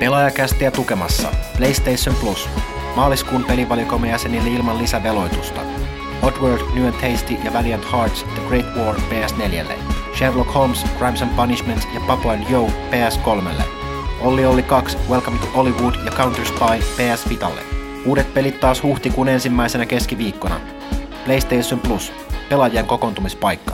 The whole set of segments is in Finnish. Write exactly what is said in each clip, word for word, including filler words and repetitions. Pelaajakästiä tukemassa PlayStation Plus, maaliskuun pelivalikoimen jäsenille ilman lisäveloitusta, Oddworld: New 'n' Tasty ja Valiant Hearts: The Great War P S neljälle, Sherlock Holmes: Crimes and Punishments ja Papo and Yo P S kolmelle, Ollie Ollie kaksi, Welcome to Hollywood ja CounterSpy P S Vitalle. Uudet pelit taas huhtikuun ensimmäisenä keskiviikkona. PlayStation Plus, pelaajien kokoontumispaikka.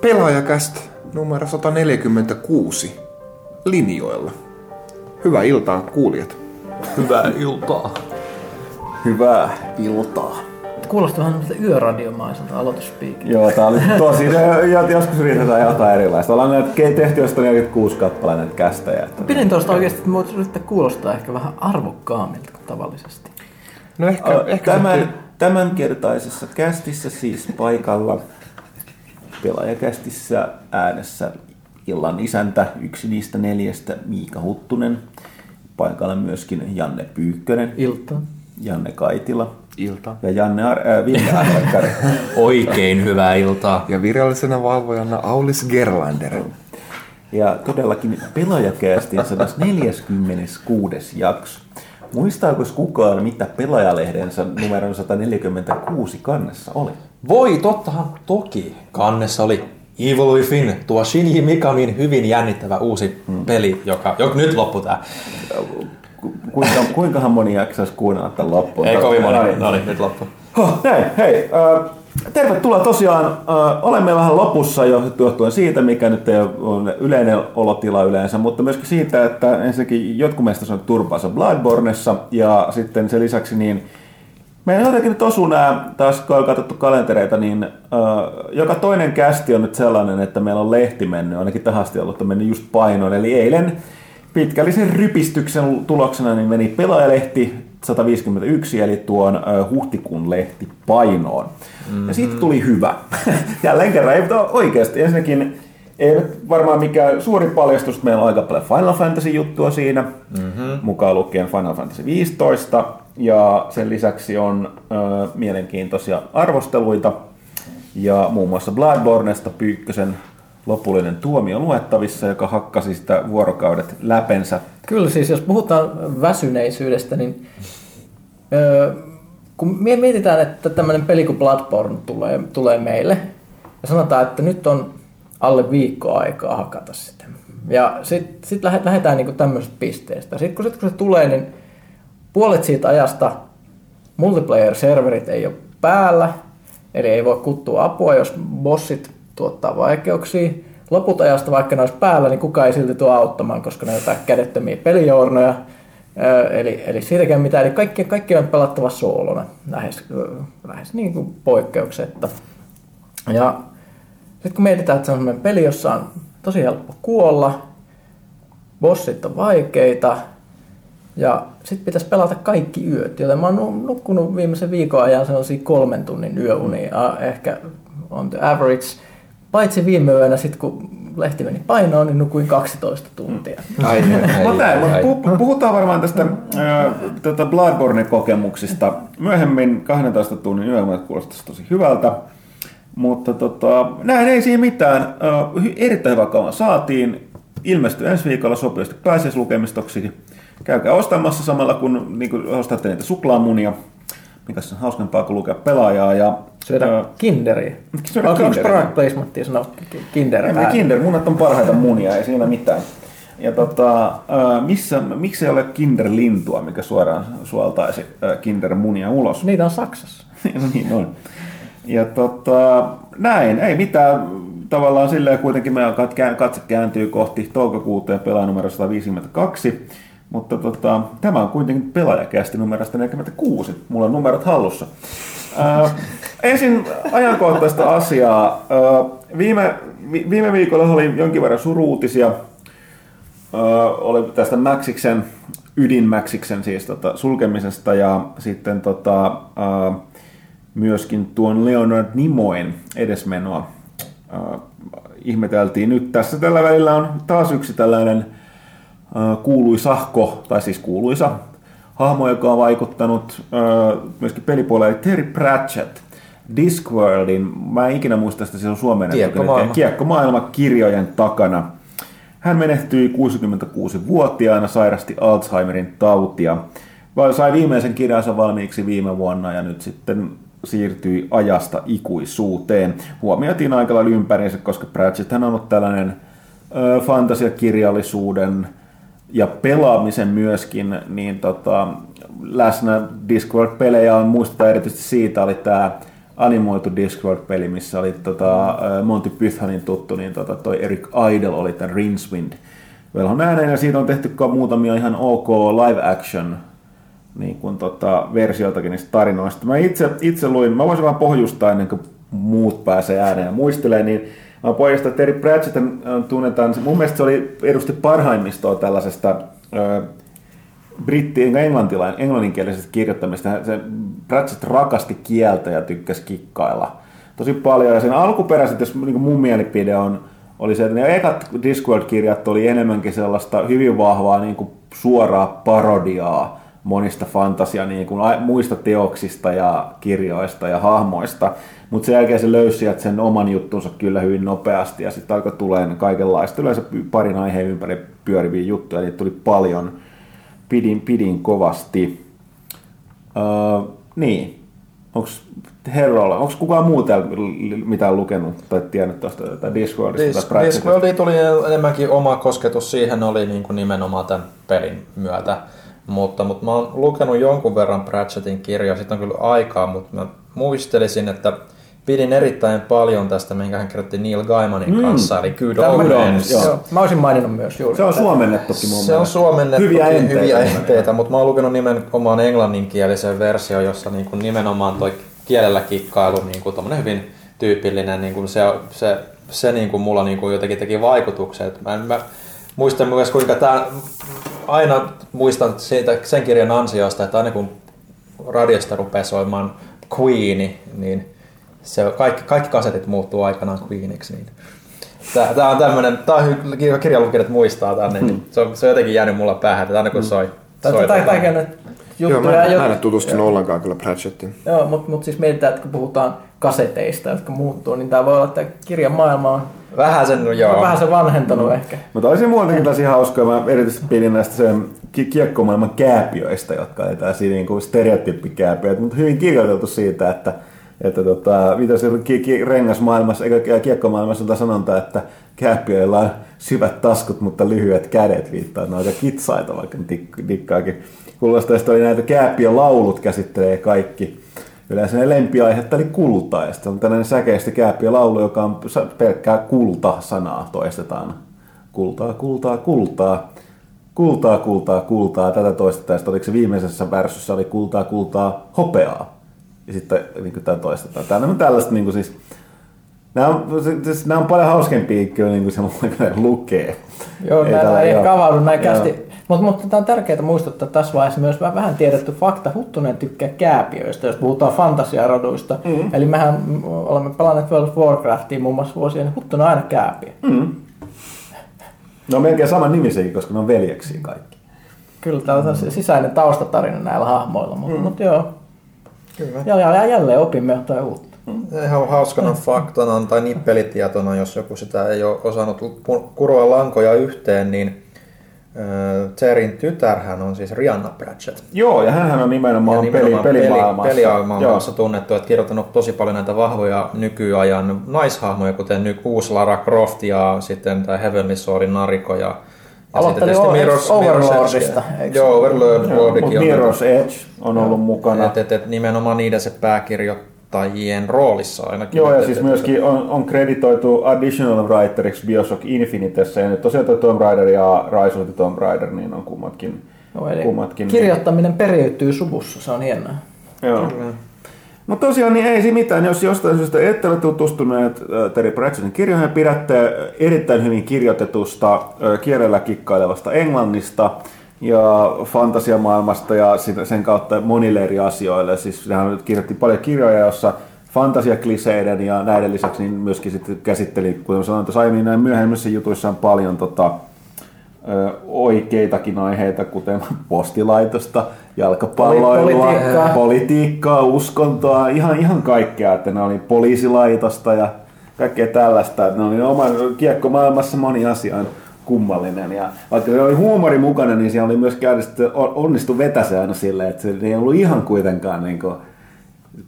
Pelaajakäst numero sata neljäkymmentäkuusi linjoilla. Hyvää iltaa, kuulijat. Hyvää iltaa. Hyvää iltaa. Kuulostaa vähän yöradiomaiselta aloituspiikiltä. Joo, tää oli tosi. Joskus yritetään jotain erilaista. Ollaan näitä tehty jo sata neljäkymmentäkuusi kappale näitä kästejä. Pidin tuosta oikeasti, että me voit kuulostaa ehkä vähän arvokkaammilta kuin tavallisesti. No ehkä, oh, ehkä tämän, se... tämänkertaisessa kästissä siis paikalla... Pelaajakästissä äänessä illan isäntä, yksi niistä neljästä, Miika Huttunen. Paikalla myöskin Janne Pyykkönen. Ilta. Janne Kaitila. Ilta. Ja Janne Ar- äh, Ville Arvakkari. Oikein hyvää iltaa. Ja virallisena valvojana Aulis Gerlander. Ja todellakin Pelaajakästin sata neljäkymmentäkuudes jakso. Muistaako kukaan, mitä Pelaajalehdeensä numeron sata neljäkymmentäkuusi kannessa oli? Voi, tottahan toki. Kannessa oli Evil Within, tuo Shinji Mikamin hyvin jännittävä uusi hmm. peli, joka... Jok, nyt loppu tää. Kuinka, kuinkahan moni jaksaisi kuunnella tämän loppuun? Ei kovin moni. No niin, nyt loppu. Huh, näin, hei. Uh, tervetuloa tosiaan. Uh, olemme vähän lopussa jo johtuen siitä, mikä nyt ei ole yleinen olotila yleensä, mutta myöskin siitä, että ensinnäkin jotkut meistä on turpaansa Bloodbornessa ja sitten sen lisäksi niin meillä jotenkin nyt osuu nämä, taas kun on katsottu kalentereita, niin uh, joka toinen kästi on nyt sellainen, että meillä on lehti mennyt, ainakin tahasti ollut, että on mennyt just painoon. Eli eilen pitkällisen rypistyksen tuloksena niin meni Pelaajalehti sata viisikymmentäyksi, eli tuon uh, huhtikuun lehti painoon. Mm-hmm. Ja siitä tuli hyvä. Jälleen kerran, ei mutta oikeasti. Ensinnäkin ei varmaan mikään suuri paljastus, meillä on aika paljon Final Fantasy-juttua siinä, mm-hmm. mukaan lukien Final Fantasy viisitoista. Ja sen lisäksi on ö, mielenkiintoisia arvosteluita ja muun muassa Bloodbornesta Pyykkösen lopullinen tuomio luettavissa, joka hakkasi sitä vuorokaudet läpensä. Kyllä siis, jos puhutaan väsyneisyydestä, niin ö, kun me mietitään, että tämmöinen peli kuin Bloodborne tulee, tulee meille ja sanotaan, että nyt on alle viikkoa aikaa hakata sitä. Ja sitten sit lähdetään niinku tämmöisestä pisteestä. Sitten kun, sit, kun se tulee, niin puolet siitä ajasta multiplayer-serverit ei ole päällä, eli ei voi kuttua apua, jos bossit tuottaa vaikeuksia. Loput ajasta, vaikka ne olisi päällä, niin kukaan ei silti tuo auttamaan, koska ne on jotain kädettömiä pelijournoja. Eli, eli siitäkään mitään. Eli kaikki, kaikki on pelattava soolona, lähes, lähes niin kuin poikkeuksetta. Ja sitten kun mietitään, että se on sellainen peli, jossa on tosi helppo kuolla, bossit on vaikeita, ja sitten pitäisi pelata kaikki yöt, joten mä oon nukkunut viimeisen viikon ajan sellaisia kolmen tunnin yöunia, ehkä on the average, paitsi viime yönä sitten kun lehti meni painoon, niin nukuin kaksitoista tuntia. Ai, ai, no näin, ai, mutta ai. Puhutaan varmaan tästä äh, tätä Bloodborne-kokemuksista. Myöhemmin kahdentoista tunnin yömät kuulostaisi tosi hyvältä, mutta tota, näin ei siinä mitään. Äh, erittäin hyvä kauan saatiin. Ilmestyy ensi viikolla sopivasti pääsiäislukemistoksi. Käykää ostamassa samalla, kun niin ostatte niitä suklaamunia. Mikäs on hauskempaa kuin lukea pelaajaa ja syödä kinderiä. Syödä kinderiä. Onko placementtia sanoa kinderiä? Ei, kinder, munat on parhaita munia, ei siinä mitään. Ja tota, missä, miksi ei ole kinderlintua, mikä suoraan suoltaisi kindermunia ulos? Niitä on Saksassa. No niin on. Ja tota, näin, ei mitään. Tavallaan silleen kuitenkin meidän katse kääntyy kohti toukokuuta ja pelaa numero sata viisikymmentäkaksi. Mutta tota, tämä on kuitenkin pelaajakästi numerosta neljäkymmentäkuusi. Mulla on numerot hallussa. Ää, ensin ajankohtaista asiaa. Ää, viime, vi, viime viikolla oli jonkin verran suruutisia. Ää, oli tästä Mäksiksen, ydinmäksiksen siis tota, sulkemisesta ja sitten tota, ää, myöskin tuon Leonard Nimoyn edesmenoa. Ää, ihmeteltiin nyt tässä tällä välillä on taas yksi tällainen kuuluisahko, tai siis kuuluisa hahmo, joka on vaikuttanut myöskin pelipuolelle, Terry Pratchett, Discworldin, mä en ikinä muista sitä, se on suomen Kiekkomaailma kirjojen takana. Hän menehtyi kuusikymmentäkuusivuotiaana, sairasti Alzheimerin tautia, sai viimeisen kirjansa valmiiksi viime vuonna ja nyt sitten siirtyi ajasta ikuisuuteen. Huomioitiin aika lailla ympäriinsä, koska Pratchett hän on ollut tällainen fantasiakirjallisuuden ja pelaamisen myöskin niin tota, läsnä Discworld-pelejä on muistetaan erityisesti siitä oli tämä animoitu Discworld-peli, missä oli tota, Monty Pythonin tuttu, niin tota, toi Eric Idle oli tämän Rincewind. Velhon ääneen ja siitä on tehty muutamia ihan ok live action niin kuin tota, versioitakin niistä tarinoista. Mä itse, itse luin, mä voisin vaan pohjustaa ennen kuin muut pääsee ääneen ja muistelee, niin mä pohjastan Terry Pratchett tunnetaan, mun mielestä se oli edusti parhaimmistoa tällaisesta ö, britti- enkä englantilainen, englanninkielisestä kirjoittamista. Se Pratchett rakasti kieltä ja tykkäsi kikkailla tosi paljon. Ja sen alkuperäiset, jos niin mun mielipide on, oli se, että ne ekat Discworld-kirjat oli enemmänkin sellaista hyvin vahvaa niin kuin suoraa parodiaa monista fantasia niin kuin muista teoksista ja kirjoista ja hahmoista. Mutta sen jälkeen se löysi sen oman juttunsa kyllä hyvin nopeasti ja sitten alkoi tulemaan kaikenlaista. Yleensä parin aiheen ympäri pyöriviä juttuja, eli tuli paljon. Pidin, pidin kovasti. Öö, niin, onko herroilla, onko kukaan muu täällä mitään lukenut tai tiennyt tuosta Discworldista? Dis- Discworldi tuli enemmänkin oma kosketus, siihen oli niinku nimenomaan tämän pelin myötä. Mutta, mutta mä oon lukenut jonkun verran Pratchettin kirjaa, sitten on kyllä aikaa, mutta mä muistelisin, että pidin erittäin paljon tästä, minkä hän kirjoitti Neil Gaimanin mm. kanssa, eli Good Omens. Mä olisin maininnut myös juuri. Se on suomennettukin mun mielestä. Se on suomennettukin hyviä enteitä, hyviä enteitä mutta mä oon lukenut nimenomaan englanninkielisen version, jossa niin kuin nimenomaan toi kielellä kikkailu, niin kuin tommonen hyvin tyypillinen, niin kuin se, se, se niin kuin mulla niin kuin jotenkin teki vaikutuksen. Mä en, mä, muistan myös, kuinka tämä, aina muistan siitä, sen kirjan ansiosta, että aina kun radiosta rupeaa soimaan Queeni, niin se, kaikki, kaikki kasetit muuttuu aikanaan Queeniksi. Niin. Tämä on tämmöinen, kirjanlukijat muistaa tämän, niin mm. se, on, se on jotenkin jäänyt mulla päähän, että aina kun soi. soi tai kaikenlaisia juttuja. Joo, mä en tutustunut jo. ollenkaan kyllä Pratchettiin. Joo, mutta mut siis mietitään, että kun puhutaan kaseteista, jotka muuttuu, niin tämä voi olla, että kirjan maailma on vähän sen, joo. Vähän se vanhentanut mm. ehkä. Mutta olisin muutenkin taas ihan hauskoja. Mä erityisesti pidin näistä sen kiekkomaailman kääpiöistä, jotka oli tällaisia niin kuin stereotyyppikääpiöitä, mutta hyvin kirjoiteltu siitä, että, että tota, mitä se rengasmaailmassa, eikä kiekkomaailmassa on sanonta, että kääpiöillä on syvät taskut, mutta lyhyet kädet viittaa. Ne on aika kitsaita, vaikka dikkaakin. Kuulostaa, että oli näitä kääpiölaulut käsittelee kaikki. Yleensä ne lempiaihetta, eli kulta. Ja sitten on tällainen säkeistä kääpiö laulu, joka on pelkkää kulta-sanaa. Toistetaan kultaa, kultaa, kultaa, kultaa, kultaa, kultaa. Tätä toistetaan. Sitten oliko se viimeisessä versussa oli kultaa, kultaa, hopeaa. Ja sitten niin tämä toistetaan. Tämä on tällaista, niin kuin siis, nämä, on, siis, nämä on paljon hauskempia, kyllä niin kuin se lukee. Joo, ei nämä ei ehkä avaudu näin kästi. Mutta mut, tämä on tärkeää muistuttaa tässä vaiheessa myös vähän tiedetty fakta. Huttunen tykkää kääpiöistä, jos puhutaan fantasiaroduista. Mm. Eli mehän olemme pelanneet World of Warcraftia muun muassa vuosien, niin Huttunen on aina kääpiö. Mm. No melkein saman nimisiäkin, koska ne on veljeksiä kaikki. Kyllä, tää on mm. sisäinen taustatarina näillä hahmoilla, mutta mm. mut joo. Kyllä. Ja, ja jälleen opimme jotain uutta. Mm. Ihan hauskana faktana tai nippelitietona, jos joku sitä ei ole osannut kuroa lankoja yhteen, niin Terin tytärhän on siis Rihanna Pratchett. Joo, ja hänhän on nimenomaan, nimenomaan peli, pelimaailmassa. pelimaailmassa tunnettu, että kirjoittanut tosi paljon näitä vahvoja nykyajan naishahmoja, kuten nyt uusi Lara Croft ja sitten tämä Heavenly Swordin Nariko. Ja aloitteli Overlordista. Joo, Overlordikin on. Mirror's Edge on ollut mukana. Et, et, et, nimenomaan niiden se pääkirjoittajien roolissa ainakin. Joo, ja et, siis et, myöskin et, on, on kreditoitu additional writeriksi Bioshock Infinitessä, ja nyt tosiaan Tomb Raider ja Rise of the Tomb Raider, niin on kummatkin. Joo, eli kummatkin kirjoittaminen niin periytyy suvussa, se on hienoa. Joo. Kyllä. Mutta tosiaan niin ei siinä mitään, jos jostain syystä ette ole tutustuneet Terry Pratchettin kirjoihin, pidätte erittäin hyvin kirjoitetusta, kielellä kikkailevasta Englannista ja fantasiamaailmasta ja sen kautta monille eri asioille. Siis hän kirjoitti paljon kirjoja, joissa fantasiakliseiden ja näiden lisäksi niin myöskin sitten käsitteli, kuten sanoin tuossa aiemmin, näin myöhemmissä jutuissaan paljon tota, oikeitakin aiheita, kuten postilaitosta, jalkapalloilua, politiikkaa, politiikkaa uskontoa, ihan, ihan kaikkea, että ne oli poliisilaitosta ja kaikkea tällaista. Ne oli oman kiekkomaailmassa moni asiaan kummallinen. Ja vaikka se oli huumori mukana, niin siellä oli myös onnistu vetäse aina silleen, että se ei ollut ihan kuitenkaan niin kuin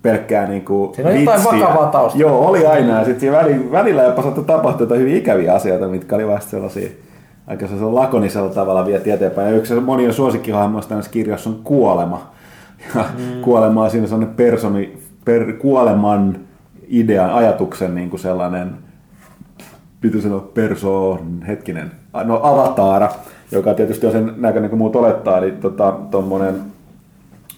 pelkkää niin kuin siinä vitsiä. Siinä oli jotain vakavaa taustaa. Joo, oli aina. Ja sitten välillä jopa saattoi tapahtua hyvin ikäviä asioita, mitkä oli vasta sellaisia aika sellaisella lakonisella tavalla vietiin eteenpäin. Ja yksi monien suosikkihahmoista näissä kirjassa on kuolema. Ja mm. kuolema on siinä sellainen personi, per, kuoleman idean, ajatuksen niin kuin sellainen, piti sanoa persoon, hetkinen, no avataara, joka tietysti on sen näköinen kuin muut olettaa, eli tuommoinen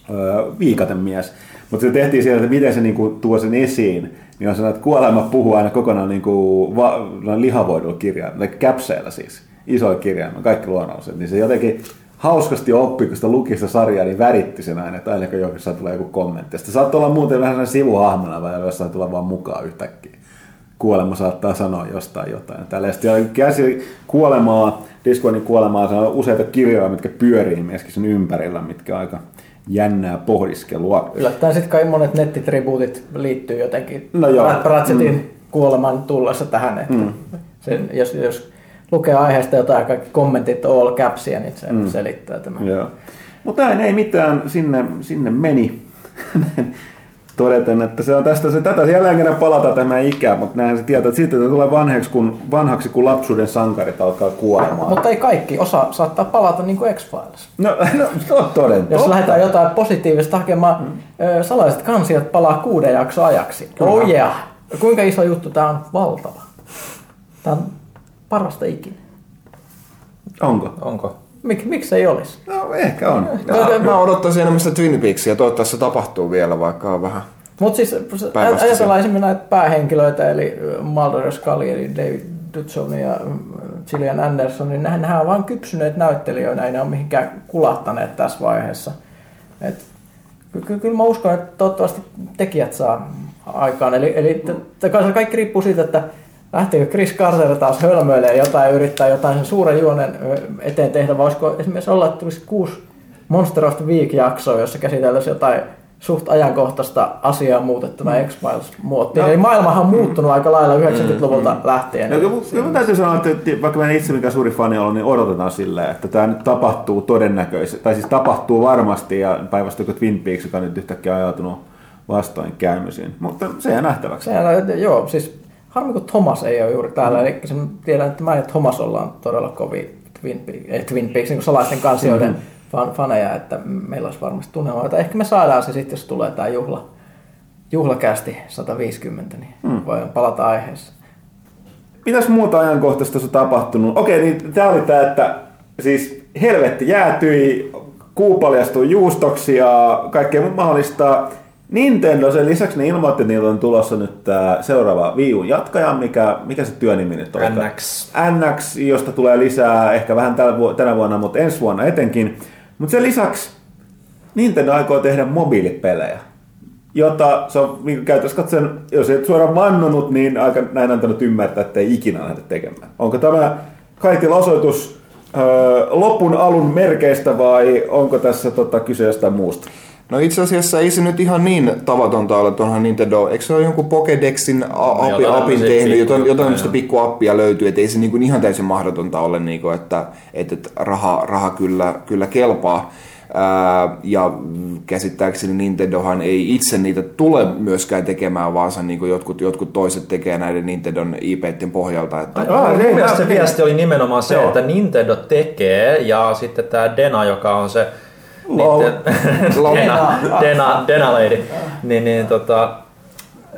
tota, viikatemies. Mutta se tehtiin siellä, että miten se niinku tuo sen esiin, niin on sellainen, että kuolema puhuu aina kokonaan niinku va- lihavoidulla kirjailla, tai käpseillä siis. Isoja kirjaimia, kaikki luonnolliset, niin se jotenkin hauskasti oppi, kun sitä luki sitä sarjaa, niin väritti sen aina, että aina kun johonkin tulee joku kommentti. Sitten saattaa olla muuten vähän sellainen sivuhahmona, vai jossain tulla vaan mukaan yhtäkkiä. Kuolema saattaa sanoa jostain jotain. Tälleen sitten käsi kuolemaa, Discordin kuolemaa, se on useita kirjoja, mitkä pyörii myöskin sen ympärillä, mitkä aika jännää pohdiskelua. Yllättäen sitten kai monet nettitribuutit liittyy jotenkin no Pratchettin mm. kuoleman tullessa tähän, että mm. sen, jos, jos lukee aiheesta jotain, kaikki kommentit all capsia, niin se mm. selittää tämän. Joo. Mutta näin ei mitään, sinne, sinne meni. Todeten, että se on tästä, se tätä jälleen kerran palata tämä ikä, mutta näinhän se tietää, että siitä tulee vanhaksi kun, vanhaksi, kun lapsuuden sankarit alkaa kuolemaan. Mutta ei kaikki, osa saattaa palata niin kuin X-Files. No, no toden totta. Jos lähdetään jotain positiivista hakemaan, mm. salaiset kansiot palaa kuuden jakson ajaksi. Oh yeah. Kuinka iso juttu tämä on? Valtava. Tämä on parasta ikinä. Onko? Onko? Mik, miksi ei olisi? No ehkä on. Ja, mä odottaisin enemmän sitä Twin Peaksia, toivottavasti se tapahtuu vielä, vaikka on vähän. Mutta siis ajatellaan esimerkiksi näitä päähenkilöitä, eli Mulder ja Scully, eli David Duchovny ja Gillian Anderson, niin nämä on vain kypsyneet näyttelijöinä, ei ne ole mihinkään kulahtaneet tässä vaiheessa. Et, ky- kyllä mä uskon, että toivottavasti tekijät saa aikaan. Eli, eli t- kaikki riippuu siitä, että lähteekö Chris Carter taas hölmöilemään jotain ja yrittää jotain sen suuren juonen eteen tehdä, vai olisiko esimerkiksi olla, että tulisi kuusi Monster of the Week-jaksoa, jossa käsitellään jotain suht ajankohtaista asiaa muutettuna mm. X-Files-muottiin. No, eli maailmahan on muuttunut mm. aika lailla yhdeksänkymmentäluvulta mm. lähtien. Kyllä no, täytyy sanoa, että vaikka mä itse mikään suuri fani ollut, niin odotetaan silleen, että tämä nyt tapahtuu todennäköisesti, tai siis tapahtuu varmasti, ja päivästä joku Twin Peaks, joka nyt yhtäkkiä ajautunut vastoinkäymisiin. Mutta se jää nähtäväksi. Se jää, joo, siis harmi, kun Thomas ei ole juuri täällä, mm. eli tiedän, että mä ja Thomas ollaan todella kovia Twin, eh, Twin Peaks, niin kuin salaisten kansioiden mm. fan, faneja, että meillä olisi varmasti tunnelmoita. Ehkä me saadaan se sitten, jos tulee tämä juhla, juhlakästi sata viisikymmentä, niin mm. voidaan palata aiheessa. Mitäs muuta ajankohtaista on tapahtunut? Okei, niin tämä oli tämä, että siis helvetti jäätyi, kuu paljastui juustoksi ja kaikkea mahdollista. Nintendo, sen lisäksi ne ilmoitti, että niillä on tulossa nyt seuraava Wii U:n jatkaja, mikä, mikä se työnimi nyt on? N X. N X, josta tulee lisää ehkä vähän tänä vuonna, mutta ensi vuonna etenkin. Mutta sen lisäksi Nintendo aikoo tehdä mobiilipelejä, jota se on niin käytössä katsoen, jos et suoraan vannonut, niin aika näin antanut ymmärtää, että ei ikinä lähde tekemään. Onko tämä kaikilla osoitus öö, lopun alun merkeistä vai onko tässä tota, kyse jostain muusta? No itse asiassa ei se nyt ihan niin tavatonta ole, että onhan Nintendo, eikö se ole jonkun Pokédexin appi, apin tehnyt, jotain tämmöistä pikkuappia löytyy, että ei se niin kuin ihan täysin mahdotonta ole, niin kuin, että, että raha, raha kyllä, kyllä kelpaa. Ja käsittääkseni Nintendohan ei itse niitä tule myöskään tekemään, vaan se niin jotkut, jotkut toiset tekee näiden Nintendon I P:iden pohjalta. Että... Mun mielestä se viesti oli nimenomaan se, että Nintendo tekee ja sitten tämä DeNA, joka on se DeNA, DeNA, DeNA lady, niin, niin tota,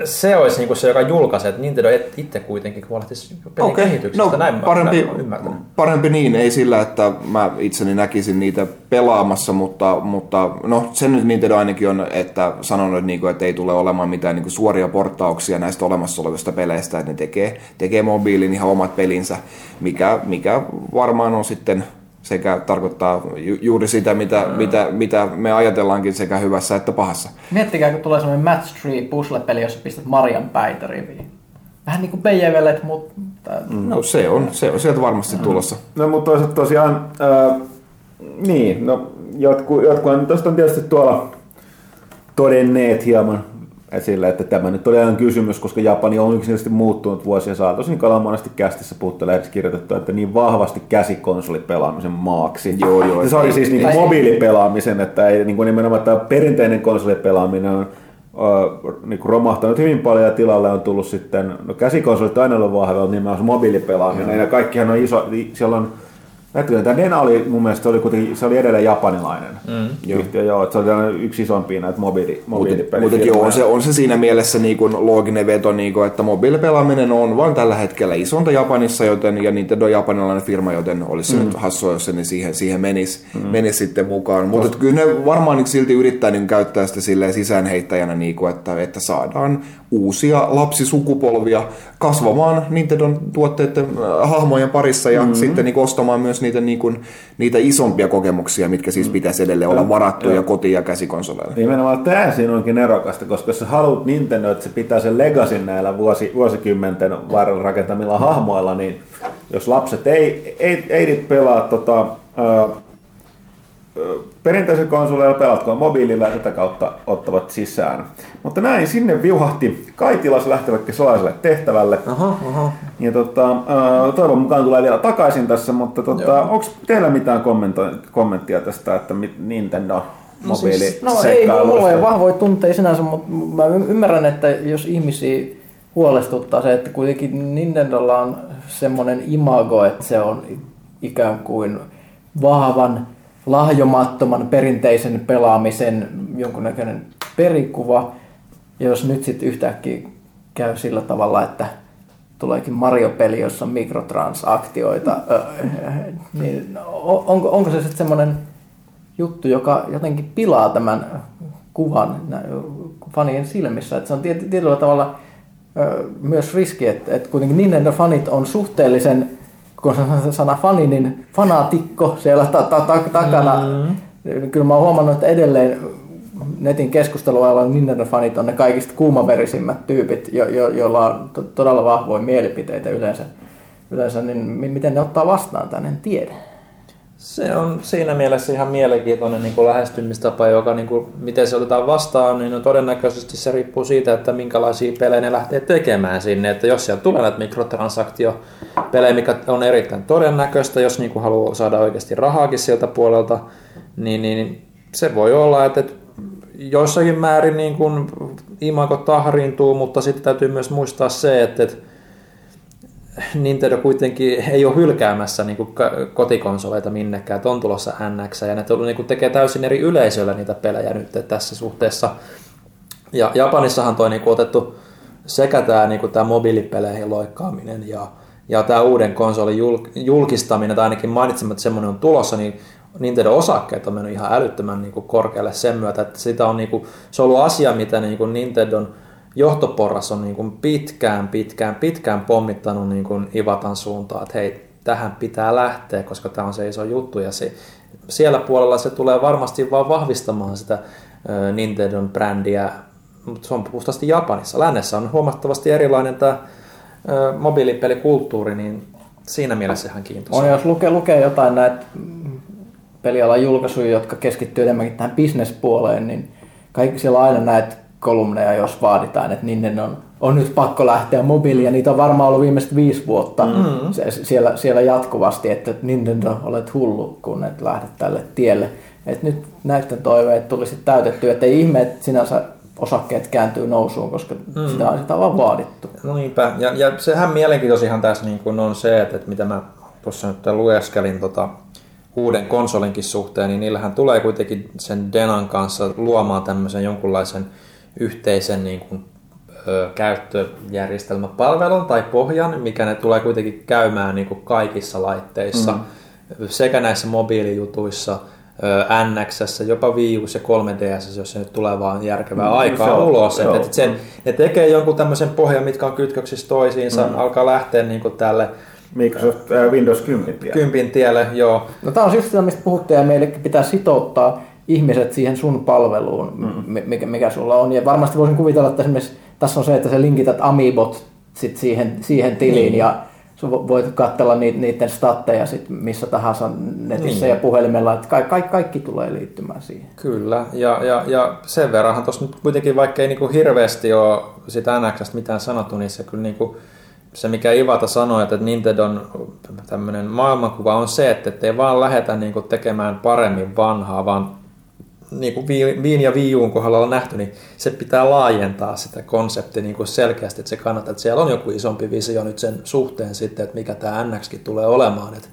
se olisi niinku se, joka julkaisi, että Nintendo itse kuitenkin huolehtisi pelin kehityksestä. Okay. No, näin parempi, parempi niin, ei sillä, että mä itseni näkisin niitä pelaamassa, mutta, mutta no, sen nyt Nintendo ainakin on että sanonut, niinku, että ei tule olemaan mitään niinku, suoria portauksia näistä olemassa olevista peleistä, että ne tekee, tekee mobiilin ihan omat pelinsä, mikä, mikä varmaan on sitten... sekä tarkoittaa ju- juuri sitä, mitä, mm. mitä, mitä me ajatellaankin sekä hyvässä että pahassa. Miettikää, kun tulee semmoinen Match Tree-puzzle-peli, jossa pistät Marian päitä riviin. Vähän niin kuin P J V:lle, mutta... Mm. No se on, se on sieltä varmasti mm. tulossa. No mutta toisaalta tosiaan, äh, niin, no jotku, jotkuhan tuosta on tietysti tuolla todenneet hieman esille, että tämä nyt oli ajan kysymys, koska Japani on yksinkertaisesti muuttunut vuosien saatossa, niin ollaan monesti kästissä puhuttelee edes kirjoitettu, että niin vahvasti käsikonsolipelaamisen maaksi. Joo, joo. Se oli siis niin kuin mobiilipelaamisen, että ei, niin kuin nimenomaan tämä perinteinen konsolipelaaminen on äh, niin kuin romahtanut hyvin paljon ja tilalle on tullut sitten, no käsikonsolit aina ollut vahvella, niin myös mobiilipelaaminen, ja kaikkihan on iso, siellä on näyttöön. Tämä DeNA oli mun mielestä, se oli, kuitenkin, se oli edelleen japanilainen mm. yhtiö, joo, se oli yksi isompia näitä mobiili, mobiilipelejä. Mutta joo, on se, on se siinä mielessä niin kuin looginen veto, niin kuin, että mobiilipelaaminen on vaan tällä hetkellä isonta Japanissa, joten, ja Nintendo on japanilainen firma, joten olisi se mm. nyt hassua, jos se niin siihen, siihen menisi, mm. menisi sitten mukaan. Mutta Tos... kyllä ne varmaan silti yrittää niin käyttää sitä silleen sisäänheittäjänä, niin kuin, että, että saadaan uusia lapsisukupolvia kasvamaan Nintendon tuotteiden hahmojen parissa ja mm-hmm. sitten niin ostamaan myös niitä, niin kuin, niitä isompia kokemuksia, mitkä siis pitäisi edelleen mm-hmm. olla varattuja mm-hmm. kotiin ja käsikonsoleille. Nimenomaan tämä siinä onkin erokasta, koska jos sä haluat Nintendo, että se pitää sen legasin näillä vuosi, vuosikymmenten varrella rakentamilla hahmoilla, niin jos lapset ei, ei, ei niitä pelaa tota, ää, perinteisellä konsoleilla pelatkoon mobiililla tätä kautta ottavat sisään. Mutta näin sinne viuhahti Kaitilas lähtevätkin salaiselle tehtävälle. Aha, aha. Ja tota, toivon mukaan tulee vielä takaisin tässä, mutta tota, onko teillä mitään kommentoin- kommenttia tästä, että Nintendo mobiiliseikkailusta? No, siis, no ei ole vahvoja tunteja sinänsä, mutta mä ymmärrän, että jos ihmisiä huolestuttaa se, että kuitenkin Nintendolla on semmoinen imago, että se on ikään kuin vahvan lahjomattoman perinteisen pelaamisen jonkunnäköinen perikuva. Ja jos nyt sitten yhtäkkiä käy sillä tavalla, että tuleekin Mario-peli, jossa on mikrotransaktioita, niin onko, onko se sitten semmoinen juttu, joka jotenkin pilaa tämän kuvan fanien silmissä? Että se on tietyllä tavalla myös riski, että, että kuitenkin Nintendo fanit on suhteellisen... kun sana fani, niin fanaatikko siellä ta- ta- ta- takana. Mm-hmm. Kyllä mä oon huomannut, että edelleen netin keskusteluajalla Nintendo-fanit on ne kaikista kuumaverisimmät tyypit, jo- jo- joilla on to- todella vahvoja mielipiteitä yleensä. yleensä niin miten ne ottaa vastaan tämän, en tiedä. Se on siinä mielessä ihan mielenkiintoinen niin kuin lähestymistapa, joka niin kuin, miten se otetaan vastaan, niin todennäköisesti se riippuu siitä, että minkälaisia pelejä ne lähtee tekemään sinne. Että jos siellä tulee näitä mikrotransaktiopelejä, mikä on erittäin todennäköistä, jos niin kuin haluaa saada oikeasti rahaakin sieltä puolelta, niin, niin se voi olla, että joissakin määrin niin kuin imago tahriintuu, mutta sitten täytyy myös muistaa se, että Nintendo kuitenkin ei ole hylkäämässä niin kuin kotikonsoleita minnekään, että on tulossa N X ja ne tullut, niin kuin tekee täysin eri yleisöllä niitä pelejä nyt tässä suhteessa. Ja Japanissahan toi niin kuin otettu sekä tämä, niin kuin tämä mobiilipeleihin loikkaaminen ja, ja tämä uuden konsolin julkistaminen, tai ainakin mainitsematta semmoinen on tulossa, niin Nintendo-osakkeet on mennyt ihan älyttömän niin kuin korkealle sen myötä, että sitä on, niin kuin, se on ollut asia, mitä niin kuin Nintendon johtoporras on niin kuin pitkään, pitkään, pitkään pommittanut niin kuin Ivatan suuntaan, että hei, tähän pitää lähteä, koska tämä on se iso juttu. Ja se, siellä puolella se tulee varmasti vaan vahvistamaan sitä ö, Nintendon brändiä, mutta se on puhtaasti Japanissa. Lännessä on huomattavasti erilainen tämä ö, mobiilipelikulttuuri, niin siinä mielessä ihan kiintoisaa. On, jos lukee, lukee jotain näitä pelialan julkaisuja, jotka keskittyy enemmänkin tähän bisnespuoleen, niin kaikki siellä aina näitä kolumneja, jos vaaditaan, että niiden on, on nyt pakko lähteä mobiiliin, ja niitä on varmaan ollut viimeiset viisi vuotta mm-hmm. se, siellä, siellä jatkuvasti, että Nintendo, olet hullu, kun et lähde tälle tielle. Et nyt näiden toiveet tuli sitten täytettyä, ettei ihme, että sinänsä osakkeet kääntyy nousuun, koska mm. sitä on sitä vaan vaadittu. No niinpä, ja, ja sehän mielenkiintoisihan tässä niin kuin on se, että, että mitä mä tuossa nyt lueskelin tota uuden konsolinkin suhteen, niin niillähän tulee kuitenkin sen DeNAn kanssa luomaan tämmöisen jonkunlaisen yhteisen niin kuin, ö, käyttöjärjestelmäpalvelun tai pohjan, mikä ne tulee kuitenkin käymään niin kuin kaikissa laitteissa, mm. sekä näissä mobiilijutuissa, N X:ssä, jopa Wii U:ssa ja kolme D S:ssä, jos se nyt tulee vaan järkevää mm, aikaa se on, ulos. Se et, et sen, ne tekee jonkun tämmöisen pohjan, mitkä on kytköksissä toisiinsa, mm. alkaa lähteä niinku tälle Microsoft äh, Windows kymmenen tielle. kymmenen tielle, joo. No tää on siis sitä, mistä puhuttiin, ja meillekin pitää sitouttaa ihmiset siihen sun palveluun, mm. mikä, mikä sulla on. Ja varmasti voisin kuvitella, että esimerkiksi tässä on se, että sä linkität Amiibot sit siihen, siihen tiliin, mm. ja voit katsella niiden statteja sit missä tahansa netissä niin. ja puhelimella, että kaikki, kaikki, kaikki tulee liittymään siihen. Kyllä, ja, ja, ja sen verranhan tuossa nyt kuitenkin, vaikka ei niinku hirveästi ole sitä N X:stä mitään sanottu, niin se kyllä niinku, se mikä Ivata sanoi, että Nintendon tämmöinen maailmankuva on se, että ei vaan lähdetä niinku tekemään paremmin vanhaa, vaan niin kuin Viin ja Viijuun kohdalla on nähty, niin se pitää laajentaa sitä konseptia niin kuin selkeästi, että se kannattaa, että siellä on joku isompi visio nyt sen suhteen sitten, että mikä tämä N X:kin tulee olemaan. Että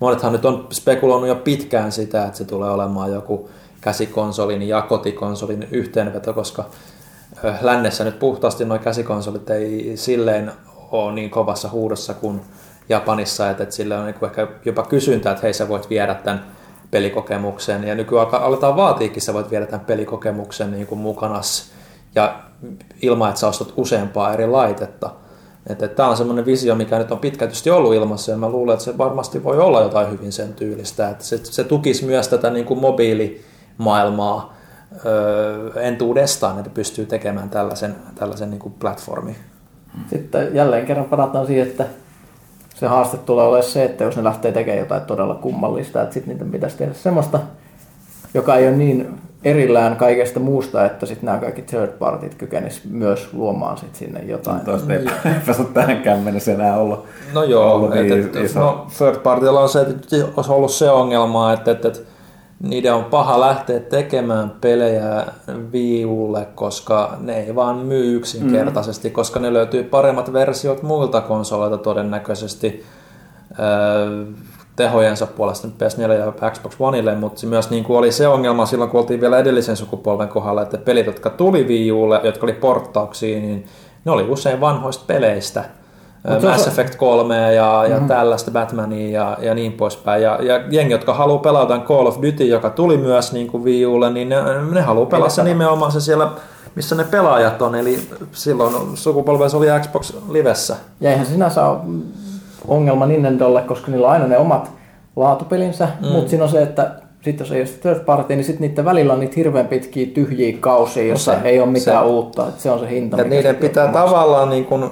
monethan nyt on spekuloinut jo pitkään sitä, että se tulee olemaan joku käsikonsolin ja kotikonsolin yhteenveto, koska lännessä nyt puhtaasti nuo käsikonsolit ei silleen ole niin kovassa huudossa kuin Japanissa, että sillä on ehkä jopa kysyntää, että hei, sä voit viedä tämän pelikokemuksen, ja nykyään aletaan vaatiikin, sä voit viedä tämän pelikokemuksen niin kuin mukanas, ja ilman, että sä ostat useampaa eri laitetta. Että tämä on semmoinen visio, mikä nyt on pitkästi ollut ilmassa, ja mä luulen, että se varmasti voi olla jotain hyvin sen tyylistä, että se, se tukisi myös tätä niin kuin mobiilimaailmaa öö, entuudestaan, että pystyy tekemään tällaisen, tällaisen niin kuin platformin. Sitten jälleen kerran palataan siihen, että se haaste tulee olemaan se, että jos ne lähtee tekemään jotain todella kummallista, että sitten niitä pitäisi tehdä semmoista, joka ei ole niin erillään kaikesta muusta, että sitten nämä kaikki third partit kykenisivät myös luomaan sitten sinne jotain. No, toista ei päästä tähänkään mennessä enää olla. No joo, et, et, no, third partilla on se, että on ollut se ongelma, että, että, että niiden on paha lähteä tekemään pelejä Viulle, koska ne ei vaan myy yksinkertaisesti, mm. koska ne löytyy paremmat versiot muilta konsoleilta todennäköisesti öö, tehojensa puolesta P S neljä ja Xbox Oneille, mutta myös niin kuin oli se ongelma silloin, kun oltiin vielä edellisen sukupolven kohdalla, että pelit, jotka tuli Viulle, jotka oli porttauksiin, niin ne oli usein vanhoista peleistä. Mass Effect kolme ja, ja mm-hmm. tällaista, Batmania ja, ja niin poispäin. Ja, ja jengi, jotka haluaa pelata Call of Duty, joka tuli myös niin kuin Wii Ulle, niin ne, ne haluaa pelata se nimenomaan se siellä, missä ne pelaajat on. Eli silloin sukupolvessa oli Xbox Livessä. Ja eihän sinänsä ole ongelma Nintendolle, koska niillä on aina ne omat laatupelinsä, mm. mutta siinä on se, että sitten jos ei ole third party, niin sitten niiden välillä on niitä hirveän pitkiä tyhjiä kausia, jossa no ei ole mitään se, uutta. Että se on se hinta. Ja niiden pitää tavallaan niin kuin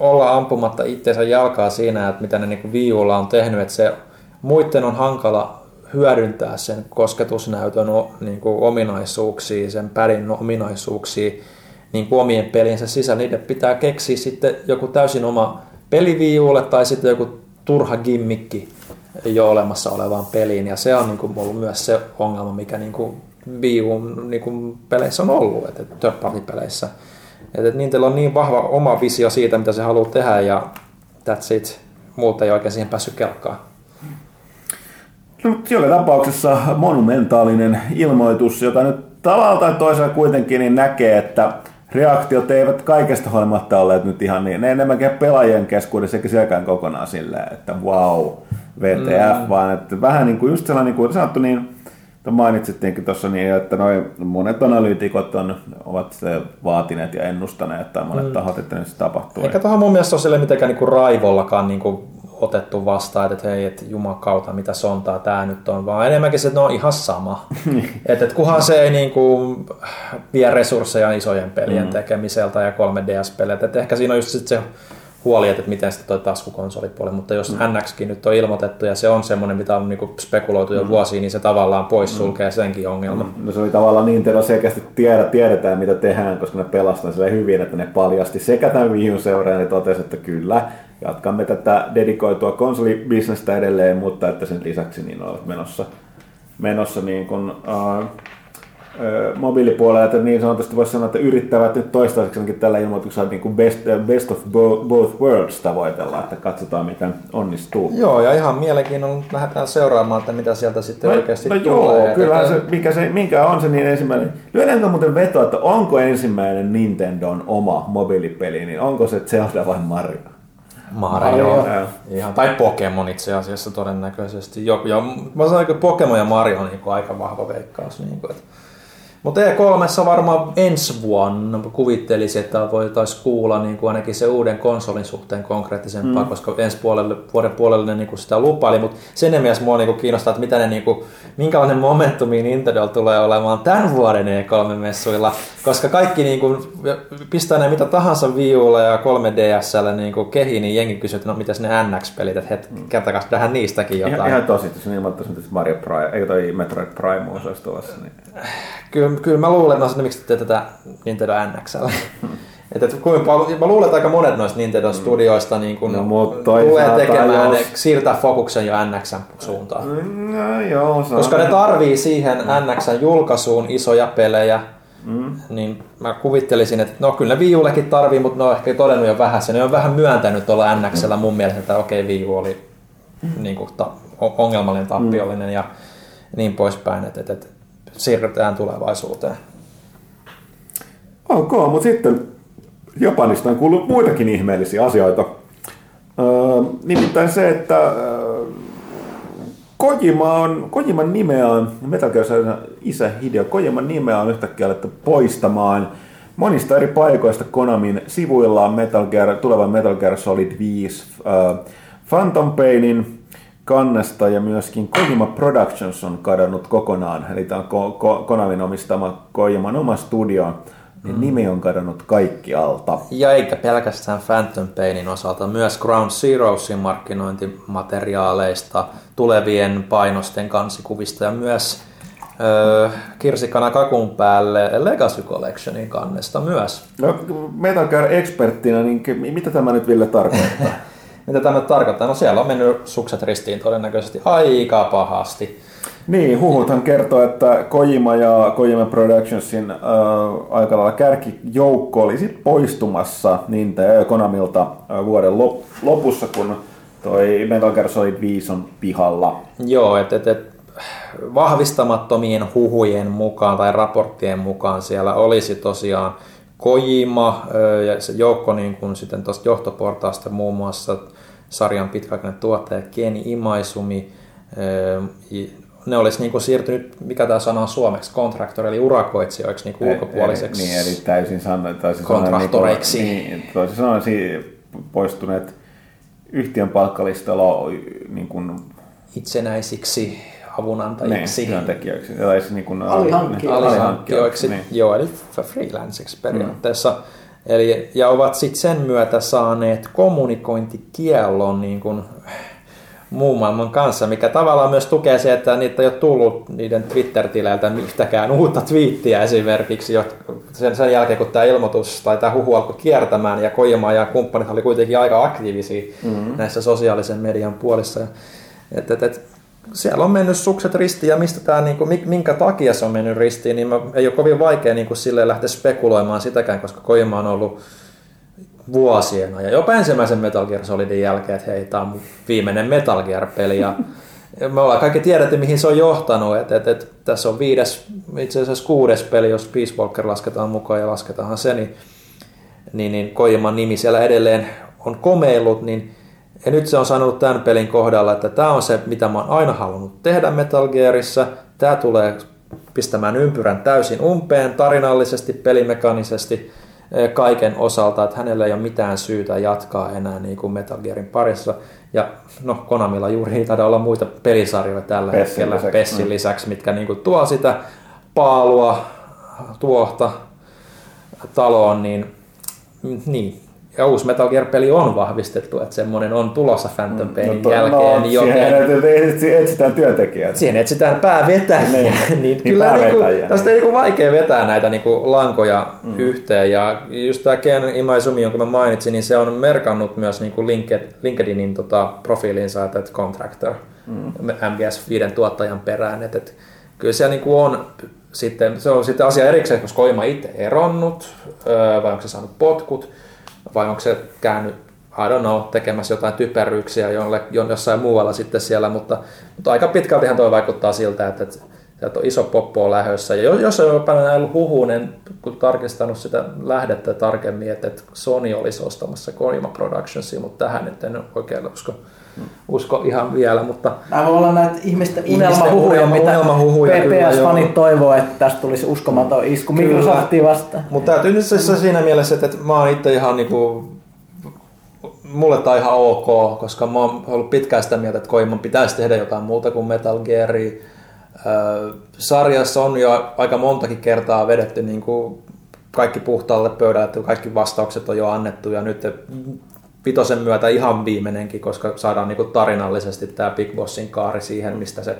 olla ampumatta itseensä jalkaa siinä, että mitä ne niin kuin Wii Ulla on tehnyt, että se muiden on hankala hyödyntää sen kosketusnäytön niin kuin ominaisuuksia, sen pädin ominaisuuksia niin kuin omien pelinsä sisällä. Niiden pitää keksiä sitten joku täysin oma peli Wii Ulle tai sitten joku turha gimmikki jo olemassa olevaan peliin, ja se on niin kuin ollut myös se ongelma, mikä niin kuin Wii Uun niin kuin peleissä on ollut, että third party peleissä. Että Nintendo on niin vahva oma visio siitä, mitä se haluaa tehdä, ja that's it. Muuta ei oikein siihen päässyt kelkkaan. No, siellä tapauksessa monumentaalinen ilmoitus, jota nyt tavalla tai toisella kuitenkin niin näkee, että reaktiot eivät kaikesta huolimatta olleet nyt ihan niin. Ne enemmänkin pelaajien keskuudessa eikä sielläkään kokonaan silleen, että wow, W T F, mm. vaan että vähän niin kuin just sellainen, kuin sanottu, niin mainitsittiinkin tuossa niin, että noi monet analyytikot on, ovat vaatineet ja ennustaneet tai monet mm. tahot, että nyt se tapahtuu. Eikä tuohon mun mielestä ole sille mitenkään niinku raivollakaan niinku otettu vastaan, että hei, et jumakauta, mitä sontaa tämä nyt on, vaan enemmänkin se, että ne on ihan sama. että et kunhan se ei niinku vie resursseja isojen pelien mm. tekemiseltä ja kolme D S-peleiltä. Ehkä siinä on just sit se huoli, että miten sitten toi taskukonsolipuoli, mutta jos mm. N X:kin nyt on ilmoitettu ja se on semmoinen, mitä on niinku spekuloitu jo mm. vuosia, niin se tavallaan poissulkee mm. senkin ongelman. Mm. No se oli tavallaan niin, että selkeästi tiedä, tiedetään, mitä tehdään, koska ne pelastavat silleen hyvin, että ne paljasti sekä tämän viihun seuraan ja totesi, että kyllä, jatkamme tätä dedikoitua konsolibisnestä edelleen, mutta että sen lisäksi niin ovat menossa, menossa niin kuin, uh, mobiilipuolella, että niin sanotusti voisi sanoa, että yrittävät nyt toistaiseksi tällä ilmoituksella niin kuin best, best of both worlds tavoitella, että katsotaan miten onnistuu. Joo, ja ihan mielenkiinnolla lähdetään seuraamaan, että mitä sieltä sitten no, oikeasti no tulee. Joo, kyllähän se, mikä se, minkä on se niin ensimmäinen, lyödäänkö muuten vetoa, että onko ensimmäinen Nintendon oma mobiilipeli, niin onko se Zelda vai Mario? Mario. Ihan, tai Pokemon itse asiassa todennäköisesti. Jo, jo, mä sanoin, Pokemon ja Mario on niin kuin aika vahva veikkaus. Niin kuin, mutta E kolmessa varmaan ensi vuonna kuvittelisi, että voitaisiin kuulla niin kuin ainakin se uuden konsolin suhteen konkreettisempaa, mm. koska ensi puolelle, vuoden puolelle ne niin kuin sitä lupaili, mutta sen mielessä mua niin kuin kiinnostaa, että mitä ne, niin kuin, minkälainen momentumi Nintendo tulee olemaan tämän vuoden E kolme-messuilla, koska kaikki niin kuin, pistää ne mitä tahansa viulle ja kolme D S:lle niin kuin kehiin, niin jengi kysyy, että no mitäs ne N X-pelit, että hetki, kertakaa, tehdään niistäkin jotain. Ihan, ihan tosi, jos ne ilmoittaisi, että Mario Prime, eikö toi Metroid Prime olisi tuossa, niin... Kyllä. Kyllä mä luulen, että no, miksi te tätä Nintendo N X:llä. Että mä luulen, että aika monet noista Nintendo-studioista niin kun no, tulee tekemään, jos... siirtää fokuksen jo N X:n suuntaan. No, joo, koska ne tarvii siihen N X:n julkaisuun isoja pelejä, mm. niin mä kuvittelisin, että no kyllä ne Wii Ullekin tarvii, mutta ne on ehkä todennut jo vähän sen. Ne on vähän myöntänyt olla N X:llä mun mielestä, että okei, okay, Wii U oli niin kuin, ta- ongelmallinen, tappiollinen ja niin poispäin. Et, et, et, siirrytään tulevaisuuteen. Ok, mutta sitten Japanista on kuullut muitakin ihmeellisiä asioita. Öö, nimittäin se, että öö, Kojima on, Kojiman nimeä on, Metal Gear isä Hideo, Kojiman nimeä on yhtäkkiä alettu poistamaan monista eri paikoista Konamin sivuillaan Metal Gear, tulevan Metal Gear Solid viisi öö, Phantom Painin kannesta ja myöskin Kojima Productions on kadonnut kokonaan, eli tämä on Ko- Ko- Konamin omistama Kojiman oma studio, niin mm. nimi on kadonnut kaikkialta. Ja eikä pelkästään Phantom Painin osalta, myös Ground Zeroesin markkinointimateriaaleista, tulevien painosten kansikuvista ja myös öö, kirsikana kakun päälle Legacy Collectionin kannesta myös. No, Metal Gear-eksperttinä, niin mitä tämä nyt Ville tarkoittaa? Mitä tämä tarkoittaa? No siellä on mennyt sukset ristiin todennäköisesti aika pahasti. Niin, huhuthan kertoo, että Kojima ja Kojima Productionsin äh, aika lailla kärkijoukko olisi poistumassa niin Konamilta äh, vuoden lop- lopussa, kun toi Metal Gear Solid viisi on pihalla. Joo, että et, et, vahvistamattomien huhujen mukaan tai raporttien mukaan siellä olisi tosiaan Kojima ja se joukko niin kuin sitten tuosta johtoportaasta muun muassa sarjan pitkäaikainen tuottaja Ken Imaizumi, ne olisi niin kuin siirtynyt, mikä tämä sana on suomeksi, kontraktori eli urakoitsijoiksi niin kuin ulkopuoliseksi e, e, niin, eli täysin sanoen, täysin kontraktoreiksi. Niin, toisin sanoen poistuneet yhtiön palkkalistalla niin kuin itsenäisiksi avunantajiksi, työntekijöiksi, niin alihankkijoiksi, alihankkijoiksi niin. Joo, eli freelanceiksi periaatteessa. Mm. Eli, ja ovat sitten sen myötä saaneet kommunikointikiellon niin kuin muun maailman kanssa, mikä tavallaan myös tukee se, että niitä ei ole tullut niiden Twitter-tileiltä yhtäkään uutta twiittiä esimerkiksi sen, sen jälkeen, kun tämä ilmoitus tai tämä huhu alkoi kiertämään, ja Kojima ja kumppanit oli kuitenkin aika aktiivisia mm. näissä sosiaalisen median puolissa. Et, et, et, Siellä on mennyt sukset ristiin ja mistä tämä, niin kuin, minkä takia se on mennyt ristiin, niin mä, ei ole kovin vaikea niin kuin silleen lähteä spekuloimaan sitäkään, koska Kojima on ollut vuosien ajan, jopa ensimmäisen Metal Gear Solidin jälkeen, että hei, tämä on viimeinen Metal Gear-peli. Ja me ollaan kaikki tiedetty, mihin se on johtanut. Et, et, et, tässä on viides, itse asiassa kuudes peli, jos Peace Walker lasketaan mukaan ja lasketaanhan se, niin, niin, niin Kojiman nimi siellä edelleen on komeillut, niin ja nyt se on sanonut tämän pelin kohdalla, että tämä on se, mitä mä oon aina halunnut tehdä Metal Gearissä. Tämä tulee pistämään ympyrän täysin umpeen tarinallisesti, pelimekanisesti, kaiken osalta. Että hänellä ei ole mitään syytä jatkaa enää niin kuin Metal Gearin parissa. Ja no, Konamilla juuri ei taida olla muita pelisarjoja tällä Pessin hetkellä lisäksi. Pessin lisäksi, mitkä niin kuin tuo sitä paalua, tuohta taloon, niin... niin. Ja uusi Metal Gear-peli on vahvistettu, että semmoinen on tulossa Phantom Painin no, jälkeen. No, joten... Siihen etsitään työntekijät. Siihen etsitään päävetäjiä. Niin, niin kyllä päävetäjiä, niin kuin, tästä ei niin vaikea vetää näitä niin kuin lankoja mm. yhteen. Ja just tämä Ken Imaizumi, jonka mä mainitsin, niin se on merkannut myös niin kuin LinkedInin tota, profiiliinsa, että contractor, mm. M G S viiden tuottajan perään. Että, että kyllä se niin kuin on... Sitten, se on sitten asia erikseen, koska Kojima itse eronnut, vai onko se saanut potkut, vai onko se käynyt, I don't know, tekemässä jotain typeryyksiä jolle, jossain muualla sitten siellä, mutta, mutta aika pitkältihan toi vaikuttaa siltä, että, että sieltä on iso poppo lähössä. Ja jos ei ole ollut huhunen, kun tarkistanut sitä lähdettä tarkemmin, että, että Sony olisi ostamassa Kojima Productionsia, mutta tähän nyt en oikein usko. Usko ihan vielä, mutta... Nämä voi olla näitä ihmisten unelmahuhuja, mitä P P S-fanit toivoo, että tästä tulisi uskomaton isku Microsoftiin vastaan. Mutta täytyy itse siinä mielessä, että mä oon itse ihan niinku... Mulle tää on ihan ok, koska mä oon ollut pitkään sitä mieltä, että Kojiman pitäisi tehdä jotain muuta kuin Metal Gearia. Sarjassa on jo aika montakin kertaa vedetty niinku kaikki puhtaalle pöydälle, että kaikki vastaukset on jo annettu ja nyt... Vitosen myötä ihan viimeinenkin, koska saadaan niinku tarinallisesti tämä Big Bossin kaari siihen, mistä se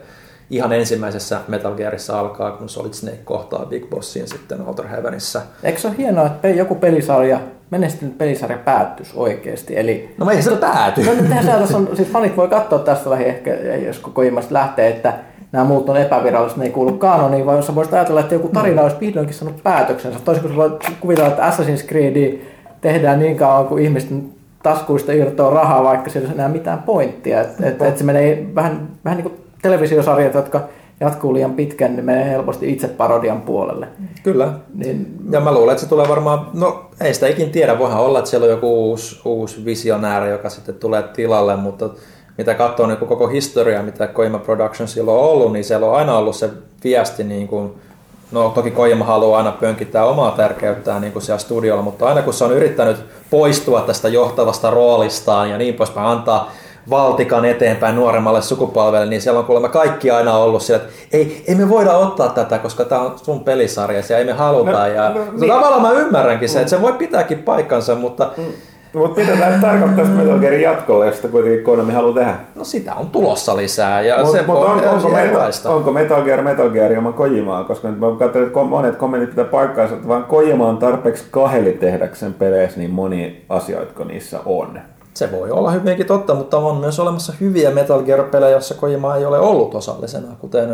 ihan ensimmäisessä Metal Gearissa alkaa, kun Solid Snake kohtaa Big Bossin sitten Outer Heavenissä. Eikö se ole hienoa, että joku pelisarja, menestynyt pelisarja päättyisi oikeasti? Eli... No me ei se pääty. No nyt siis fanit voi katsoa tässä vähän ehkä, jos Kojimasta lähtee, että nämä muut on epäviralliset, ne ei kuulu kaanoniin, vaan jos voisit ajatella, että joku tarina olisi vihdoinkin saanut päätöksensä. Toisin kuin kuvitellaan, että Assassin's Creedia tehdään niin kauan kuin ihmisten... taskuista irtoa rahaa, vaikka siellä ei ole enää mitään pointtia. Että et, et se menee vähän, vähän niin kuin televisiosarjat, jotka jatkuu liian pitkään, niin menee helposti itse parodian puolelle. Kyllä. Niin, ja mä luulen, että se tulee varmaan, no ei sitä ikin tiedä, voihan olla, että siellä on joku uusi, uusi visionääri, joka sitten tulee tilalle, mutta mitä katsoo niin koko historiaa, mitä Kojima Productionsilla on ollut, niin siellä on aina ollut se viesti niin kuin, no toki Kojima haluaa aina pönkittää omaa tärkeyttään niin kuin siellä studiolla, mutta aina kun se on yrittänyt poistua tästä johtavasta roolistaan ja niin poispäin, antaa valtikan eteenpäin nuoremmalle sukupolvelle, niin siellä on kuulemma kaikki aina ollut sillä, että ei, ei me voida ottaa tätä, koska tämä on sun pelisarjas ja ei me haluta. No, ja, no, niin. Tavallaan mä ymmärränkin sen, että se voi pitääkin paikkansa, mutta... Mm. Mutta mitä tämä tarkoittaa Metal Gearin jatkolla, jos sitä kuitenkin Konami haluaa tehdä? No sitä on tulossa lisää ja mut, se mut on, on, onko, meta, onko Metal Gear Metal Gear ilman Kojimaa? Koska nyt mä katsoin, että monet kommentit pitää paikkaansa, että vaan Kojima on tarpeeksi kaheli tehdäkseen peleissä niin monia asioita kuin niissä on. Se voi olla hyvinkin totta, mutta on myös olemassa hyviä Metal Gear-pelejä, joissa Kojima ei ole ollut osallisena, kuten...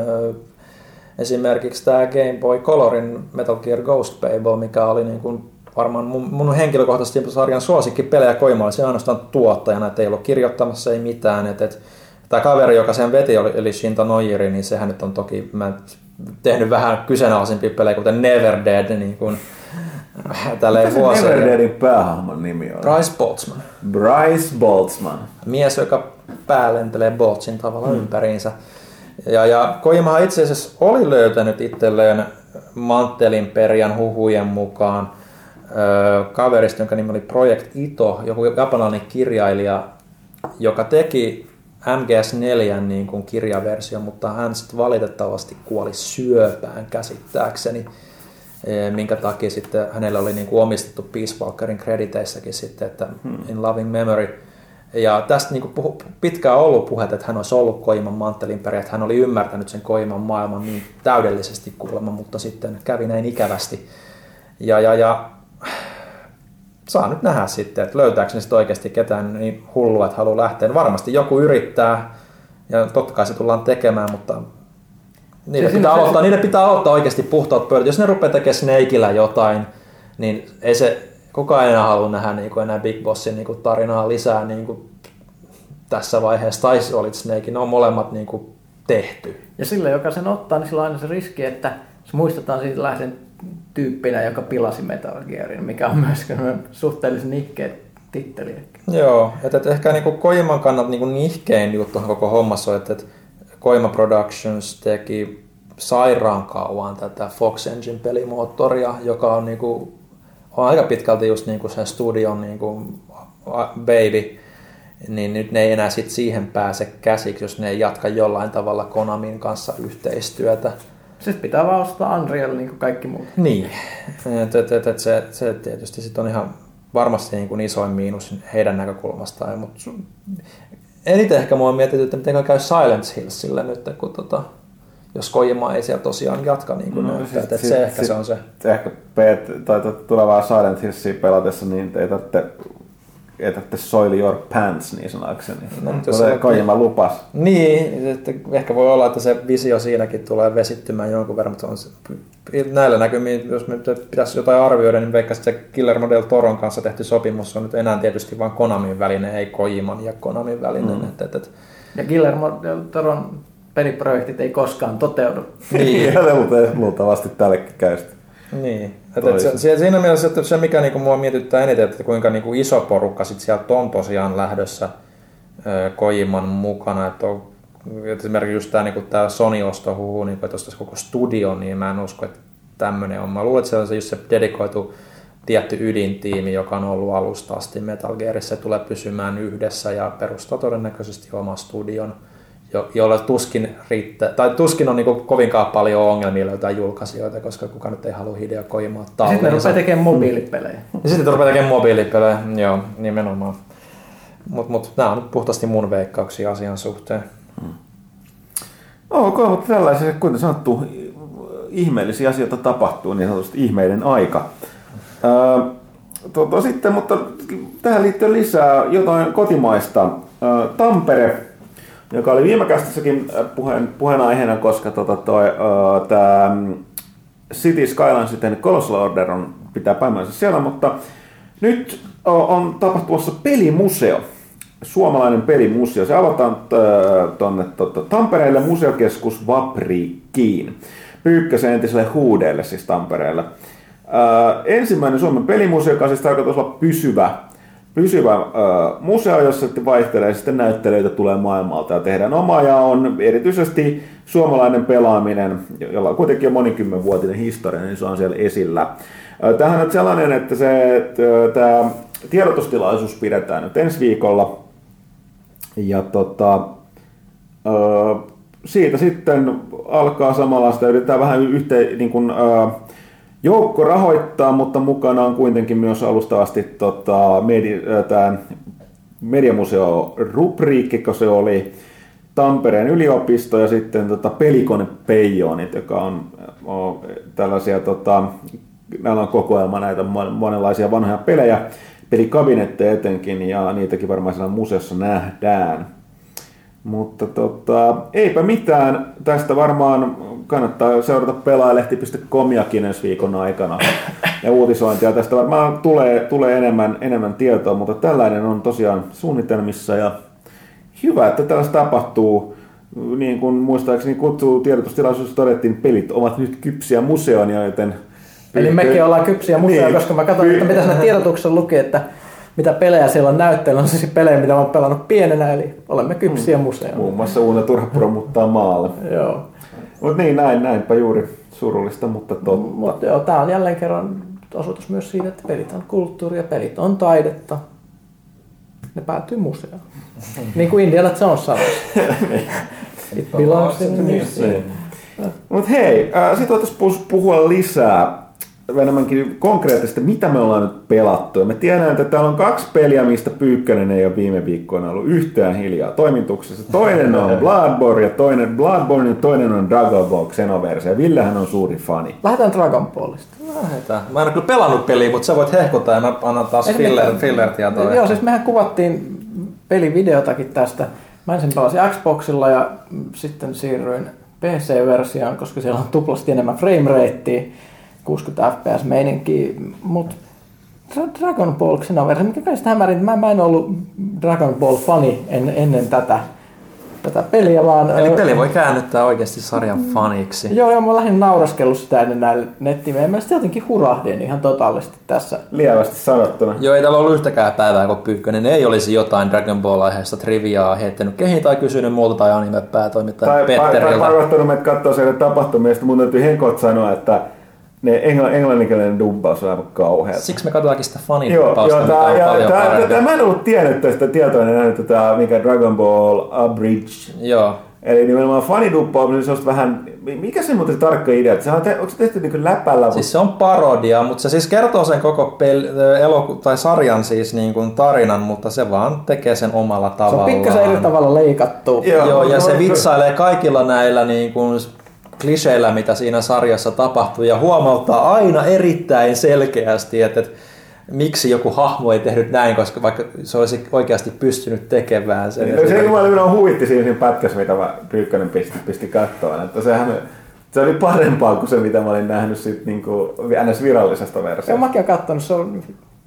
Esimerkiksi tämä Game Boy Colorin Metal Gear Ghost Babel, mikä oli niin kuin varmaan mun, mun henkilökohtaisesti sarjan suosikki pelejä Kojimalle, se ainoastaan tuottajana, että ei ollut kirjoittamassa, ei mitään. Et, et, tämä kaveri, joka sen veti, oli, eli Shinta Nojiri, niin sehän nyt on toki, mä tehnyt vähän kyseenalaisimpia pelejä, kuten Never Dead, niin kuin tälleen vuosia. Never Deadin päähahmon nimi on? Bryce Boltzman. Bryce Boltzman. Mies, joka päälentelee Boltzin tavalla mm. ympäriinsä. Ja, ja Kojimahan itse asiassa oli löytänyt itselleen Manttelinperjan huhujen mukaan öö, kaverista, jonka nimi oli Project Ito, joku japanilainen kirjailija, joka teki M G S neljä niin kuin kirjaversio, mutta hän sitten valitettavasti kuoli syöpään käsittääkseni, e, minkä takia sitten hänellä oli niin kuin omistettu Peace Walkerin krediteissäkin sitten, että In Loving Memory. Ja tästä niin kuin pitkään ollut puhetta, että hän olisi ollut Kojiman manttelinperjä, että hän oli ymmärtänyt sen Kojiman maailman niin täydellisesti kuulemma, mutta sitten kävi näin ikävästi. Ja, ja, ja saa nyt nähdä sitten, että löytääkö ne sitten oikeasti ketään niin hullua, että haluaa lähteä. Varmasti joku yrittää ja totta kai se tullaan tekemään, mutta niille se pitää aloittaa se... pitää oikeasti puhtaat pöydät. Jos ne rupeaa tekemään Snakeillä jotain, niin ei se... Kukaan enää halua nähdä niin enää Big Bossin niin tarinaa lisää niin tässä vaiheessa, tai Solid Snake, ne on molemmat niin tehty. Ja sille, joka sen ottaa, niin sillä on aina se riski, että se muistetaan siitä lähden tyyppinä, joka pilasi Metal Gearin, mikä on myös suhteellisen nihkeä titteli. Joo, että et ehkä niin Kojiman kannat niin nihkein juttuhan koko hommassa on, että et Kojima Productions teki sairaan kauan tätä Fox Engine pelimoottoria, joka on niin kuin, on aika pitkälti just niinku sen studion niinku baby, niin nyt ne ei enää sit siihen pääse käsiksi, jos ne ei jatka jollain tavalla Konamin kanssa yhteistyötä. Siis pitää vaan ostaa Unreal niin kuin kaikki muut. Niin, että et, et, et se, se tietysti sit on ihan varmasti niin kuin isoin miinus heidän näkökulmastaan. Mutta eniten ehkä mua on mietitty, että miten käy Silent Hillsille nyt, kun tota, jos Kojima ei siellä tosiaan jatka. Niin kuin no, näyttää, sit, sit, se ehkä sit, se on se. Ehkä peet, tai tulevaa Silent Hillsia pelatessa, niin ei tarvitse... ei tarvitse soil your pants niin sanakseni. No, se Kojima lupas. Niin, että ehkä voi olla, että se visio siinäkin tulee vesittymään jonkun verran, mutta on se, näillä näkymin, jos me pitäisi jotain arvioida, niin vaikka se Killer Model Toron kanssa tehty sopimus on nyt enää tietysti vain Konamin välinen, ei Kojiman ja Konamin välinen. Mm. Et, et, et. Ja Killer Model Toron peliprojektit ei koskaan toteudu. Niin, luultavasti tällekin käystä. Niin. Se, siinä mielessä, että se mikä niinku mua mietityttää eniten, että kuinka niinku iso porukka sit sieltä on tosiaan lähdössä ö, Kojiman mukana. Et on, et esimerkiksi just tämä niinku Sony-ostohuhu, niinku, että ostaisi koko studio, niin mä en usko, että tämmöinen on. Mä luulen, että se on se, just se dedikoitu tietty ydintiimi, joka on ollut alusta asti Metal Gearissä, tulee pysymään yhdessä ja perustaa todennäköisesti oma studion, jolla tuskin riittää, tai tuskin on niin kovinkaan paljon ongelmia löytää julkaisijoita, koska kukaan nyt ei halua Hideo Kojimaa tallensa. Sitten ne rupeaa tekemään mobiilipelejä. Ja sitten ne rupeaa tekemään mobiilipelejä, joo, nimenomaan. Mutta mut, nämä on nyt puhtaasti mun veikkauksia asian suhteen. Hmm. Okei, mutta tällaisia, kuten sanottu, ihmeellisiä asioita tapahtuu, niin sanotusti ihmeiden aika. Öö, tota, sitten, mutta tähän liittyen lisää jotain kotimaista. Öö, Tampere, joka oli viime kästissäkin puheen, puheenaiheena, koska tota toi, uh, tää City Skylines sitten Colossal Order on, pitää päivänsä siellä, mutta nyt uh, on tapahtumassa pelimuseo, suomalainen pelimuseo. Se avataan uh, tuonne tota, Tampereelle museokeskus Vapriikkiin, Pyykkäsen entiselle Huudeelle siis Tampereelle. Uh, ensimmäinen Suomen pelimuseo, joka on siis tarkoitus olla pysyvä. Pysyvä ö, museo, jossa sitten vaihtelee, sitten näyttelijöitä tulee maailmalta ja tehdään omaa, ja on erityisesti suomalainen pelaaminen, jolla on kuitenkin jo monikymmenvuotinen historia, niin se on siellä esillä. Tämähän on sellainen, että se, tämä tiedotustilaisuus pidetään nyt ensi viikolla, ja tota, ö, siitä sitten alkaa samalla sitä, yritetään vähän yhteen, niin kuin, ö, joukko rahoittaa, mutta mukana on kuitenkin myös alustavasti tota, medi, tämä mediamuseo-rubriikki, kun se oli Tampereen yliopisto, ja sitten tota, pelikone Peijonit, joka on, on tällaisia, tota, näillä on kokoelma näitä monenlaisia vanhoja pelejä, pelikabinetteja etenkin, ja niitäkin varmaan siellä museossa nähdään. Mutta tota, eipä mitään, tästä varmaan kannattaa seurata pelaajalehti piste comiakin ensi viikon aikana ja uutisointia. Tästä varmaan tulee, tulee enemmän, enemmän tietoa, mutta tällainen on tosiaan suunnitelmissa ja hyvä, että tällaista tapahtuu. Niin kuin muistaakseni kutsuu tiedotustilaisuudessa todettiin, pelit ovat nyt kypsiä museoon, joten... Eli mekin ollaan kypsiä museoon, niin, koska mä katson, että mitä siinä tiedotuksessa lukee, että mitä pelejä siellä on näytteillä, on siis pelejä, mitä mä oon pelannut pienenä, eli olemme kypsiä museoon. Muun muassa Uuna Turha promuttaa maalle. Joo. Mutta niin, näin, näinpä juuri. Surullista, mutta totta. Mut joo, tää on jälleen kerran osoitus myös siitä, että pelit on kulttuuria, pelit on taidetta. Ne päätyy museoon. Niin kuin Indiana Jones sanoi. It belongs to the museum. Mut hei, äh, sit voitais puhua lisää enemmänkin konkreettisesti, mitä me ollaan nyt pelattu. Ja me tiedän, että täällä on kaksi peliä, mistä Pyykkönen ei ole viime viikkoina ollut yhtään hiljaa toimituksessa. Toinen on Bloodborne ja toinen, Bloodborne, ja toinen on Dragon Ball Xenoverse. Ja Villehän on suuri fani. Lähdetään Dragon Ballista. Lähdetään. Mä en ole kyllä pelannut peliä, mutta sä voit hehkuttaa ja mä annan taas filler, fillertietoa. Joo, siis mehän kuvattiin pelivideotakin tästä. Mä ensin pelasin Xboxilla ja sitten siirryin P C-versioon, koska siellä on tuplasti enemmän frameratea. kuusikymmentä F P S meininkiä, mutta Dragon Ball Xenoverse, mikä kai sitä hämärin, mä, mä en ollut Dragon Ball-fani en, ennen tätä, tätä peliä, vaan... Eli peli voi käännyttää oikeasti sarjan faniksi. Joo, joo, mä oon lähdin nauraskellut sitä ennen näillä nettimeillä, mä sitten jotenkin hurahdin ihan totaalisesti tässä. Lievästi sanottuna. Joo, ei täällä ollut yhtäkään päivää, kun Pyykkönen ei olisi jotain Dragon Ball-aiheesta triviaa heittänyt kehiin tai kysynyt multa tai anime-päätoimittaja Petteriltä. Tai parvattanut meitä katsoa siellä tapahtumia, mun täytyy henkot sanoa, että ne engl- englanninkielinen dubbaus on aivan kauheata. Siksi me katsotaankin sitä fanidubbausta, mitä on ja, paljon parempi. Mä en ollut tiennyt tästä tietoinen, että tämä mikä Dragon Ball Abridge Eli nimenomaan faniduppaaminen, se on vähän, mikä se muuten se tarkka idea, että on te, onko se tehty niin kuin läpällä? Mutta... Siis se on parodia, mutta se siis kertoo sen koko pel- eloku- tai sarjan siis niin kuin tarinan, mutta se vaan tekee sen omalla tavallaan. Se on pikkasen eri tavalla leikattu. Joo, Joo ja no, se vitsailee kaikilla näillä niin kuin kliseillä, mitä siinä sarjassa tapahtuu, ja huomauttaa aina erittäin selkeästi, että miksi joku hahmo ei tehnyt näin, koska vaikka se olisi oikeasti pystynyt tekemään sen. Niin, se jumala minua huvitti siinä pätkässä, mitä mä Pyykkönen pisti, pisti kattoon. Että sehän, se oli parempaa kuin se, mitä mä olin nähnyt sit niin kuin ns. Virallisesta versiosta. Mä mäkin olen katsonut, se on,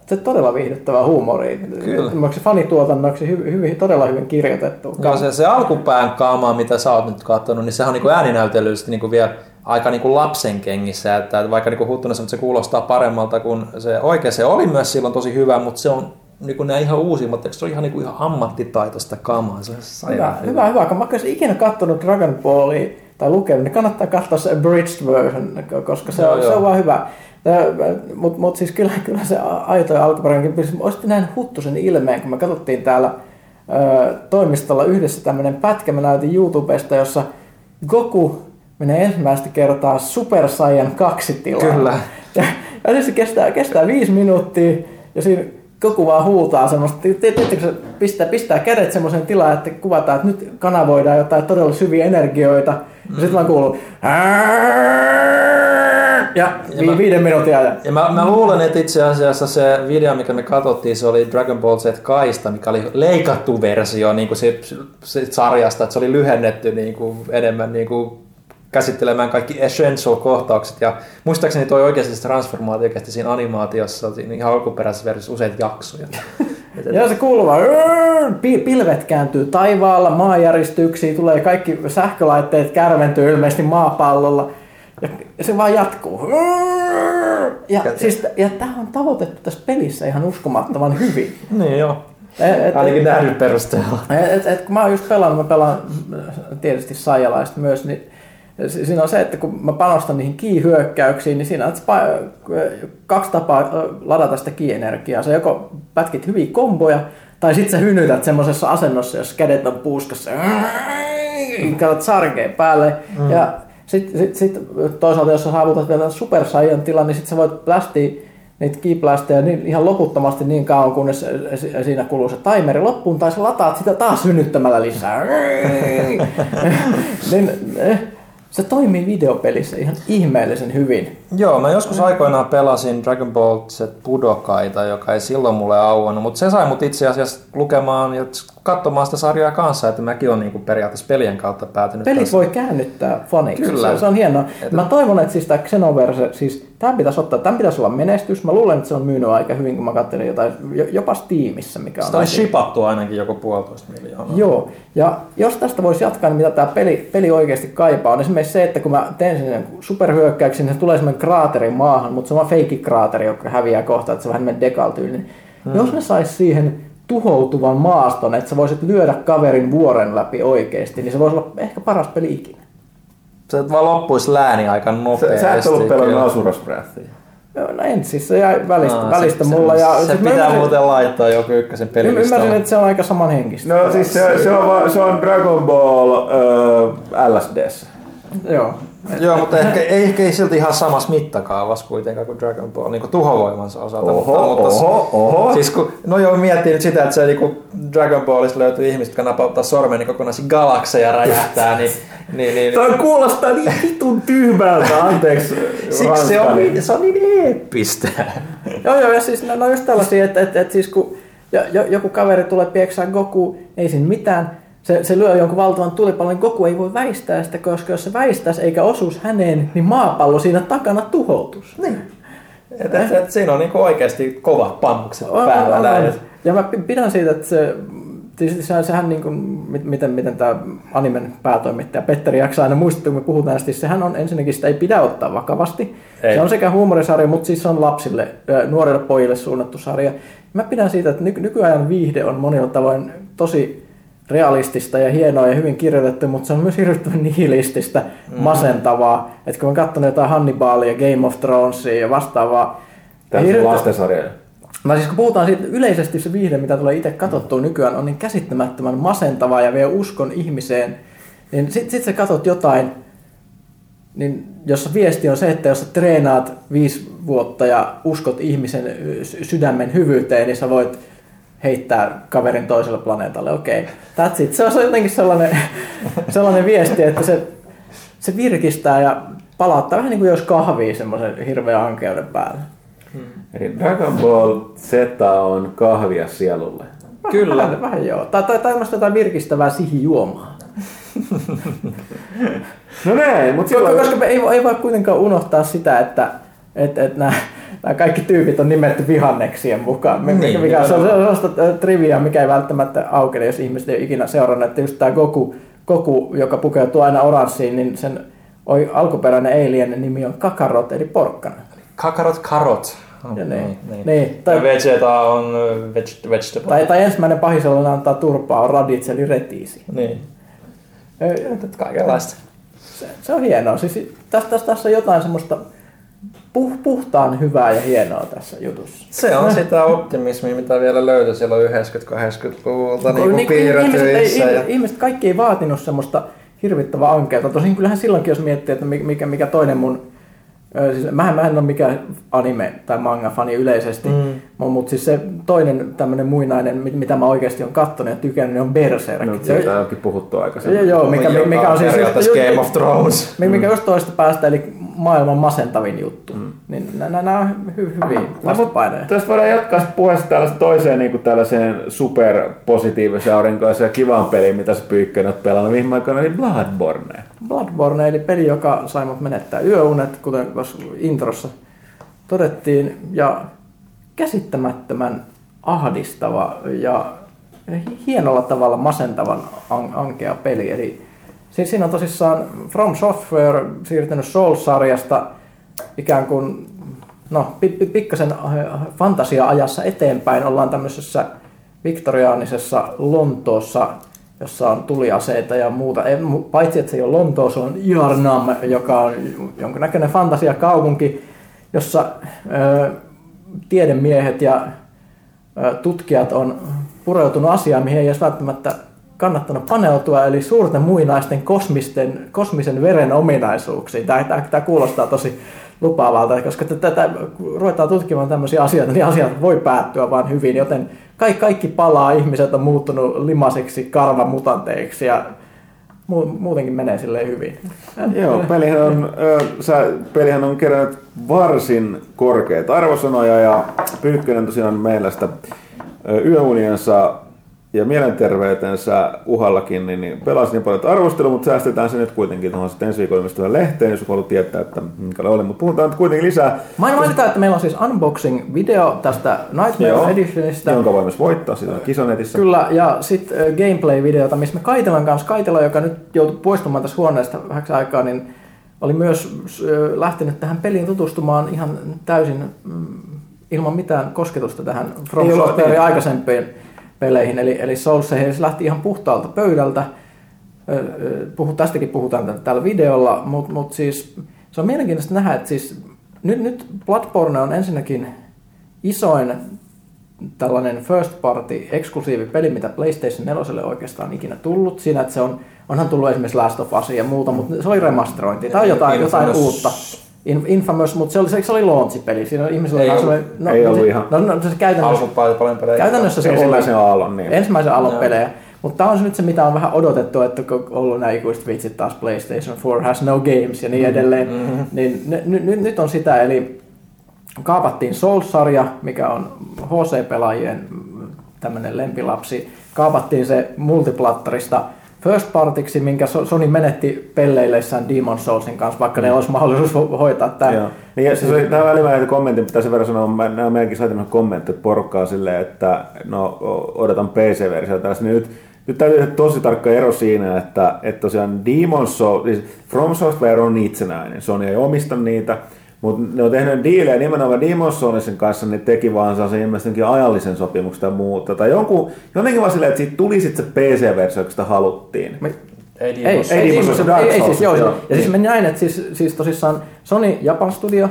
se on todella viihdyttävää huumoria. Kyllä. Fanituotannoksi hy, hy, todella hyvin kirjoitettu. No, se, se alkupään kaamaa, mitä sä oot nyt katsonut, niin sehän on niin kuin ääninäytellyllisesti niin kuin vielä... aika niinku lapsen kengissä, että vaikka niinku huuttunut se kuulostaa paremmalta kuin se oikein. Se oli myös silloin tosi hyvä, mutta se on niinku nämä ihan uusimmat, se on ihan niinku ihan ammattitaitoista kamaa. Se on hyvä, hyvä, hyvä, hyvä. Kun mä oon ikinä katsonut Dragon Ballia tai lukenut, niin kannattaa katsoa se abridged version, koska se, joo, on, se on vaan hyvä. Mutta mut siis kyllä, kyllä se aito ja alkuperäinenkin, olisit nähnyt Huttusen ilmeen, kun me katsottiin täällä ö, toimistolla yhdessä tämmöinen pätkä, mä näytin YouTubesta, jossa Goku menee ensimmäistä kertaa Super Saiyan kaksi tilaa. Kyllä. Ja, ja siis se kestää, kestää viisi minuuttia ja siinä Goku vaan huutaa semmoista, tietysti pistää, pistää kädet semmoiseen tilaan, että kuvataan, että nyt kanavoidaan jotain todella syviä energioita. Ja sitten vaan kuuluu ja, ja vi- viiden minuutin ajan. Ja mä, mä luulen, että itse asiassa se video, mikä me katsottiin, se oli Dragon Ball Z Kaista, mikä oli leikattu versio niin kuin se, se sarjasta, että se oli lyhennetty niin kuin enemmän niin kuin käsittelemään kaikki essential-kohtaukset, ja muistaakseni toi oikeasti transformaatio kesti siinä animaatiossa, siinä ihan alkuperäisessä versiossa useita jaksoja. Joo, se kuuluu vaan, pilvet kääntyy taivaalla, maanjäristyksiä, tulee kaikki sähkölaitteet kärventyy ilmeisesti maapallolla, ja se vaan jatkuu. Ja, siis, ja tämä on tavoitettu tässä pelissä ihan uskomattoman hyvin. Niin joo. Et, ainakin nähnyt perusteella. Et, et, kun mä oon just pelannut, mä pelaan tietysti saijalaista myös, niin siinä on se, että kun mä panostan niihin ki-hyökkäyksiin, niin siinä on kaksi tapaa ladata sitä ki-energiaa. Se joko pätkit hyviä komboja, tai sitten sä hynytät semmoisessa asennossa, jos kädet on puuskassa. Katsot sarkeen päälle. Mm. Ja sitten sit, sit, toisaalta, jos sä saavutat vielä Super Saiyan tilan, niin sitten sä voit blästiä niitä ki-blästejä niin, ihan loputtomasti niin kauan, kunnes siinä kuluu se timeri loppuun, tai sä lataat sitä taas hynyttämällä lisää. niin... Se toimii videopelissä ihan ihmeellisen hyvin. Joo, mä joskus aikoinaan pelasin Dragon Ball Z Budokaita, joka ei silloin mulle auennut, mutta se sai mut itse asiassa lukemaan ja katsomaan sitä sarjaa kanssa, että mäkin olen niinku periaatteessa pelien kautta päätynyt. Pelit tässä voi käännyttää faniksi, kyllä. Se on hienoa. Et... Mä toivon, että siis tämä Xenoverse, siis tämän pitäisi ottaa, tämän pitäisi olla menestys. Mä luulen, että se on myynyt aika hyvin, kun mä katselin jotain, jopa Steamissa, mikä on... Sitä on shipattu ainakin joku puolitoista miljoonaa. Joo, ja jos tästä voisi jatkaa, niin mitä tämä peli, peli oikeasti kaipaa, on esimerkiksi se, että kun mä teen sen superhyökkäyksen, niin se tulee semmoinen kraateri maahan, mutta se on vaan feikki kraateri, joka häviää kohta, että se on vähän dekal-tyylinen. Hmm. Jos ne sais siihen tuhoutuvan maaston, että sä voisit lyödä kaverin vuoren läpi oikeasti, niin se voisi olla ehkä paras peli ikinä. Se vaan loppuisi lääni aika nopeasti. Sä et ollut pelannut Asuras Breathia. No en, siis se jäi välistä, no, välistä se, mulla. Se, ja, se pitää ymmärsin, muuten laittaa joku ykkösen pelilistalla. Ymmärsin, että se on aika samanhenkistä. No siis se, se, on, se on Dragon Ball äh, L S D:ssä. Joo. Joo, mutta ehkä, ehkä ei silti ihan samassa mittakaavassa kuitenkaan kuin Dragon Ball, niin kuin tuhovoimansa osalta. Oho, mutta, oho, mutta, oho. Siis kun, no joo, miettii nyt sitä, että se niin Dragon Ballissa löytyy ihmiset, jotka napauttaa sormen, niin kokonaisia galakseja räjähtää, niin... niin, niin tämä kuulostaa niin vitun tyhmältä, anteeksi. Siksi se on, niin, se on niin eeppistä. Joo, joo, ja siis no, no just tällaisia, että et, et, siis kun jo, joku kaveri tulee pieksään Goku, ei siinä mitään. Se, se lyö jonkun valtavan tulipallon, niin Goku ei voi väistää sitä, koska jos se väistäisi eikä osuisi häneen, niin maapallo siinä takana tuhoutuisi. Niin. Et, et, et, siinä on niin oikeasti kova pammukset päällä. On, on, on. Ja mä pidän siitä, että se, se, sehän niin kuin, miten, miten tämä animen päätoimittaja Petteri jaksaa aina muistuttaa, kun me puhutaan, että sehän on ensinnäkin, sitä ei pidä ottaa vakavasti. Ei. Se on sekä huumorisarja, mutta siis se on lapsille, nuorille pojille suunnattu sarja. Mä pidän siitä, että nyky- nykyajan viihde on monilla tavoin tosi realistista ja hienoa ja hyvin kirjoitettu, mutta se on myös hirveän nihilististä, mm. masentavaa. Että kun mä katson jotain Hannibalia, Game of Thronesia ja vastaavaa. Tällaisia lastensarjoja. No siis kun puhutaan siitä, yleisesti se viihde, mitä tulee itse katsottua mm. nykyään, on niin käsittämättömän masentavaa ja vie uskon ihmiseen niin sitten sit sä katot jotain, niin jos viesti on se, että jos sä treenaat viisi vuotta ja uskot ihmisen sydämen hyvyyteen, niin sä voit heittää kaverin toiselle planeetalle. Okei, okay, that's it. Se on jotenkin sellainen, sellainen viesti, että se, se virkistää ja palauttaa vähän niin kuin jos kahvii semmoisen hirveän ankeuden päälle. Eli Dragon Ball Z on kahvia sielulle. Kyllä. Vähän, vähän joo. Tai tämmöistä jotain virkistävää sihijuomaa. No näin, mutta silloin... Koska ei, ei voi kuitenkaan unohtaa sitä, että et, et nämä, nämä kaikki tyypit on nimetty vihanneksien mukaan. Niin, mikä on sellaista triviaa, mikä ei välttämättä aukene, jos ihmiset ei ikinä seurannut. Että just tämä Goku, Goku, joka pukeutuu aina oranssiin, niin sen alkuperäinen alien nimi on Kakarot, eli porkkana. Kakarot, karot. Oh, ja niin, niin. Niin, tai, ja vegeta on veg- vegetable. Tai, tai ensimmäinen pahisellinen antaa turpaa on radits eli retiisi. Niin. Kaikenlaista. Se, se on hienoa. Siis, tässä, tässä, tässä on jotain semmoista puh, puhtaan hyvää ja hienoa tässä jutussa. Se on sitä optimismia, mitä vielä löytyi silloin yhdeksänkymmentä-kahdeksankymmentäluvulta niin niin, piirretyissä. Ihmiset, ja... ihmiset kaikki ei vaatinut semmoista hirvittävää ankeutta. Tosin kyllähän silloinkin, jos miettii, että mikä, mikä toinen mun... Siis, mähän, mähän en ole mikään anime- tai manga-fani yleisesti, mm. mutta siis se toinen tämmöinen muinainen, mitä mä oikeasti olen katsonut ja tykännyt, on Berserk. No, se on onkin puhuttu aikaisemmin. Joo, mikä, mikä, mikä on siis just, Game of Thrones. Mikä, mikä mm. just toista päästä, eli maailman masentavin juttu. Mm. Niin, nämä on hy- hyviä vastapaineja. Tässä voidaan jatkaa puheesta toiseen niin tällaiseen superpositiivisen aurinkoisen ja kivan peliin, mitä sä Pyykkönen oot pelannut viime aikoina, eli Bloodborne. Bloodborne, eli peli, joka sai mut menettää yöunet, kuten introssa todettiin, ja käsittämättömän ahdistava ja hienolla tavalla masentavan ankea peli. Eli siinä on tosissaan From Software siirtynyt Souls-sarjasta ikään kuin no, pikkasen fantasia-ajassa eteenpäin. Ollaan tämmöisessä viktoriaanisessa Lontoossa, jossa on tuliaseita ja muuta. Ei, paitsi, että se ei ole Lontoo, se on Yarnam, joka on jonkinnäköinen fantasiakaupunki, jossa ö, tiedemiehet ja ö, tutkijat on pureutunut asiaan, mihin ei edes välttämättä kannattanut paneutua, eli suurten muinaisten kosmisten, kosmisen veren ominaisuuksiin. Tämä, tämä, tämä kuulostaa tosi lupaavalta, koska tätä ruvetaan tutkimaan tämmöisiä asioita, niin asiat voi päättyä vaan hyvin, joten kaikki, kaikki palaa, ihmiset on muuttunut limasiksi, karvamutanteiksi ja mu- muutenkin menee silleen hyvin. Joo, pelihän on, äh, sä, pelihän on kerännyt varsin korkeat arvosanoja ja Pyykkönen tosiaan meillä sitä äh, yöuniensa ja mielenterveytensä uhallakin, niin pelasi niin paljon, että arvostelu, mutta säästetään se nyt kuitenkin tuohon sitten ensi viikolla ilmestyvän lehteen, jos haluat tietää, että minkä oli, mutta puhutaan nyt kuitenkin lisää. Mä en mainita, että meillä on siis unboxing-video tästä Nightmare Joo, Editionista. Jonka voi myös voittaa, sitä on Kisonetissä. Kyllä, ja sitten gameplay-videota, missä me Kaitelan kanssa, Kaitela, joka nyt joutui poistumaan tässä huoneesta vähäksi aikaa, niin oli myös lähtenyt tähän peliin tutustumaan ihan täysin ilman mitään kosketusta tähän From Softwaren aikaisempiin peleihin, eli, eli Souls se lähti ihan puhtaalta pöydältä. Puhu, tästäkin puhutaan tällä videolla, mutta mut siis se on mielenkiintoista nähdä, että siis nyt, nyt Bloodborne on ensinnäkin isoin tällainen first party eksklusiivi peli, mitä PlayStation neljälle oikeastaan ikinä tullut. Siinä, että se on, onhan tullut esimerkiksi Last of Us ja muuta, mutta se oli remasterointi tai jotain, jotain uutta. Infamous, mutta se oli, se oli launch-peli. Siinä ihmisillä ei ollut, no, ei ollut se, ihan. No, no, se käytännössä, käytännössä se ensimmäisen oli aallon, niin. ensimmäisen aallon no. pelejä. Mutta tämä on nyt se, mitä on vähän odotettu, että kun on ollut nämä ikuiset vitsit taas PlayStation four has no games ja niin edelleen. Mm-hmm. Niin, n- n- nyt on sitä, eli kaapattiin Souls-sarja, mikä on H C-pelaajien tämmöinen lempilapsi. Kaapattiin se multiplattarista first partiksi, minkä Sony menetti pelleileissään Demon Soulsin kanssa, vaikka ne olisi mahdollisuus hoitaa tämä. Niin, siis oli tämä väliväinen kommentti, mitä sen verran sanoa, mä näen melkein saitin kommentteja porukkaa silleen, että no odotan P C-versiota. Nyt, nyt täytyy tehdä tosi tarkka ero siinä, että, että tosiaan Demon Souls, siis From Software on itsenäinen, Sony ei omista niitä, mutta ne on tehnyt diilejä nimenomaan Demon Soulsin kanssa, ne teki vaan sellaisen ilmeisesti ajallisen sopimuksen tai muuta. Tai jonkun, jotenkin vaan silleen, että siitä tuli sitten se P C-versio, kun sitä haluttiin. Me... Ei Demon Souls. Ei, ei, ei, ei siis joo. joo. Ja siis me näin, että siis, siis tosissaan Sony Japan Studio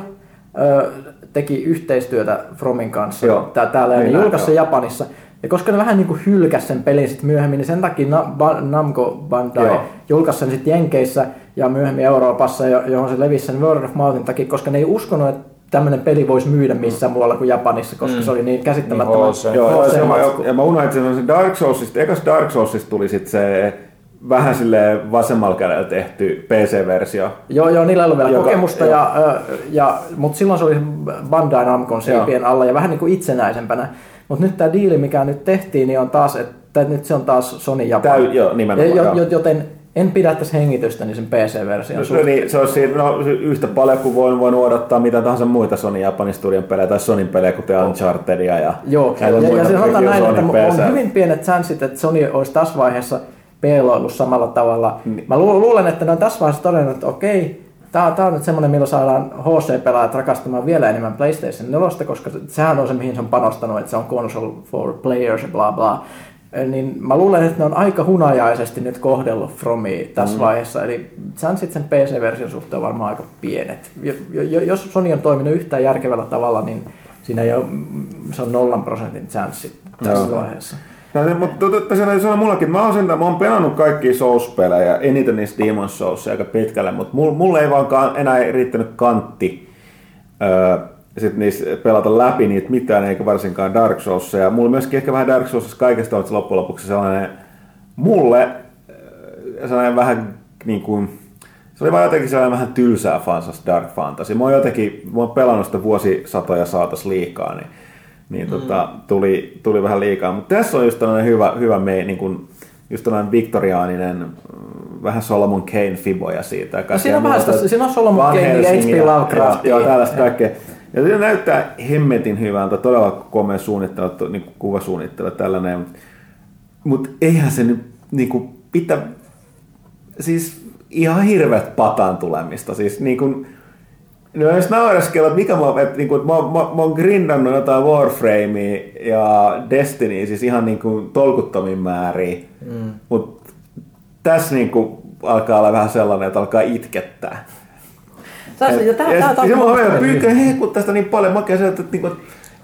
ö, teki yhteistyötä Fromin kanssa. Joo. Tää, täällä niin, julkaisi Japanissa. Ja koska ne vähän niin kuin hylkäsi sen pelin sit myöhemmin, niin sen takia Namco Bandai julkaisi sen sitten Jenkeissä ja myöhemmin Euroopassa, johon se levisi sen World of Mouthin takia, koska ne ei uskonut, että tämmöinen peli voisi myydä missään muualla kuin Japanissa, koska mm. se oli niin käsittämättömän. Niin joo, se, ja, ja mä unohdin, että Dark Soulsista, ekas Dark Soulsista tuli sitten se vähän silleen vasemmalla kädellä tehty P C-versio. Joo, joo, niillä ei ollut vielä joka, kokemusta, ja, ja, mutta silloin se oli Bandai Namcon siipien alla ja vähän niin kuin itsenäisempänä. Mutta nyt tämä diili, mikä nyt tehtiin, niin on taas, että nyt se on taas Sony Japan. Tää, joo, nimenomaan. Ja, joten en pidä tässä hengitystäni sen P C-version suhteen. No, niin, se olisi no, yhtä paljon kuin voin, voin odottaa mitä tahansa muita Sony Japanin studion pelejä tai Sonyn pelejä, kuten Unchartedia ja... Joo, ja, ja, ja se sanotaan näin, Sony että P C. On hyvin pienet chanssit, että Sony olisi tässä vaiheessa peiloillut samalla tavalla. Niin. Mä lu- luulen, että ne on tässä vaiheessa todennut, että okei, Tää, tää on nyt semmoinen, millä saadaan H C-pelaajat rakastamaan vielä enemmän PlayStation neljä, koska sehän on se, mihin se on panostanut, että se on console for players ja bla bla. Niin mä luulen, että ne on aika hunajaisesti nyt kohdellut Fromia tässä mm. vaiheessa, eli sen sitten sen P C-version suhteen varmaan aika pienet. Jos Sony on toiminut yhtään järkevällä tavalla, niin siinä ei ole, se on nollan prosentin chanssi tässä no. vaiheessa. No, mutta tässä täytyy sanoa mullakin, mä oon, mä oon pelannut kaikkia Souls-pelejä, eniten niistä Demon's Souls aika pitkälle, mutta mulle mul ei vaan enää riittänyt kantti öö, sit niissä pelata läpi niitä mitään, eikä varsinkaan Dark Souls. Ja mulla myöskin ehkä vähän Dark Souls kaikesta on loppujen lopuksi sellainen, mulle sellainen vähän niin kuin, se oli vaan jotenkin sellainen vähän tylsää fansas Dark Fantasy. Mä oon jotenkin, mä oon pelannut sitä vuosisatoja saatas liikaa, niin niin tota, tuli, tuli vähän liikaa, mutta tässä on just tällainen hyvä, hyvä me, niin kuin, just tällainen viktoriaaninen, vähän Solomon Kane-fiboja siitä. No siinä on vähän sitä, siinä on Solomon Kane ja H P Lovecraft. Joo, tällaista kaikkea. Ja siinä näyttää hemmetin hyvältä, todella komea suunnittelu, niin kuin kuvasuunnittelu tällainen, mutta mut eihän se nyt niin kuin pitää, siis ihan hirveät pataan tulemista, siis niin kuin, no jos naureskella, että mikä mä, että niinku, että mä, mä, mä oon grindannut jotain Warframea ja Destinyä, siis ihan niinku tolkuttomin määrin, mm. mutta tässä niinku alkaa olla vähän sellainen, että alkaa itkettää. Sä, et, ja tää, ja tää, ja mä oon pyykkönen hehkut tästä niin paljon, mä oon käsin, että niinku,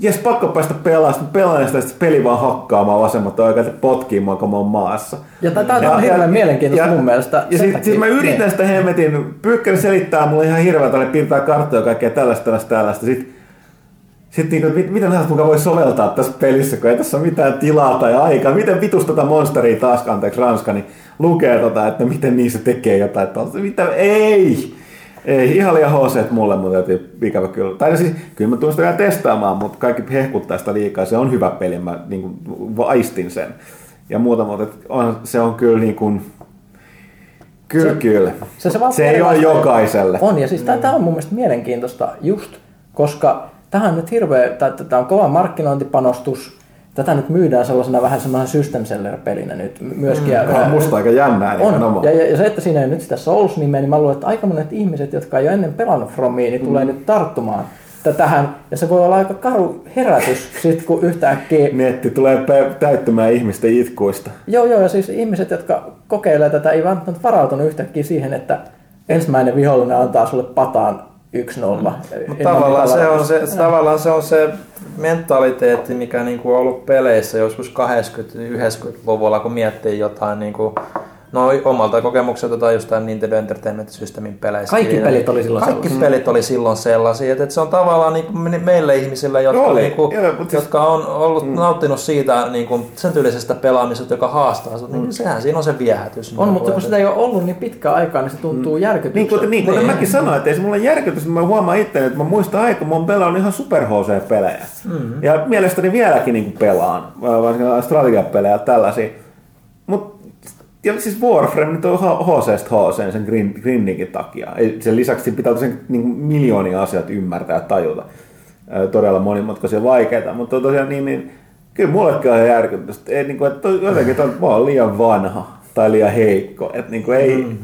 jes pakko päästä pelaamaan, mä pelaan sitä, että peli vaan hakkaamaan vasemmalta oikealta potkiin mua, kun mä oon maassa. Ja tää on ja, hirveän ja, mielenkiintoista ja, mun mielestä. Ja sit, sit mä yritän niin. sitä hemmetin, pyykkönen selittää mulle ihan hirveän tälle, piirtää karttoja ja kaikkea tällaista, tällaista, tällaista. Sit, sit niinku, mit, mitä näistä mukaan voi soveltaa tässä pelissä, kun ei tässä ole mitään tilaa tai aikaa. Miten vitus tota monsteria taas, anteeksi Ranska, niin lukee tota, että miten niissä tekee jotain. Mitä, ei! Ei, ihan liian H C mulle, mutta ikävä kyllä. Tai siis, kyllä mä tulen sitä vielä testaamaan, mutta kaikki hehkuttaa sitä liikaa. Se on hyvä peli, mä niin kuin, aistin sen. Ja muuta, mutta on, se on kyllä niin kuin... Kyllä, se, kyllä. Se, se, se ei ole jokaiselle. On, ja siis mm. tämä on mun mielestä mielenkiintoista just, koska tähän nyt hirveä, tämä on kova markkinointipanostus. Tätä nyt myydään sellaisena vähän semmoisen system seller-pelinä nyt myöskin. Mm, on musta aika jännää. Niin on. Ja, ja se, että siinä ei nyt sitä Souls-nimeä, niin mä luulen, että aika monet ihmiset, jotka ei ole ennen pelannut Fromia, niin tulee mm. nyt tarttumaan tähän. Ja se voi olla aika karu herätys, sit, kun yhtäkkiä... Mietti, tulee täyttämään ihmisten itkuista. Joo, joo, ja siis ihmiset, jotka kokeilee tätä, ei välttämättä varautunut yhtäkkiä siihen, että ensimmäinen vihollinen antaa sulle pataan yksi nolla. Mm. Tavallaan, se on se, tavallaan se on se mentaliteetti, mikä niinku on ollut peleissä joskus kahdeksankymmentä-yhdeksänkymmentäluvulla, kun miettii jotain niinku, no, omalta kokemukselta tai jostain Nintendo Entertainment Systemin peleissä. Kaikki pelit oli silloin Kaikki sellaisia. pelit oli silloin sellaisia. Että se on tavallaan niinku meille ihmisille, jotka, no, niinku, ja, jotka on ollut mm. nauttinut siitä niinku, sen tyylisestä pelaamisesta, joka haastaa sut. Mm. Niin sehän siinä on se viehätys. On, mutta kun sitä ei ole ollut niin pitkään aikaa, niin se tuntuu mm. järkytykseltä. Niin, niin, kuten niin. mäkin sanoin, että ei se mulla järkytys, mutta mä huomaan itse, että mä muistan aika, mä oon pelannut ihan super H C-pelejä. Mm. Ja mielestäni vieläkin niin pelaan, varsinkin strategiapelejä ja tällaisia. Mut ja siis Warframe nyt on H C:stä H C sen grindinkin takia. Sen lisäksi pitää tosiaan niin miljoonia asioita ymmärtää ja tajuta. Todella monimutkaisia vaikeita, mutta tosiaan niin, niin kyllä mullekin on järkytystä. Ei, niin kuin, että jotenkin, että mä oon liian vanha tai liian heikko. Että niin kuin, ei, mm.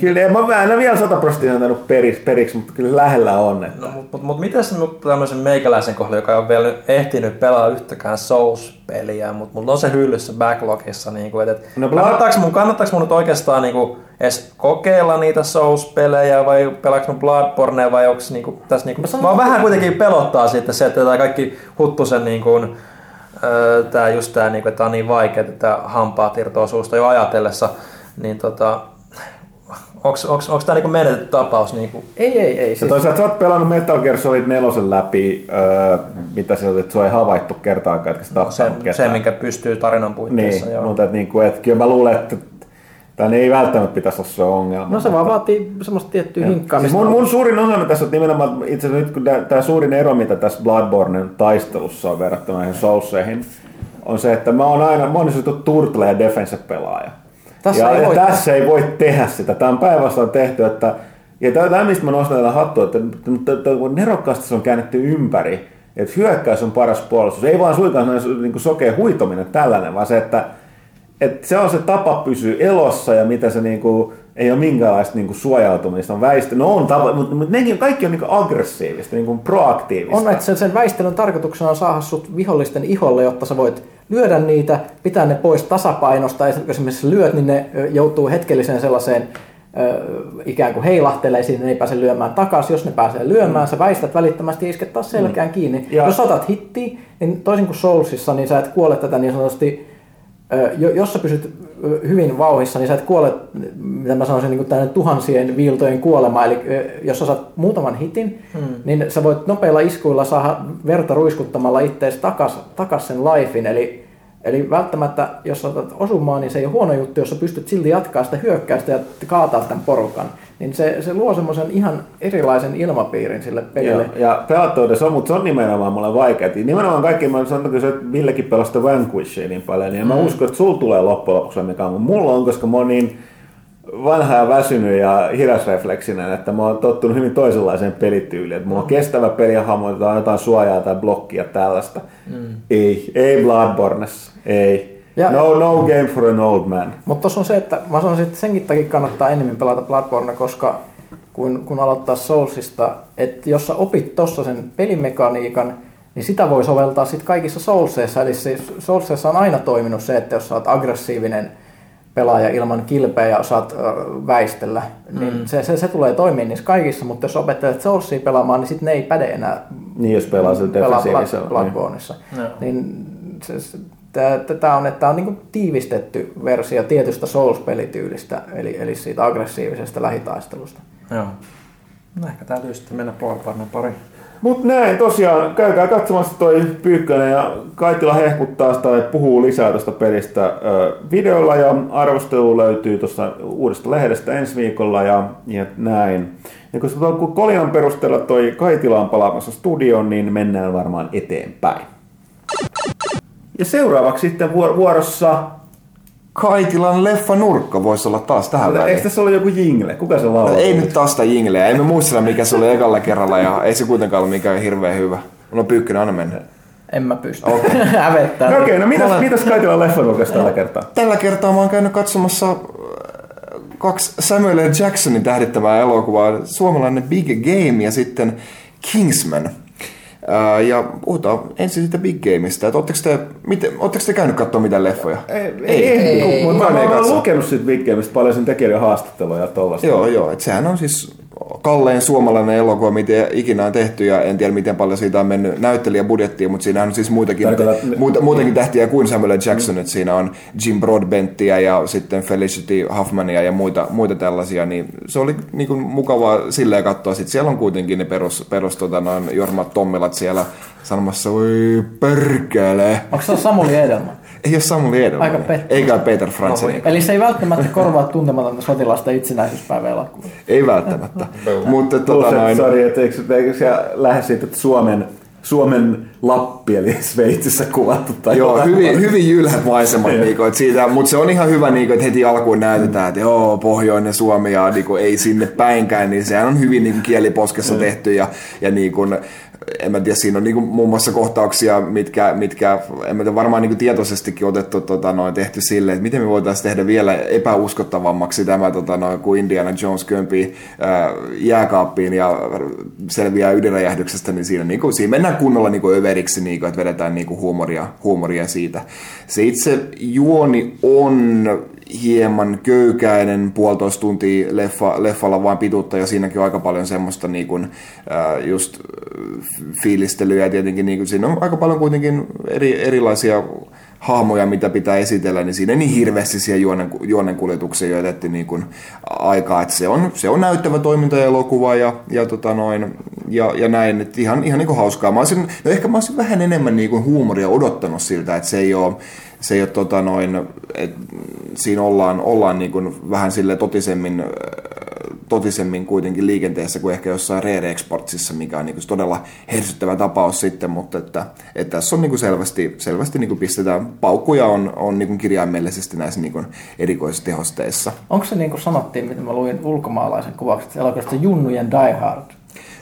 Kyllä en mä aina vielä sata prosenttia antanut periksi, periksi, mutta kyllä lähellä on. Että. No, mutta mut, mut miten se tämmöisen meikäläisen kohdalla, joka ei ole vielä ehtinyt pelaa yhtäkään Souls-peliä, mutta mulla on se hyllyssä backlogissa. Niin että no, kannattaako, mun, kannattaako mun nyt oikeastaan niin kuin, edes kokeilla niitä Souls-pelejä vai pelaanko mun Bloodbornea vai onko niin tässä... Niin kuin, mä, mä vähän kuitenkin pelottaa siitä se, että kaikki huttusen... Niin kuin, Tämä just tämä, että tämä on niin vaikea, että hampaat irtoaa suusta jo ajatellessa, niin tota, onko tämä niin menetetty tapaus? Niin kuin? Ei, ei, ei. Siis. Toisaalta sä oot pelannut Metal Gear Solid nelosen läpi, öö, mitä sä oot, että sua ei havaittu kertaakaan, etkä sä tappanut no, se, se, minkä pystyy tarinan puitteissa. Niin, joo. Mutta et, niin kuin, et, kyllä mä luulen, että tämä ei välttämättä pitäisi olla se ongelma. No se vaan vaatii semmoista tiettyä hinkkaamista. Mun, mun suurin ongelma tässä on nimenomaan, itse nyt kun tämä suurin ero, mitä tässä Bloodbornen taistelussa on verrattuna näihin Soulseihin, on se, että mä oon aina, mä oon turtle- ja defense-pelaaja. Tässä ja, ei, ja voi tässä ei voi tehdä sitä. Tämä on päinvastoin tehty, että, ja tämä mistä mä nostan tätä hattua, että nerokkaasti se on käännetty ympäri, että hyökkäys on paras puolustus. Ei vaan suinkaan niin kuin sokea huitominen tällainen, vaan se, että et se on se tapa pysyä elossa ja mitä se niinku, ei ole minkäänlaista niinku suojautumista, on väistö. No on tapa, mutta mut nekin kaikki on niinku aggressiivista, niinku proaktiivista. On, että sen, sen väistelyn tarkoituksena on saada sut vihollisten iholle, jotta sä voit lyödä niitä, pitää ne pois tasapainosta. Ja jos esimerkiksi lyöt, niin ne joutuu hetkelliseen sellaiseen ö, ikään kuin heilahtelee sinne, ne ei pääse lyömään takaisin. Jos ne pääsee lyömään, mm. sä väistät välittömästi ja isket taas selkään mm. kiinni. Ja. Jos otat hittiä, niin toisin kuin Soulsissa, niin sä et kuole tätä niin sanotusti. Jos sä pysyt hyvin vauhissa, niin sä et kuole, mitä mä sanoisin, niin kuin tuhansien viiltojen kuolema. Eli jos sä saat muutaman hitin, hmm. niin sä voit nopeilla iskuilla saada verta ruiskuttamalla ittees takas, takas sen lifein. Eli, eli välttämättä, jos sä otat osumaan, niin se ei ole huono juttu, jos sä pystyt silti jatkaa sitä hyökkäystä ja kaataa tämän porukan. Niin se, se luo semmoisen ihan erilaisen ilmapiirin sille pelille. Joo, ja pelattuudessa on, mutta se on nimenomaan mulle vaikeaa. Nimenomaan kaikki, mä sanon, että millekin pelasta Vanquishia niin paljon, niin mm. mä uskon, että sulla tulee loppujen lopuksi mikä mulla on, koska mä oon niin vanha ja väsynyt ja hidasrefleksinen, että mä oon tottunut hyvin toisenlaiseen pelityyliin. Että mulla on kestävä peli ja hamoitetaan jotain suojaa tai blokkia tällaista. Mm. Ei, ei Bloodbornessa, ei. Ja, no, no game for an old man. Mutta tuossa on se, että mä sanoisin, että senkin takia kannattaa enemmän pelata Bloodbornea, koska kun, kun aloittaa Soulsista, että jos sä opit tuossa sen pelimekaniikan, niin sitä voi soveltaa sit kaikissa Soulseissa. Eli siis Soulseissa on aina toiminut se, että jos sä oot aggressiivinen pelaaja ilman kilpeä ja osaat väistellä, niin mm. se, se, se tulee toimia niissä kaikissa, mutta jos opettelet Soulsia pelaamaan, niin sitten ne ei päde enää. Niin, jos pelaa sen defensiivisella. Bloodborneissa. Niin. niin se, se, Tämä on, että on niin kuin tiivistetty versio tietystä Souls-pelityylistä, eli, eli siitä aggressiivisesta lähitaistelusta. Joo. No ehkä täytyy sitten mennä Bloodbornen pariin. Mutta näin tosiaan, käykää katsomassa toi Pyykkönen ja Kaitila hehkuttaa sitä ja puhuu lisää tuosta pelistä ö, videolla ja arvostelu löytyy tuossa uudesta lehdestä ensi viikolla ja, ja näin. Ja koska tuolla Kolinan perusteella toi Kaitila on palaamassa studioon, niin mennään varmaan eteenpäin. Ja seuraavaksi sitten vuorossa Kaitilan leffanurkka voisi olla taas tähän mutta väliin. Eikö tässä ole joku jingle? Kuka se laulaa? No, ei nyt taas sitä jingleä. Emme muistella mikä se oli ekalla kerralla ja ei se kuitenkaan ole mikään hirveän hyvä. No Pyykkönen, anna mennä. En mä pysty. Okay. Hävettää. No okei, okay, no mitäs, olen... mitäs Kaitilan leffanurkasta tällä kertaa? Tällä kertaa mä oon käynyt katsomassa kaksi Samuel L. Jacksonin tähdittävää elokuvaa. Suomalainen Big Game ja sitten Kingsman. Ja puhutaan ensin siitä Big Gameista, että ootteko te, te käynyt katsoa mitään leffoja? Ei, ei, ei, ei mutta mä, mä oon lukenut siitä Big Gameista paljon sen tekijöiden haastatteluja ja tollaista. Joo, joo, että sehän on siis kallein suomalainen elokuva, mitä ikinä on tehty ja en tiedä miten paljon siitä on mennyt näyttelijäbudjettiin, mutta siinä on siis muitakin, muuta, muutenkin tähtiä kuin Samuel Jackson, mm. että siinä on Jim Broadbenttia ja sitten Felicity Huffmania ja muita, muita tällaisia, niin se oli niin kuin mukavaa silleen katsoa, sitten siellä on kuitenkin ne perus, perus tota, noin Jorma Tommilat siellä sanomassa, voi perkele. Onko se Samuli Edelman? Ei ole Samuli Edelman, eikä Peter Frantzeniakaan. No, eli se ei välttämättä korvaa tuntematonta sotilasta itsenäisyyspäivälakua. Ei välttämättä. Mutta tota noin. Sori, etteikö lähde siitä, että Suomen, Suomen Lappi, eli Sveitsissä kuvattu. Tai joo, jotain. hyvin, hyvin jylhät maisemat. niinku, siitä, mutta se on ihan hyvä, niinku, että heti alkuun näytetään, että joo, pohjoinen Suomi ja niinku, ei sinne päinkään, niin sehän on hyvin niinku, kieliposkessa tehty ja, ja niinku, en mä tiedä, siinä on niinku muun muassa kohtauksia, mitkä, mitkä en mä tiedä, varmaan niinku tietoisestikin otettu, tota, noin, tehty silleen, että miten me voitaisiin tehdä vielä epäuskottavammaksi tämä, tota, noin, kun Indiana Jones kömpii äh, jääkaappiin ja selviää ydinräjähdyksestä, niin siinä, niinku, siinä mennään kunnolla niinku, överiksi, niinku, että vedetään niinku, huumoria, huumoria siitä. Se itse juoni on hieman köykäinen puolitoista tuntia leffa, leffalla vaan pituutta, ja siinäkin on aika paljon semmoista niin kuin, äh, just fiilistelyä, ja tietenkin niin kuin, siinä on aika paljon kuitenkin eri, erilaisia hahmoja, mitä pitää esitellä, niin siinä ei niin hirveästi siihen juonen, juonen kuljetukseen jo jätettiin niin kuin aikaa, että se on, se on näyttävä toiminta ja elokuva ja, ja, tota noin, ja, ja näin, että ihan, ihan niin kuin hauskaa. Mä olisin, no ehkä mä olisin vähän enemmän niin kuin huumoria odottanut siltä, että se ei ole, se ei ole tota noin, että siinä ollaan, ollaan niin kuin vähän silleen totisemmin totisemmin kuitenkin liikenteessä kuin ehkä jossain Rare-Exportsissa, mikä on niinku todella hersyttävä tapaus sitten, mutta että, että tässä on niinku selvästi, selvästi niinku pistetään paukkuja on, on niinku kirjaimellisesti näissä niinku erikoistehosteissa. Onko se niin kuin sanottiin, mitä mä luin ulkomaalaisen kuvauksen, että elokuvasta junnujen Die Hard?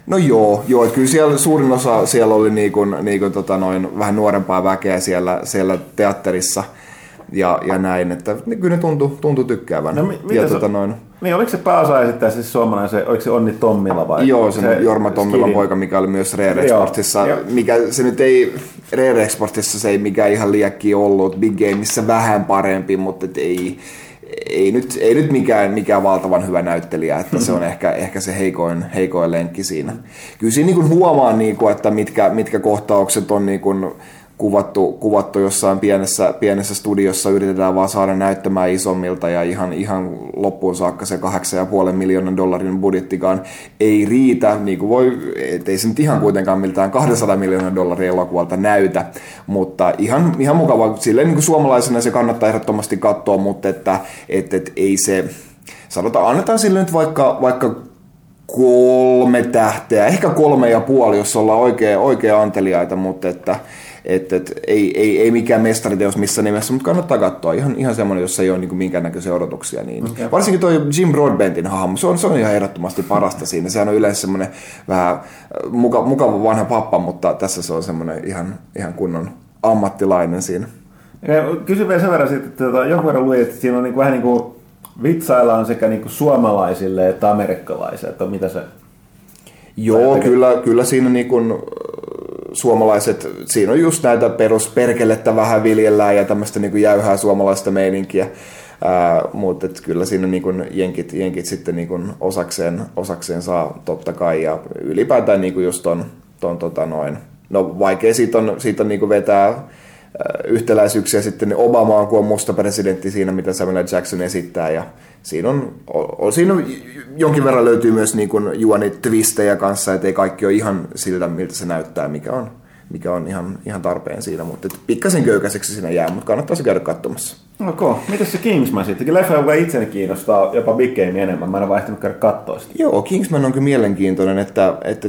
No joo, joo, että kyllä siellä suurin osa siellä oli niinku, niinku tota noin, vähän nuorempaa väkeä siellä, siellä teatterissa. Ja, ja näin, että kyllä ne tuntui, tuntui tykkäävän. No, mi- ja tota noin... Niin, oliko se pääosa esittää siis suomalainen, se, oliko se Onni Tommila vai? Joo, se, se Jorma Tommilan poika, mikä oli myös Rare-Exportissa. Mikä se nyt ei, Rare-Exportissa se ei mikään ihan liekki ollut, Big Gameissa vähän parempi, mutta ei, ei nyt, ei nyt mikään, mikään valtavan hyvä näyttelijä, että se on ehkä, ehkä se heikoin, heikoin lenkki siinä. Kyllä siinä niin huomaa, niin kuin, että mitkä, mitkä kohtaukset on... Niin kuin, kuvattu, kuvattu jossain pienessä, pienessä studiossa, yritetään vaan saada näyttämään isommilta, ja ihan, ihan loppuun saakka se kahdeksan pilkku viisi miljoonan dollarin budjettikaan ei riitä, niin kuin voi, ettei se nyt ihan kuitenkaan miltään kaksisataa miljoonan dollarin elokuvalta näytä, mutta ihan, ihan mukavaa, silleen niin kuin suomalaisena se kannattaa ehdottomasti katsoa, mutta että et, et, ei se, sanotaan, annetaan sille nyt vaikka, vaikka kolme tähteä, ehkä kolme ja puoli, jos ollaan oikein, oikein anteliaita, mutta että Että et, ei, ei, ei mikään mestariteos missä nimessä, mutta kannattaa katsoa. Ihan, ihan semmoinen, jossa ei ole niinku minkäännäköisiä odotuksia. Niin. Okay. Varsinkin toi Jim Broadbentin hahmo, se on, se on ihan ehdottomasti parasta siinä. Sehän on yleensä semmoinen vähän muka, mukava vanha pappa, mutta tässä se on semmoinen ihan, ihan kunnon ammattilainen siinä. Kysyn vielä sen verran sitten, että tota, jonkun verran luin, että siinä on niinku vähän niin kuin vitsaillaan sekä niinku suomalaisille että amerikkalaisille, että mitä se... Joo, kyllä, kyllä siinä niin kuin... Suomalaiset, siinä on just näitä perusperkelettä vähän viljellään ja tämmöistä niin kuin jäyhää suomalaista meininkiä, ää, mutta et kyllä siinä niin kuin jenkit, jenkit sitten niin kuin osakseen, osakseen saa totta kai, ja ylipäätään niin kuin just ton, ton tota noin, no vaikea siitä on, siitä on niin kuin vetää yhtäläisyyksiä sitten Obamaan, kun on musta presidentti siinä, mitä Samuel Jackson esittää, ja siinä on, on, siinä on jonkin verran löytyy myös niin kuin juoni-twistejä kanssa, ettei kaikki ole ihan siltä, miltä se näyttää, mikä on, mikä on ihan, ihan tarpeen siinä, mutta pikkasen köykäiseksi siinä jää, mutta kannattaa se käydä katsomassa. Okei, okay. Mitäs se Kingsman sittenkin? Leffa, joka itseäni kiinnostaa jopa Big Game enemmän, mä en ole vaihtanut käydä katsoa sitä. Joo, Kingsman on kyllä mielenkiintoinen, että, että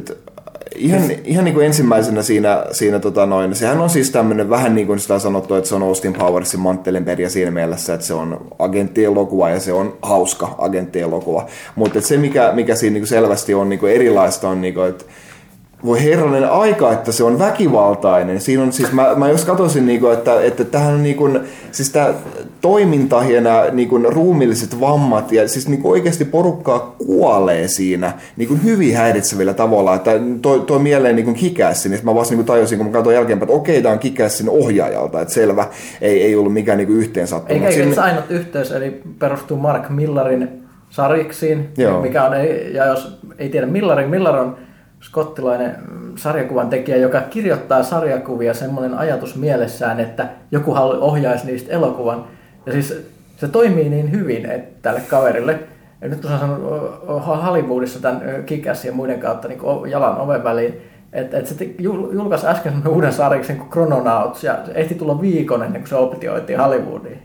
Ihan, ihan niin kuin ensimmäisenä siinä, siinä tota noin, sehän on siis tämmöinen vähän niin kuin sitä sanottu, että se on Austin Powersin manttelinperiä siinä mielessä, että se on agenttielokuva ja se on hauska agenttielokuva. Mutta se, mikä, mikä siinä niin kuin selvästi on niin kuin erilaista, on niin kuin, että voi herranen aika, että se on väkivaltainen. Siinä on siis, mä, mä jos katsoisin, niin kuin, että, että tähän on niin kuin, siis tämä toiminta ja nämä niin kuin ruumiilliset vammat, ja siis niin kuin oikeasti porukkaa kuolee siinä niin kuin hyvin häiritsevillä tavalla. Että toi, toi mieleen niin kuin Kickassin, että mä vasta niin kuin tajusin, kun mä katsoin jälkeenpäin, että okei, tämä on Kickassin ohjaajalta, että selvä, ei, ei ollut mikään niin kuin yhteensattuma. Eikä sinne... ainut yhteys, eli perustuu Mark Millarin sarjiksiin, mikä on, ja jos ei tiedä Millarin, Millar on skottilainen sarjakuvan tekijä, joka kirjoittaa sarjakuvia semmoinen ajatus mielessään, että joku ohjaisi niistä elokuvan. Ja siis se toimii niin hyvin, että tälle kaverille, ja nyt on sanonut Hollywoodissa tämän Kick-Assin ja muiden kautta niin jalan oven väliin, että, että se julkaisi äsken semmoinen uuden sarjiksen kuin Chrononauts, ja se ehti tulla viikon ennen kuin se optioitiin Hollywoodiin.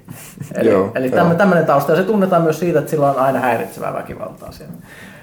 Eli, eli tämmöinen tausta, ja se tunnetaan myös siitä, että sillä on aina häiritsevää väkivaltaa siellä.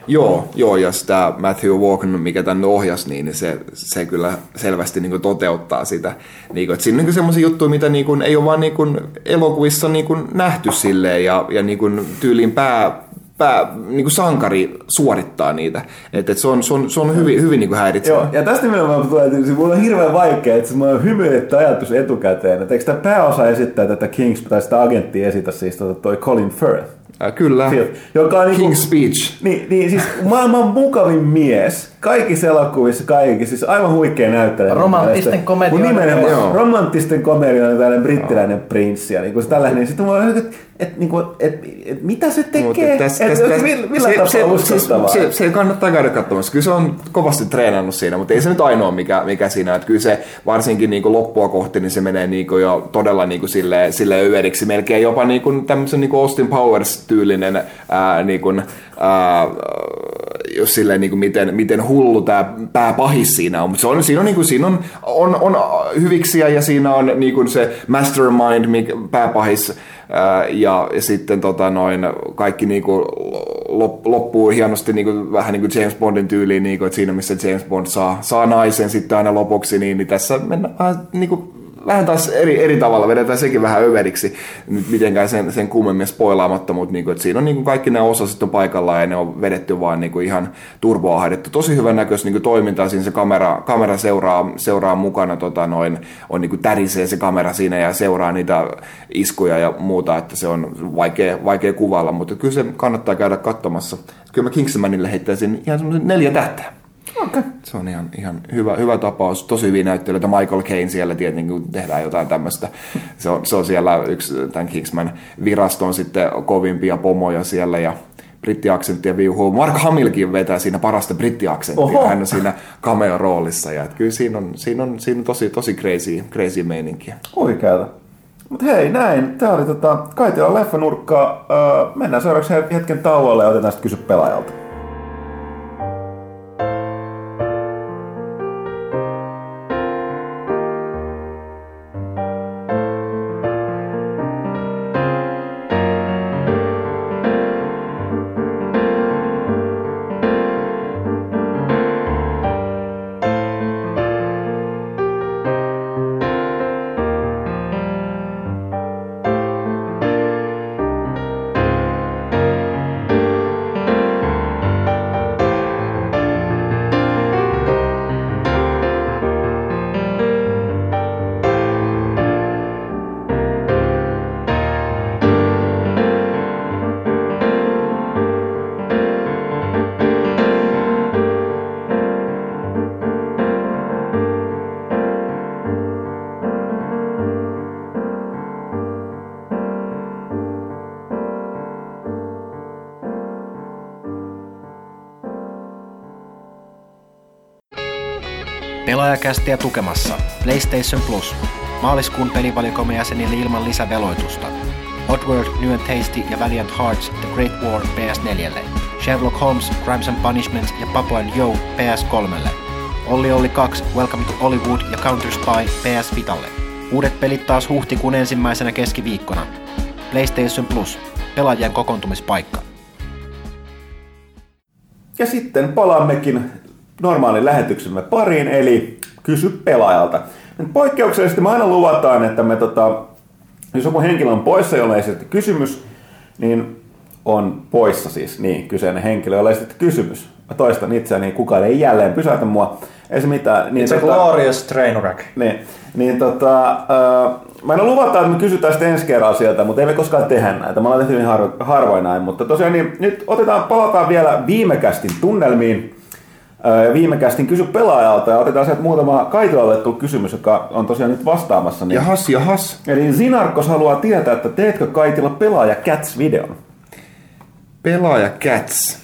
Joo, joo, ja tämä Matthew Walken, mikä tänne ohjasi, niin se, se kyllä selvästi niin kuin toteuttaa sitä. Niin kuin, että siinä on semmoisia juttuja, mitä niin kuin, ei ole vaan niin kuin elokuvissa niin kuin nähty silleen, ja, ja niin kuin tyylin pää, pää, niin kuin sankari suorittaa niitä. Että et se on, se on, se on hyvin, hyvin niin kuin häiritsevä. Joo, ja tästä nimenomaan tulee, että minulla on hirveän vaikea, että minulla on hymyiletty ajatus etukäteen. Että eikö tämä pääosa esittää tätä Kings, tai sitä agenttia esitä, siis toi Colin Firth? Kyllä. Sieltä, joka on King's niin kuin, Speech. Niin, niin siis maailman mukavin mies. kaikissa elokuvissa, kaikki, siis aivan huikea näyttelijä. Romanttisten komedioiden. Romanttisten komedioiden tällainen brittiläinen no. prinssi ja niinku tällainen. Sitten mä olen, että et, et, et, mitä se tekee? Täs, et, täs, et, millä se, tapaa uskottavaa? Se, se, se kannattaa käydä katsomassa. Kyllä se on kovasti treenannut siinä, mutta ei se nyt ainoa mikä, mikä siinä. Et kyllä se varsinkin niinku loppua kohti, niin se menee niinku jo todella niinku silleen sille yödiksi. Melkein jopa niinku tämmöisen niinku Austin Powers-tyylinen ää, niinku, ää, jos silleen niinku miten, miten hullu tää pääpahis siinä on, mutta se on, siinä on, niinku, siinä on, on, on hyviksiä ja siinä on niinku se mastermind mikä, pääpahis ja, ja sitten tota noin, kaikki niinku loppuu hienosti niinku, vähän niin kuin James Bondin tyyliin, niinku, että siinä missä James Bond saa, saa naisen sitten aina lopuksi, niin, niin tässä mennään vähän niinku vähän taas eri, eri tavalla, vedetään sekin vähän överiksi, nyt mitenkään sen, sen kummemmin spoilaamatta, mutta niinku, siinä on niinku kaikki nämä osaset on paikallaan ja ne on vedetty vaan niinku ihan turboa haidettu. Tosi hyvän näköistä niinku toimintaa, siinä se kamera, kamera seuraa, seuraa mukana, tota noin, on niinku tärisee se kamera siinä ja seuraa niitä iskuja ja muuta, että se on vaikea, vaikea kuvailla, mutta kyllä se kannattaa käydä katsomassa. Kyllä mä Kingsmanille heittäisin ihan semmoisen neljä tähtää. Okay. Se on ihan, ihan hyvä, hyvä tapaus. Tosi hyvin näyttelyitä. Michael Caine siellä tietenkin tehdään jotain tämmöistä. Se on, se on siellä yksi tämän Kingsman viraston sitten kovimpia pomoja siellä ja brittiaksenttia viuhuu. Mark Hamillkin vetää siinä parasta brittiaksenttia. Oho. Hän on siinä cameo-roolissa. Ja kyllä siinä on, siinä on, siinä on tosi, tosi crazy, crazy meininkiä. Oikeata. Mut hei, näin. Tää oli tota, Kaitila leffanurkkaa. Öö, mennään seuraavaksi hetken tauolle ja otetaan sitten kysy pelaajalta. Pelaajakästiä tukemassa PlayStation Plus, maaliskuun pelivalikoimen jäsenille ilman lisäveloitusta, Oddworld: New 'n' Tasty ja Valiant Hearts: The Great War P S neljälle, Sherlock Holmes: Crimes and Punishments ja Papo and Yo P S kolmelle, Ollie Ollie kaksi, Welcome to Hollywood ja CounterSpy P S Vitalle. Uudet pelit taas huhtikuun ensimmäisenä keskiviikkona. PlayStation Plus, pelaajien kokoontumispaikka. Ja sitten palaammekin normaalin lähetyksemme pariin, eli kysy pelaajalta. Nyt poikkeuksellisesti me aina luvataan, että me, tota, jos joku henkilö on poissa, jolla ei sitten kysymys, niin on poissa siis niin kyseinen henkilö, jolla ei sitten kysymys. Mä toistan itseäni, niin kukaan ei jälleen pysäytä mua. Ei se mitään. Niin, It's tota, a glorious train wreck. Niin, niin tota, äh, mä aina luvataan, että me kysytään sitten ensi kerran sieltä, mutta ei me koskaan tehdä näitä. Mä ollaan tehty niin harvo, harvoin näin, mutta tosiaan niin, nyt otetaan, palataan vielä viime kästin tunnelmiin. Viime kästin kysy pelaajalta ja otetaan sieltä muutama Kaitilalle tullut kysymys, joka on tosiaan nyt vastaamassa. Niin. Jahas, jahas. Eli Sinarkos haluaa tietää, että teetkö Kaitila Pelaaja Cats-videon? Pelaaja Cats?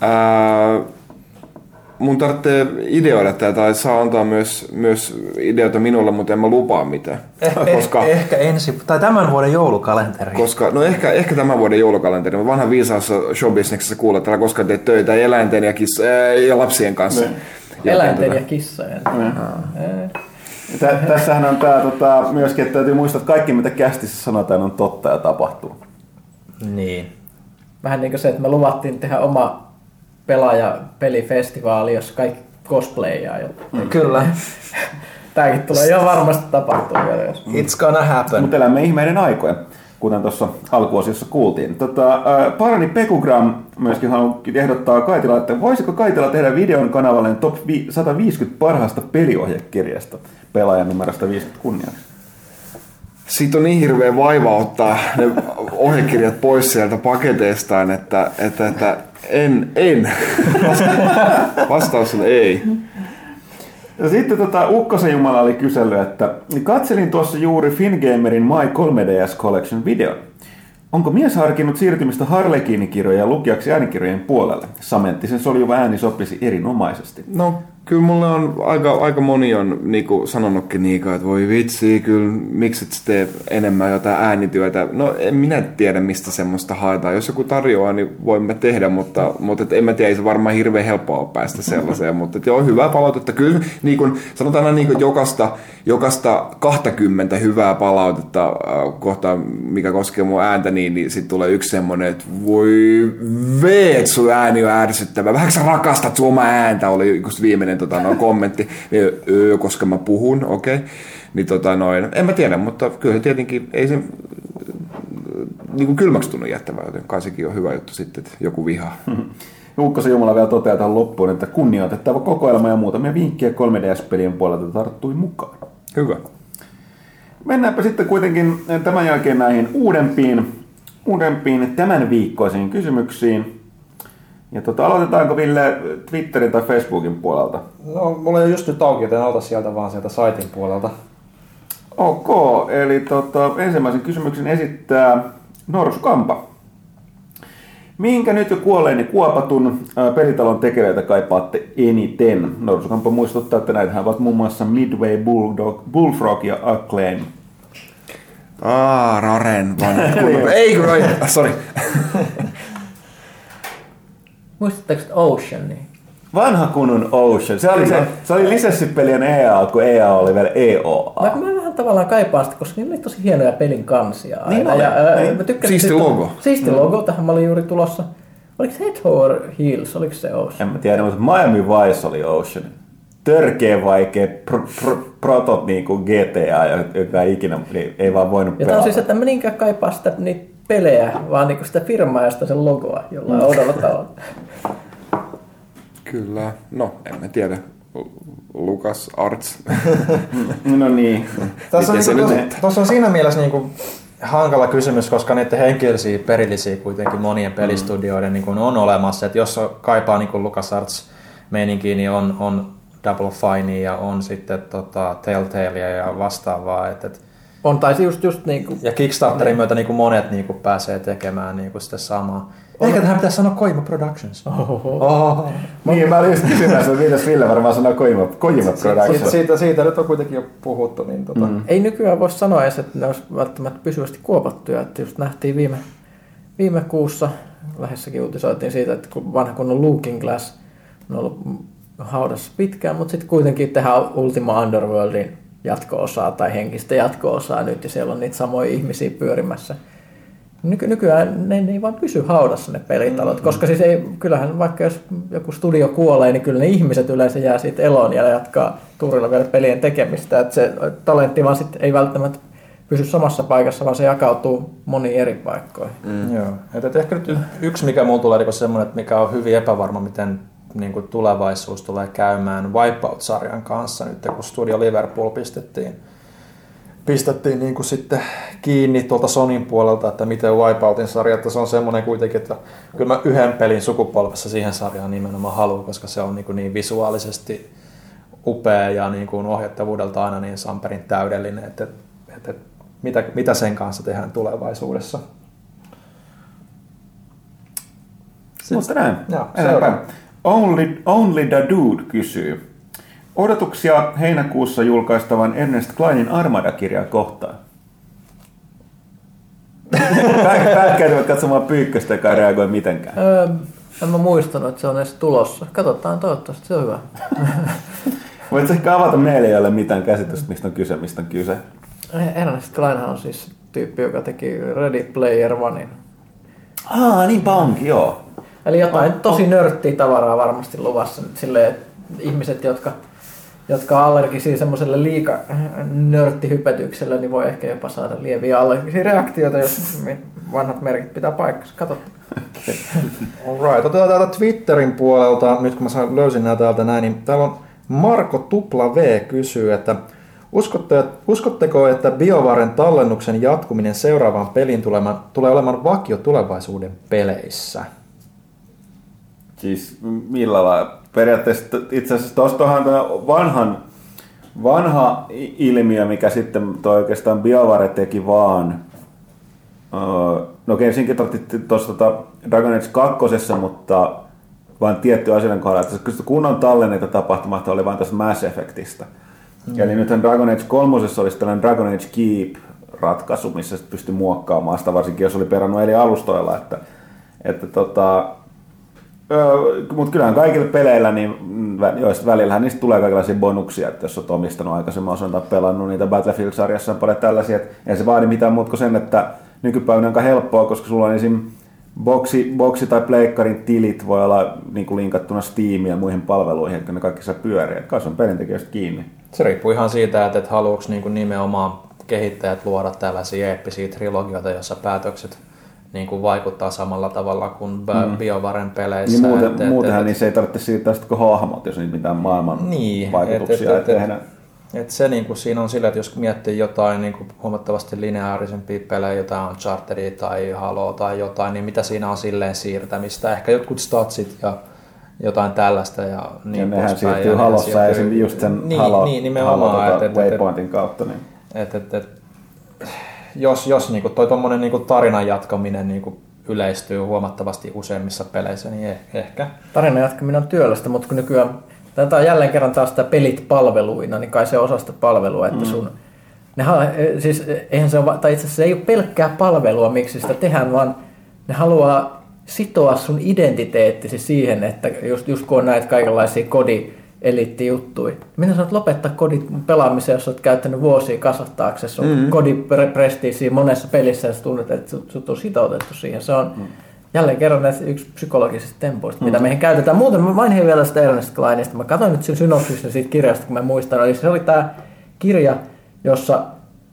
Ää, mun tarvitsee ideoida tätä tai saa antaa myös, myös ideoita minulle, mutta en mä lupaa mitään. Eh, koska, eh, ehkä ensi, tai tämän vuoden joulukalenteri. Koska, no ehkä, ehkä tämän vuoden joulukalenteri. Mä vanhan viisaassa showbisneksessä kuulee, että älä koskaan tee töitä eläinten ja, kiss, äh, ja lapsien kanssa. Ja eläinten tämän. Ja kissojen. Tässähän on tää tota, myöskin, että täytyy muistaa, että kaikki mitä kästissä sanotaan on totta ja tapahtuu. Niin. Vähän niin kuin se, että me luvattiin tehdä oma pelaaja-pelifestivaali, jossa kaikki cosplayjaa. Mm. Kyllä. Tämäkin tulee jo varmasti tapahtua vielä. Jos. It's gonna happen. Mutta elämme ihmeiden aikoja, kuten tuossa alkuosiossa kuultiin. Tota, äh, Parani Pekugram myöskin haluaa ehdottaa Kaitila, että voisiko Kaitila tehdä videon kanavalle top sata viisikymmentä parhaasta peliohjekirjasta pelaajan numerosta viisikymmentä kunniaksi? Siitä on niin hirveä vaiva ottaa ne ohjekirjat pois sieltä paketeistaan, että, että, että En, en. Vastaus on ei. Ja sitten tota, Ukkosen Jumala oli kysellyt, että katselin tuossa juuri Fingamerin My kolme D S Collection video. Onko mies harkinnut siirtymistä Harlekiinikirjoja lukijaksi äänikirjojen puolelle? Samentisen soljuva ääni sopisi erinomaisesti. No, kyllä mulle on aika, aika moni on niinku, sanonutkin niikaa, että voi vitsi, kyllä mikset sä tee enemmän jotain äänityötä. No, en minä tiedä, mistä semmoista haetaan. Jos joku tarjoaa, niin voimme tehdä, mutta, mutta et, en mä tiedä, ei se varmaan hirveän helppoa päästä sellaiseen. Mutta et, joo, hyvää palautetta. Kyllä, niin kun, sanotaan aina niin jokaista, jokaista kaksikymmentä hyvää palautetta äh, kohtaan, mikä koskee mun ääntä, niin, niin sitten tulee yksi semmoinen, että voi veet, sun ääni on ärsyttävä. Vähän sä rakastat sun oma ääntä, oli viimeinen Tota, no, kommentti, öö, koska mä puhun, okei, okay. Niin tota noin, en mä tiedä, mutta kyllä se tietenkin ei se niin kylmäksi tunnu jättävää, joten kai sekin on hyvä juttu sitten, että joku vihaa. Ukkosen Jumala vielä toteaa tähän loppuun, että kunnioitettava kokoelma ja muutamia vinkkejä kolme D S-pelien puolelta tarttui mukaan. Hyvä. Mennäänpä sitten kuitenkin tämän jälkeen näihin uudempiin, uudempiin tämän viikkoisiin kysymyksiin. Ja tota, aloitetaanko Ville Twitterin tai Facebookin puolelta? No, mulla ei ole just nyt auki, joten aloita sieltä vaan sieltä saitin puolelta. Ok, eli tota, ensimmäisen kysymyksen esittää Norskampa. Minkä nyt jo kuolleeni kuopatun Peritalon tekeleitä kaipaatte eniten? Norskampa muistuttaa, että näitähän ovat muun muassa Midway, Bulldog, Bullfrog ja Acclaim. Ah, Roren vanha. Ei kun noin, sori. Muistatteko Oceania? Vanha kunnon Ocean. Se oli, se, se oli lisenssipelien E A, kun E A oli vielä E O A. Mä, mä vähän tavallaan kaipaan sitä, koska niillä oli tosi hienoja pelin kansia aina. Niin, ja, ää, mä siisti logo. Siisti logo, tähän mä olin juuri tulossa. Oliko se Head Over Heels, oliko se Ocean? En mä tiedä, mutta Miami Vice oli Ocean. Törkeä vaikea pr- pr- protot niin kuin G T A, joka ikinä niin ei vaan voinut pelata. Ja tää on siis, että mä niinkään kaipaan sitä niitä pelejä, vaan niinku sitä firmaa ja sitä sen logoa jollain oudolla tavalla. Kyllä. No, en mä tiedä. Lucas Arts. No niin. Tässä on, niinku, tos, on siinä mielessä niinku hankala kysymys, koska niiden henkilöisiä perillisiä kuitenkin monien pelistudioiden mm. niinku on olemassa. Et jos kaipaa niinku Lucas Arts-meininkiä, niin on, on Double Finea ja on sitten tota, Telltalea ja vastaavaa. Et, et on taisi just, just niinku ja Kickstarterin myötä niinku monet niinku pääsee tekemään niinku sitä samaa. Eikä tähän pitäisi sanoa Kojima Productions. Ohoho. Niin, mä olin just kysymässä, että mitäs Ville varmaan sanoo Kojima, Kojima Productions. Siitä, siitä nyt on kuitenkin jo puhuttu. Niin tota. mm. Ei nykyään voi sanoa edes, että ne olisi välttämättä pysyvästi kuopattuja. Että just nähtiin viime, viime kuussa, lähdessäkin uutisoitiin siitä, että vanha kunnon Looking Glass on ollut haudassa pitkään, mutta sitten kuitenkin tehdään Ultima Underworldin jatko-osaa tai henkistä jatko-osaa nyt, ja siellä on niitä samoja ihmisiä pyörimässä. Nyky- nykyään ne, ne ei vaan pysy haudassa ne pelitalot, mm-hmm. koska siis ei, kyllähän vaikka jos joku studio kuolee, niin kyllä ne ihmiset yleensä jää siitä eloon ja jatkaa tuurilla vielä pelien tekemistä. Että se talentti vaan sit ei välttämättä pysy samassa paikassa, vaan se jakautuu moniin eri paikkoihin. Mm. Joo. Et ehkä nyt y- yksi, mikä muun tulee, on semmoinen, mikä on hyvin epävarma, miten niin kuin tulevaisuus tulee käymään Wipeout-sarjan kanssa nyt, kun Studio Liverpool pistettiin, pistettiin niin kuin sitten kiinni tuolta Sonin puolelta, että miten Wipeoutin sarja, että se on semmoinen kuitenkin, että kyllä mä yhden pelin sukupolvessa siihen sarjaan nimenomaan haluan, koska se on niin, kuin niin visuaalisesti upea ja niin kuin ohjattavuudelta aina niin samperin täydellinen, että, että, että mitä, mitä sen kanssa tehdään tulevaisuudessa. Mutta näin. Seuraava. Only, only the Dude kysyy. Odotuksia heinäkuussa julkaistavan Ernest Kleinin Armada-kirjaa kohtaan. Päätkäytävät katsomaan Pyykköstä, joka ei reagoi mitenkään. Öö, en mä muistanut, että se on edes tulossa. Katsotaan, toivottavasti se on hyvä. Voitko ehkä avata meille, jolle mitään käsitystä, mistä on kyse, mistä on kyse? Ernest Kleinhan on siis tyyppi, joka teki Ready Player Onein. Aa, niin pankin, joo. Eli jotain tosi nörttiä tavaraa varmasti luvassa nyt silleen, että ihmiset, jotka, jotka allergisia semmoiselle liika nörttihypetykselle, niin voi ehkä jopa saada lieviä allergisia reaktioita, jos vanhat merkit pitää paikkansa. Katsotaan. Alright, otetaan täältä Twitterin puolelta, nyt kun mä löysin nää täältä näin, niin täällä on Marko Tupla V kysyy, että uskotteko, että BioVaren tallennuksen jatkuminen seuraavaan peliin tulee olemaan vakio tulevaisuuden peleissä? Siis millä lailla? Periaatteessa itse asiassa tuostahan vanhan vanha ilmiö, mikä sitten toi oikeastaan BioWare teki vaan. No ensinkin tarvittiin tuossa Dragon Age kakkosessa, mutta vaan tietty asian kohdalla. Kyllä kunnon tallenneita tapahtumasta oli vain tässä Mass Effectista. Mm. Eli nythän Dragon Age kolmosessa olisi tällainen Dragon Age Keep-ratkaisu, missä pystyi muokkaamaan sitä, varsinkin jos oli perannut eri alustoilla. Että, että tota, mutta kyllähän kaikilla peleillä, niin joista välillähän niistä tulee kaikenlaisia bonuksia, että jos olet omistanut aikaisemmin osan tai pelannut niitä Battlefield-sarjassa on paljon tällaisia, että ei se vaadi mitään muuta kuin sen, että nykypäivänä on aika helppoa, koska sulla on esim. Boksi, boksi tai pleikkarin tilit voi olla niin linkattuna Steamiin ja muihin palveluihin, että ne kaikki saa pyöriä, että kai se on pelintekijöistä kiinni. Se riippuu ihan siitä, että et haluatko niinku nimenomaan kehittäjät luoda tällaisia eeppisiä trilogioita, joissa päätökset niinku vaikuttaa samalla tavalla kuin BioWaren peleissä. Niin muuten, et, et, muutenhan et, niin se ei tarvitse siirtää sitten kuin hahmot, jos niitä mitään maailman niin, vaikutuksia et, et, et, ei tehdä. Et se niinku siinä on sillä, että jos miettii jotain niinku huomattavasti lineaarisempia pelejä, jotain Unchartedia tai Haloa tai jotain, niin mitä siinä on silleen siirtämistä? Ehkä jotkut statsit ja jotain tällaista ja niin ja nehän siirtyy ja Halossa siirtyy, ja esimerkiksi just sen niin, Halo, niin, Halo tuota, et, Waypointin kautta. Niin. Et, et, et, jos jos niinku, toi tommonen niinku tarinan jatkaminen niinku yleistyy huomattavasti useimmissa peleissä, niin eh, ehkä. Tarinan jatkaminen on työlästä, mutta kun nykyään tämä on jälleen kerran taas sitä pelit palveluina, niin kai se on osa sitä palvelua, että sun... Ne, siis, eihän se ole, tai itse asiassa se ei ole pelkkää palvelua, miksi sitä tehdään, vaan ne haluaa sitoa sun identiteettisi siihen, että just, just kun on näitä kaikenlaisia kodieliittijuttuja. Minä sanot lopettaa kodin pelaamisen, jos olet käyttänyt vuosia kasvattaaksesi sun mm-hmm. kodiprestiisiä monessa pelissä, ja sä tunnet, että sut, sut on sitoutettu siihen. Se on... Mm. Jälleen kerran näistä yksi psykologisista tempoista, mitä mm. meihin käytetään. Muuten mä mainitsin vielä sitä Ernest Kleinista. Mä katsoin nyt sen synopsista siitä kirjasta, kun mä muistan. Eli se oli tää kirja, jossa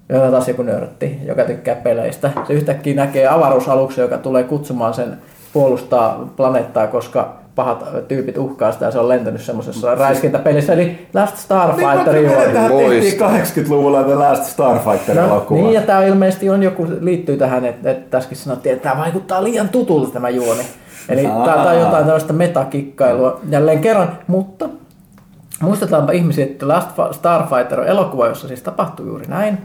jotain taas joku nörtti, joka tykkää peleistä. Se yhtäkkiä näkee avaruusaluksen, joka tulee kutsumaan sen puolustaa planeettaa, koska pahat tyypit uhkaa sitä ja se on lentänyt semmoisessa räiskintäpelissä. Eli Last Starfighterin niin, on. Muista. kahdeksankymmentäluvulla The Last Starfighter-elokuva. No, niin ja tämä ilmeisesti on joku, liittyy tähän, että, että tässäkin sanottiin, että tämä vaikuttaa liian tutulta tämä juoni. Eli tämä on jotain tällaista metakikkailua jälleen kerran, mutta muistetaanpa ihmisiä, että Last Starfighter on elokuva, jossa siis tapahtuu juuri näin.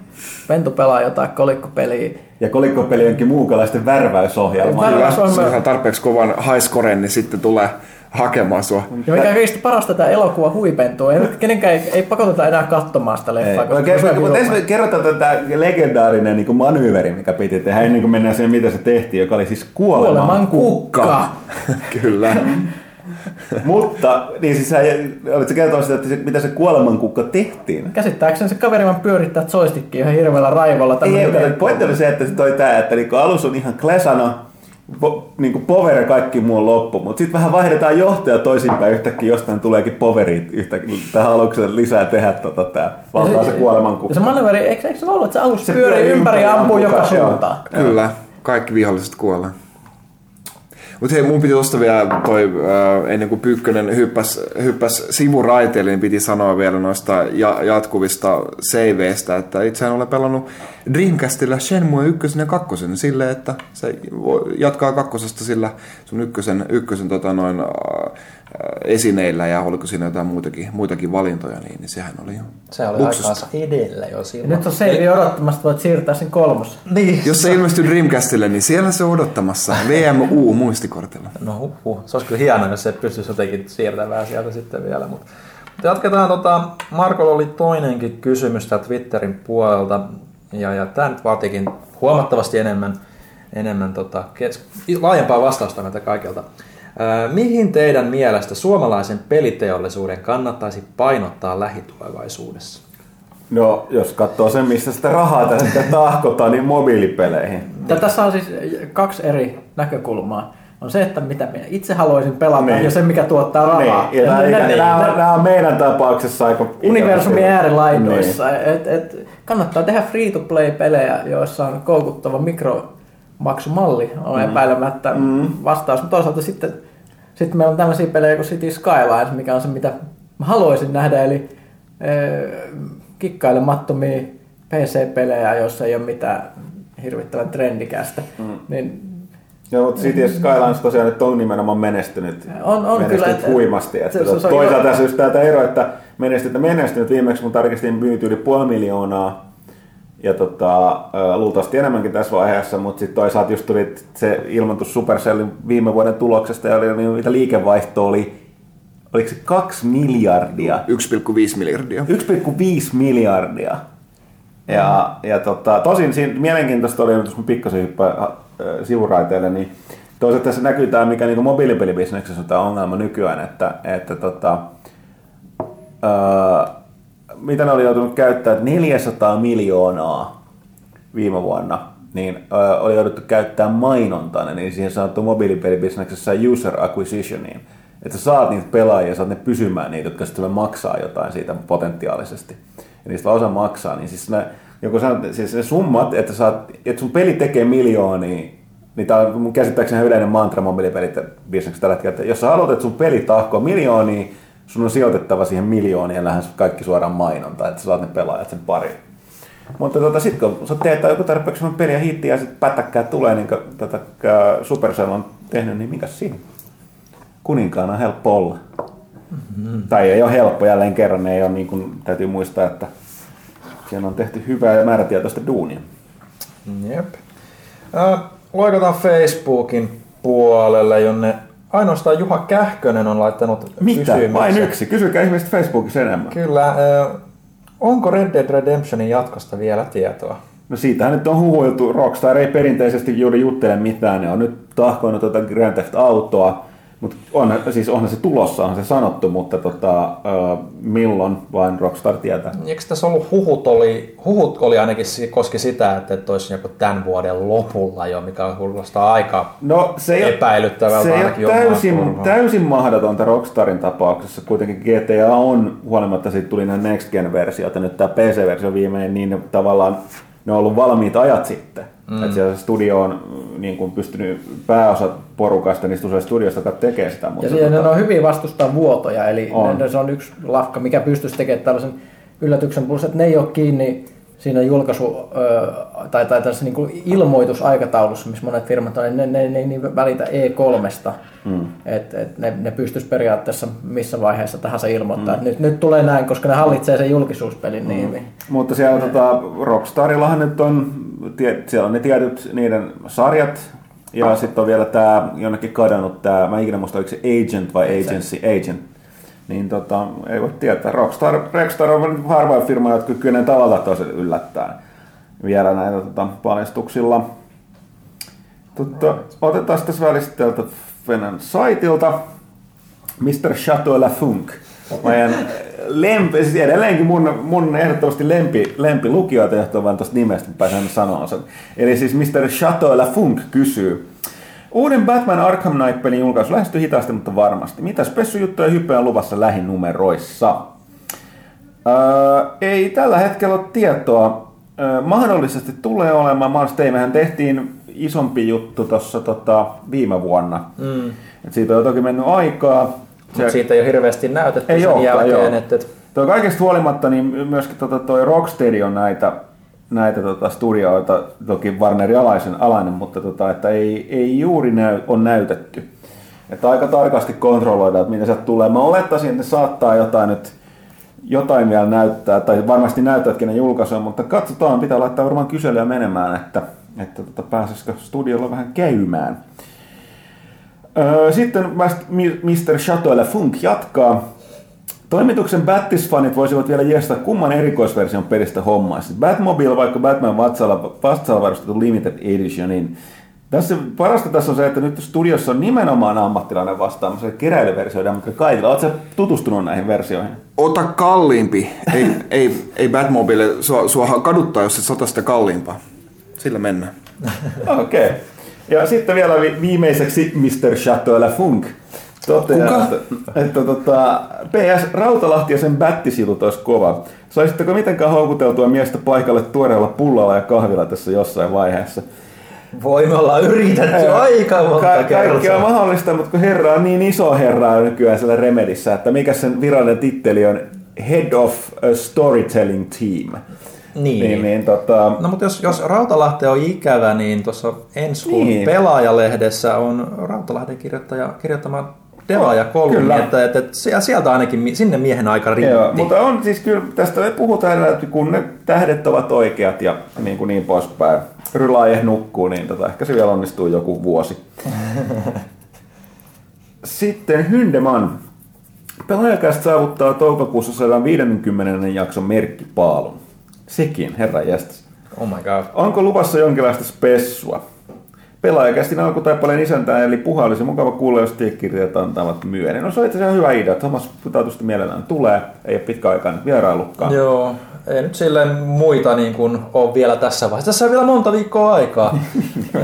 Pentu pelaa jotain kolikkopeliä. Ja kolikkopeli onkin muukalaisten värväysohjelma. Se on tarpeeksi kovan highscoren, niin sitten tulee hakemaan sua. Ja mikä kaikista parasta tämä elokuva huipentuu. Ei, kenenkään ei, ei pakoteta enää katsomaan sitä leffaa. Mutta ensin kerrotaan tämä legendaarinen niin manyyveri, mikä piti tehdä ennen kuin mennään siihen, mitä se tehtiin, joka oli siis kuoleman, kuoleman kukka. kukka. Kyllä. Mutta, niin siis olitko kertoa sitä, että mitä se kuolemankukka tehtiin? Käsittääkseni se kaveri vaan pyörittää joystickia ihan hirveällä raivolla. Ei, pointti oli se, että se toi tää, että niinku alus on ihan klesana, po, niinku power ja kaikki muu on loppu, mutta sitten vähän vaihdetaan johtaja toisinpäin yhtäkkiä, jostain tuleekin poverit yhtäkkiä tähän alukseen lisää tehdä tota tää, valtaa se kuolemankukka. Se manöveri, eikö, eikö se ollut, että se alus se pyörii ympäri, ympäri ja ampuu joka suuntaan? Kyllä, kaikki viholliset kuolee. Mutta hei, mun piti tuosta vielä toi, äh, ennen kuin Pyykkönen hyppäsi hyppäs sivuraiteille, niin piti sanoa vielä noista ja, jatkuvista saveista, että itsehän olen pelannut Dreamcastilla Shenmue ykkösen ja kakkosen silleen, että se jatkaa kakkosesta sillä sun ykkösen, ykkösen tota noin, äh, esineillä ja oliko siinä jotain muitakin, muitakin valintoja, niin, niin sehän oli jo se oli aikaansa edellä jo silloin. Nyt on save odottamassa, voit siirtää sen kolmossa. Niin. Jos se ilmestyy Dreamcastille, niin siellä se on odottamassa V M U muistikortilla. No huppu, se olisi kyllä hienoa, jos se pystyisi jotenkin siirtämään sieltä sitten vielä. Mut. Jatketaan, tota, Markolla oli toinenkin kysymys tää Twitterin puolelta ja, ja tämä nyt vaatiikin huomattavasti enemmän, enemmän tota, kes- laajempaa vastausta meiltä kaikilta. Mihin teidän mielestä suomalaisen peliteollisuuden kannattaisi painottaa lähitulevaisuudessa? No, jos katsoo sen, mistä sitä rahaa tästä tahkotaan, niin mobiilipeleihin. Tässä on siis kaksi eri näkökulmaa. On se, että mitä minä itse haluaisin pelata niin. Ja se, mikä tuottaa rahaa. Niin. Ja ja nämä on meidän tapauksessa aika... Universumin äärilaidoissa. Niin. Et, et, kannattaa tehdä free-to-play-pelejä, joissa on koukuttava mikro... maksumalli on epäilemättä mm. vastaus, mutta toisaalta sitten, sitten meillä on tämmöisiä pelejä kuin City Skylines, mikä on se, mitä mä haluaisin nähdä, eli eh, kikkailemattomia P C-pelejä, joissa ei ole mitään hirvittävän trendikästä. Mm. Niin Joo, mutta City Skylines tosiaan nyt on nimenomaan menestynyt, on, on menestynyt kyllä, huimasti. Että se, se, se toisaalta tässä just täältä ero, että menestynyt, menestynyt viimeksi mun tarkistin myyty yli puoli miljoonaa ja tota, luultavasti enemmänkin tässä vaiheessa, mutta sitten toisaalta just tuli se ilmoitus Supercellin viime vuoden tuloksesta ja oli, mitä liikevaihto oli. Oliko se kaksi miljardia? yksi pilkku viisi miljardia. yksi pilkku viisi miljardia. Ja, ja tota, tosin siinä mielenkiintoista oli, jos mä pikkasen hyppään sivuraiteille, niin toisaalta tässä näkyy tämä, mikä niinku mobiilipelibisneksessä on tämä ongelma nykyään, että, että tota, ää, mitä ne oli joutunut käyttämään, neljäsataa miljoonaa viime vuonna, niin ää, oli jouduttu käyttämään mainontaan, niin siihen sanottu mobiilipelibisneksessä user acquisitioniin. Että sä saat niitä pelaajia, saat ne pysymään niitä, jotka sitten maksaa jotain siitä potentiaalisesti. Ja niistä osa maksaa, niin siis ne, joku sanot, siis ne summat, että, saat, että sun peli tekee miljoonia, niin tää on mun käsittääkseni yleinen mantra mobiilipelistä bisneksessä tällä hetkellä, että jos sä haluat, että sun peli tahkoo miljoonia, sun on sijoitettava siihen miljooniin ja lähes kaikki suoraan mainontaan, että sä saat ne pelaajat sen pariin. Mutta tota, sit kun sä teet joku tarpeeksi peliä hittiä ja sit pätäkkää tulee, niin kuin tätä Supercell on tehnyt, niin mikäs siinä? Kuninkaana on helppo olla. Mm-hmm. Tai ei ole helppo, jälleen kerran ei ole, niin kuin täytyy muistaa, että siellä on tehty hyvää ja määrätietoista duunia. Jep. Äh, loikataan Facebookin puolelle, jonne ainoastaan Juha Kähkönen on laittanut mitä? Kysymyksen. Vain yksi? Kysykää ihmiset Facebookissa enemmän. Kyllä. Äh, onko Red Dead Redemptionin jatkosta vielä tietoa? No siitähän nyt on huhuiltu. Rockstar ei perinteisesti juuri juttele mitään. Ne on nyt tahkoinut tuota Grand Theft Autoa. Mut on, siis onhan se tulossa, onhan se sanottu, mutta tota, äh, milloin vain Rockstar tietää. Eikö tässä ollut huhut oli, huhut oli ainakin koski sitä, että, että olisi joku tämän vuoden lopulla jo, mikä on kuulostaa aika no, se epäilyttävältä. Se ei ole täysin, täysin mahdotonta Rockstarin tapauksessa. Kuitenkin G T A on, huolimatta siitä tuli nämä Next Gen-versiot ja nyt tämä P C-versio viimeinen, niin ne, tavallaan ne on ollut valmiit ajat sitten. Mm. Että siellä studio on niin kuin pystynyt pääosa porukasta niistä usein studioista, joka tekee sitä. Mutta ja siellä tota... ne on hyvin vastustaa vuotoja, eli on. Ne, se on yksi lafka, mikä pystyisi tekemään tällaisen yllätyksen. Plus, että ne ei ole kiinni siinä julkaisu- tai, tai tässä niin kuin ilmoitusaikataulussa, missä monet firmat on, niin ne ei välitä E kolmesta. Mm. Et, et ne, ne pystyisi periaatteessa missä vaiheessa tahansa ilmoittaa. Mm. Nyt, nyt tulee näin, koska ne hallitsee sen julkisuuspelin mm. niin hyvin. Mutta siellä ne... tota, Rockstarillahan nyt on... Siellä on ne tietyt niiden sarjat ja sitten on vielä tämä jonnekin kadannut tämä, mä en ikinä muista, oliko se Agent vai Agency Agent, niin tota, ei voi tietää. Rockstar, Rockstar on harvoin firma, jotka kyllä ne tavalla toisen yllättää vielä näitä tota, paljastuksilla. Tota, otetaan tässä välissä tältä Fenan saitilta mister Chateau Lafunk. Meidän lempi, siis edelleenkin mun, mun ehdottomasti lempi, lempilukijoita johtuu vain tuosta nimestä, kun pääsen sanomaan sen. Eli siis mister Chateau Lafunk kysyy. Uuden Batman Arkham Knight-pelin julkaisu lähestyy hitaasti, mutta varmasti. Mitä spessujuttuja ja hyppejä on luvassa lähinumeroissa? Öö, ei tällä hetkellä ole tietoa. Öö, mahdollisesti tulee olemaan. Mahdollisesti mehän tehtiin isompi juttu tuossa tota, viime vuonna. Mm. Et siitä on jotakin mennyt aikaa. Mutta siitä ei ole hirveästi näytetty ei sen olekaan, jälkeen. Että... Tuo kaikesta huolimatta niin myöskin tuo tota, Rocksteady on näitä, näitä tota, studioita, toki Warnerin alaisen, alainen, mutta tota, että ei, ei juuri näy, on näytetty. Että aika tarkasti kontrolloidaan, että mitä sieltä tulee. Mä olettaisin, että ne saattaa jotain, nyt, jotain vielä näyttää, tai varmasti näyttää, että ne julkaisee, mutta katsotaan, pitää laittaa varmaan kyselyä menemään, että, että tota, pääsisikö studiolla vähän käymään. Sitten mister Chateau Lafunk jatkaa. Toimituksen Battis-fanit voisivat vielä jestaa kumman erikoisversion pelistä hommaisi. Batmobile vaikka Batman vatsalla varustettu Limited Editionin. Tässä parasta tässä on se, että nyt studiossa on nimenomaan ammattilainen vastaamassa keräilyversioita, mutta kaikilla. Oletko sä tutustunut näihin versioihin? Ota kalliimpi. Ei, ei, ei Batmobile. Sua, sua kaduttaa, jos et sata sitä kalliimpaa. Sillä mennään. Okei. Okay. Ja sitten vielä viimeiseksi mister Chateau Lafunk toteaa, että, että tota, P S Rautalahti ja sen bättisilut olisi kova. Saisitteko mitenkään houkuteltua miestä paikalle tuoreella pullalla ja kahvilla tässä jossain vaiheessa? Voimme olla yritetty aika monta Ka- kertaa. Kaikki on mahdollista, mutta kun herra on niin iso herra nykyään siellä Remedissä, että mikä sen virallinen titteli on Head of Storytelling Team. Niin. niin, niin tota... No mutta jos, jos Rautalahti on ikävä, niin tuossa ensi kuun niin. Pelaajalehdessä on Rautalahden kirjoittaja, kirjoittama Delaaja-kolumni, että, että sieltä ainakin sinne miehen aika riitti. Joo, mutta on siis kyllä, tästä ei puhuta enää, kun ne tähdet ovat oikeat ja niin, kuin niin poispäin. Rylaaje nukkuu, niin tota, ehkä se vielä onnistuu joku vuosi. Sitten Hyndeman. Pelaajakästä saavuttaa toukokuussa sata viisikymmentä jakson merkkipaalun. Sekin, herranjestas. Oh my god. Onko luvassa jonkinlaista spessua? Pelaajakästin alkutaipaleen isäntään, eli puha olisi mukava kuulla, jos tiekirjat antavat myöhemmin. No se on itse asiassa hyvä idea, että hommas putautusta mielellään tulee, ei ole pitkä aikaa nyt vierailukkaan. Joo, ei nyt silleen muita niin kuin ole vielä tässä vaiheessa. Tässä on vielä monta viikkoa aikaa.